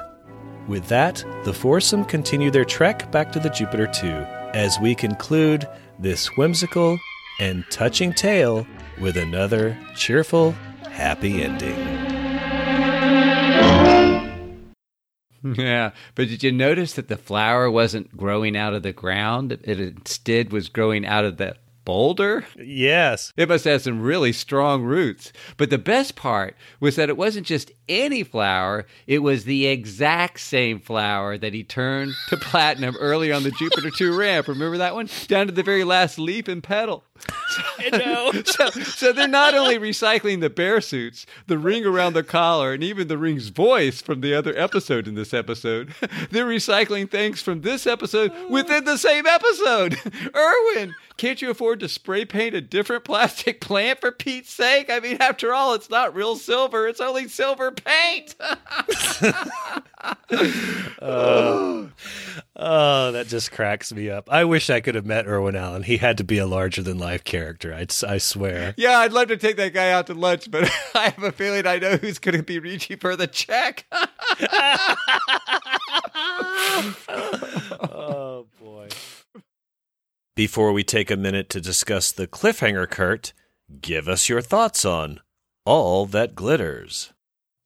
With that, the foursome continue their trek back to the Jupiter II as we conclude this whimsical and touching tale with another cheerful, happy ending. Yeah, but did you notice that the flower wasn't growing out of the ground? It instead was growing out of the boulder? Yes. It must have some really strong roots. But the best part was that it wasn't just any flower. It was the exact same flower that he turned to platinum early on the Jupiter 2 ramp. Remember that one? Down to the very last leaf and petal. I know. So they're not only recycling the bear suits, the ring around the collar, and even the ring's voice from the other episode in this episode. They're recycling things from this episode within the same episode. Irwin, can't you afford to spray paint a different plastic plant for Pete's sake? I mean, after all, it's not real silver. It's only silver paint. Oh, that just cracks me up. I wish I could have met Irwin Allen. He had to be a larger-than-life character, I swear. Yeah, I'd love to take that guy out to lunch, but I have a feeling I know who's going to be reaching for the check. Oh, boy. Before we take a minute to discuss the cliffhanger, Kurt, give us your thoughts on All That Glitters.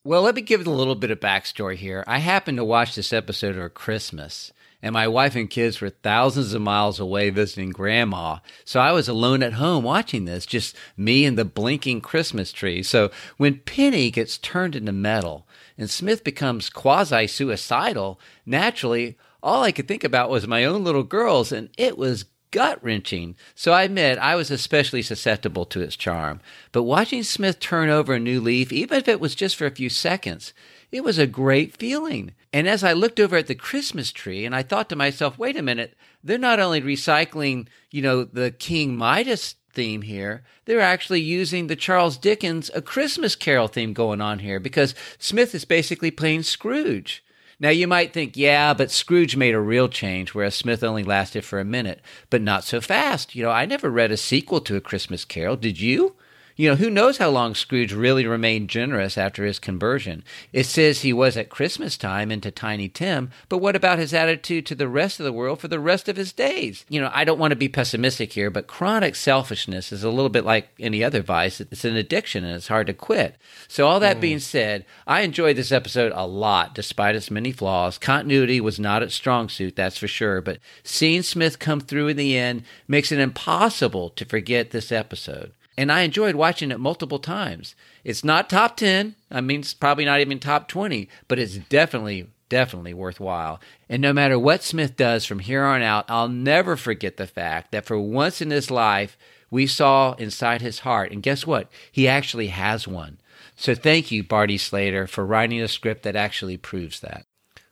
Well, let me give it a little bit of backstory here. I happened to watch this episode over Christmas, and my wife and kids were thousands of miles away visiting Grandma. So I was alone at home watching this, just me and the blinking Christmas tree. So when Penny gets turned into metal and Smith becomes quasi-suicidal, naturally, all I could think about was my own little girls, and it was gut-wrenching. So I admit I was especially susceptible to its charm. But watching Smith turn over a new leaf, even if it was just for a few seconds, it was a great feeling. And as I looked over at the Christmas tree, and I thought to myself, wait a minute, they're not only recycling, the King Midas theme here, they're actually using the Charles Dickens A Christmas Carol theme going on here, because Smith is basically playing Scrooge. Now, you might think, yeah, but Scrooge made a real change, whereas Smith only lasted for a minute, but not so fast. I never read a sequel to A Christmas Carol. Did you? Who knows how long Scrooge really remained generous after his conversion. It says he was at Christmas time and to Tiny Tim, but what about his attitude to the rest of the world for the rest of his days? I don't want to be pessimistic here, but chronic selfishness is a little bit like any other vice. It's an addiction and it's hard to quit. So all that being said, I enjoyed this episode a lot, despite its many flaws. Continuity was not its strong suit, that's for sure, but seeing Smith come through in the end makes it impossible to forget this episode. And I enjoyed watching it multiple times. It's not top 10. I mean, it's probably not even top 20, but it's definitely worthwhile. And no matter what Smith does from here on out, I'll never forget the fact that for once in his life, we saw inside his heart. And guess what? He actually has one. So thank you, Barney Slater, for writing a script that actually proves that.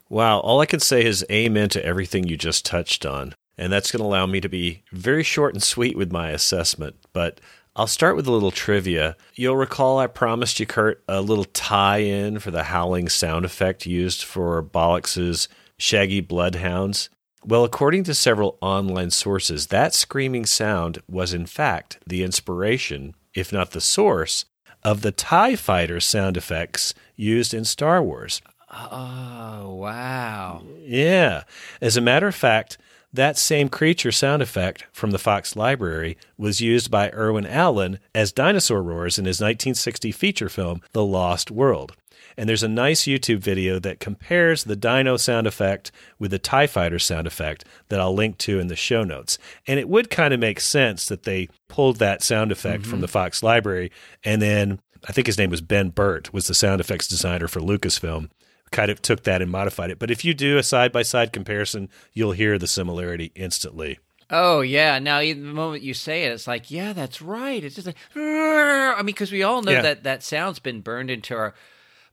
Wow. All I can say is amen to everything you just touched on. And that's going to allow me to be very short and sweet with my assessment, but I'll start with a little trivia. You'll recall I promised you, Kurt, a little tie-in for the howling sound effect used for Bolix's shaggy bloodhounds. Well, according to several online sources, that screaming sound was in fact the inspiration, if not the source, of the TIE Fighter sound effects used in Star Wars. Oh, wow. Yeah. As a matter of fact, that same creature sound effect from the Fox Library was used by Irwin Allen as dinosaur roars in his 1960 feature film, The Lost World. And there's a nice YouTube video that compares the dino sound effect with the TIE Fighter sound effect that I'll link to in the show notes. And it would kind of make sense that they pulled that sound effect from the Fox Library, and then I think his name was Ben Burt, was the sound effects designer for Lucasfilm, kind of took that and modified it. But if you do a side-by-side comparison, you'll hear the similarity instantly. Oh, yeah. Now, the moment you say it, it's like, yeah, that's right. It's just like, I mean, because we all know that sound's been burned into our...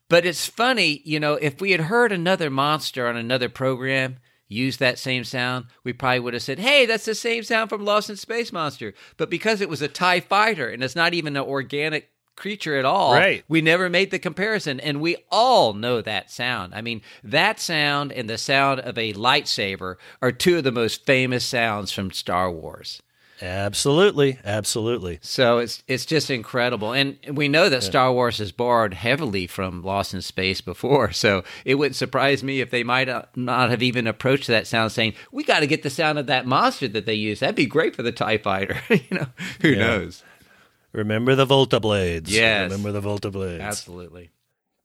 But it's funny, if we had heard another monster on another program use that same sound, we probably would have said, hey, that's the same sound from Lost in Space Monster. But because it was a TIE Fighter, and it's not even an organic creature at all. Right. We never made the comparison, and we all know that sound. I mean, that sound and the sound of a lightsaber are two of the most famous sounds from Star Wars. Absolutely, absolutely. So it's just incredible. And we know that Star Wars has borrowed heavily from Lost in Space before, so it wouldn't surprise me if they might not have even approached that sound saying, we got to get the sound of that monster that they use. That'd be great for the TIE Fighter. You know, who knows? Remember the Volta Blades. Yes. Remember the Volta Blades. Absolutely.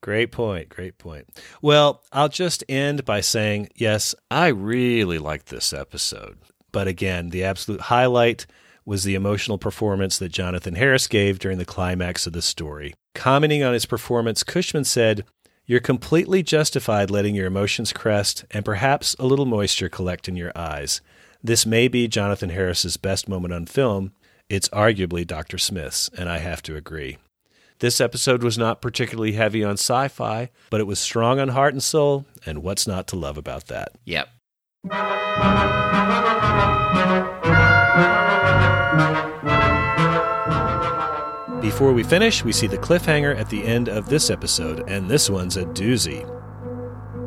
Great point, great point. Well, I'll just end by saying, yes, I really liked this episode. But again, the absolute highlight was the emotional performance that Jonathan Harris gave during the climax of the story. Commenting on his performance, Cushman said, "You're completely justified letting your emotions crest and perhaps a little moisture collect in your eyes. This may be Jonathan Harris's best moment on film. It's arguably Dr. Smith's, and I have to agree." This episode was not particularly heavy on sci-fi, but it was strong on heart and soul, and what's not to love about that? Yep. Before we finish, we see the cliffhanger at the end of this episode, and this one's a doozy.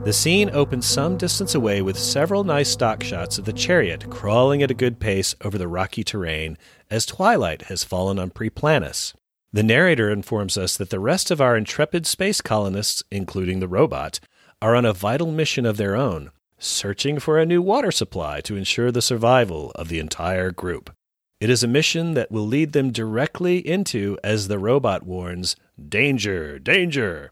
The scene opens some distance away with several nice stock shots of the chariot crawling at a good pace over the rocky terrain as twilight has fallen on Pre-Planus. The narrator informs us that the rest of our intrepid space colonists, including the robot, are on a vital mission of their own, searching for a new water supply to ensure the survival of the entire group. It is a mission that will lead them directly into, as the robot warns, danger, danger.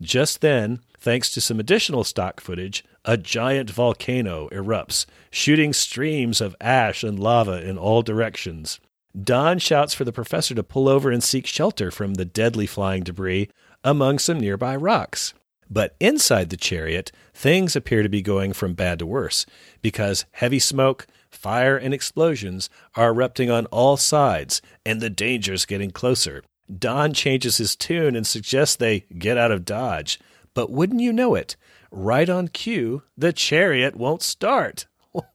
Just then, thanks to some additional stock footage, a giant volcano erupts, shooting streams of ash and lava in all directions. Don shouts for the professor to pull over and seek shelter from the deadly flying debris among some nearby rocks. But inside the chariot, things appear to be going from bad to worse, because heavy smoke, fire, and explosions are erupting on all sides, and the danger's getting closer. Don changes his tune and suggests they get out of Dodge. But wouldn't you know it, right on cue, the chariot won't start.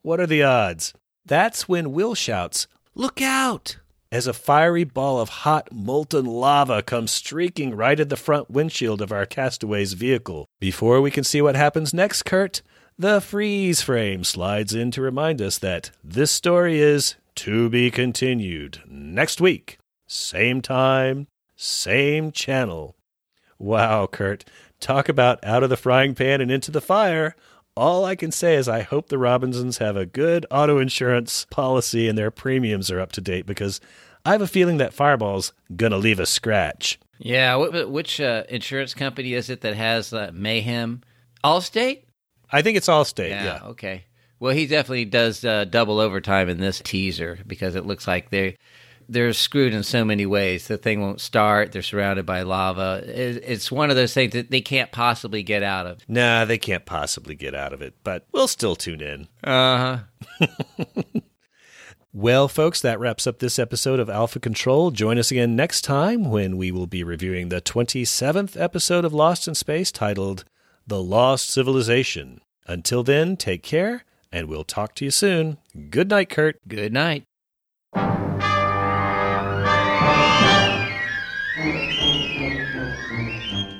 What are the odds? That's when Will shouts, "Look out!" as a fiery ball of hot, molten lava comes streaking right at the front windshield of our castaway's vehicle. Before we can see what happens next, Kurt, the freeze frame slides in to remind us that this story is to be continued next week. Same time, same channel. Wow, Kurt. Talk about out of the frying pan and into the fire. All I can say is I hope the Robinsons have a good auto insurance policy and their premiums are up to date, because I have a feeling that fireball's going to leave a scratch. Yeah, which insurance company is it that has mayhem? Allstate? I think it's Allstate, yeah. Okay. Well, he definitely does double overtime in this teaser, because it looks like they're screwed in so many ways. The thing won't start. They're surrounded by lava. It's one of those things that they can't possibly get out of. Nah, they can't possibly get out of it, but we'll still tune in. Well, folks, that wraps up this episode of Alpha Control. Join us again next time when we will be reviewing the 27th episode of Lost in Space, titled The Lost Civilization. Until then, take care, and we'll talk to you soon. Good night, Kurt. Good night.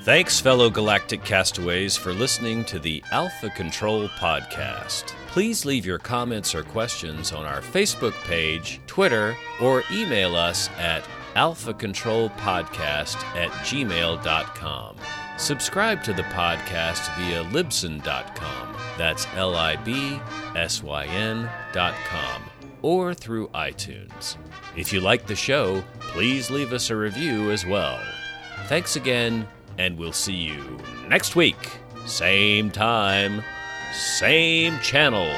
Thanks, fellow galactic castaways, for listening to the Alpha Control podcast. Please leave your comments or questions on our Facebook page, Twitter, or email us at alphacontrolpodcast@gmail.com. Subscribe to the podcast via libsyn.com, that's libsyn.com, or through iTunes. If you like the show, please leave us a review as well. Thanks again. And we'll see you next week. Same time, same channel.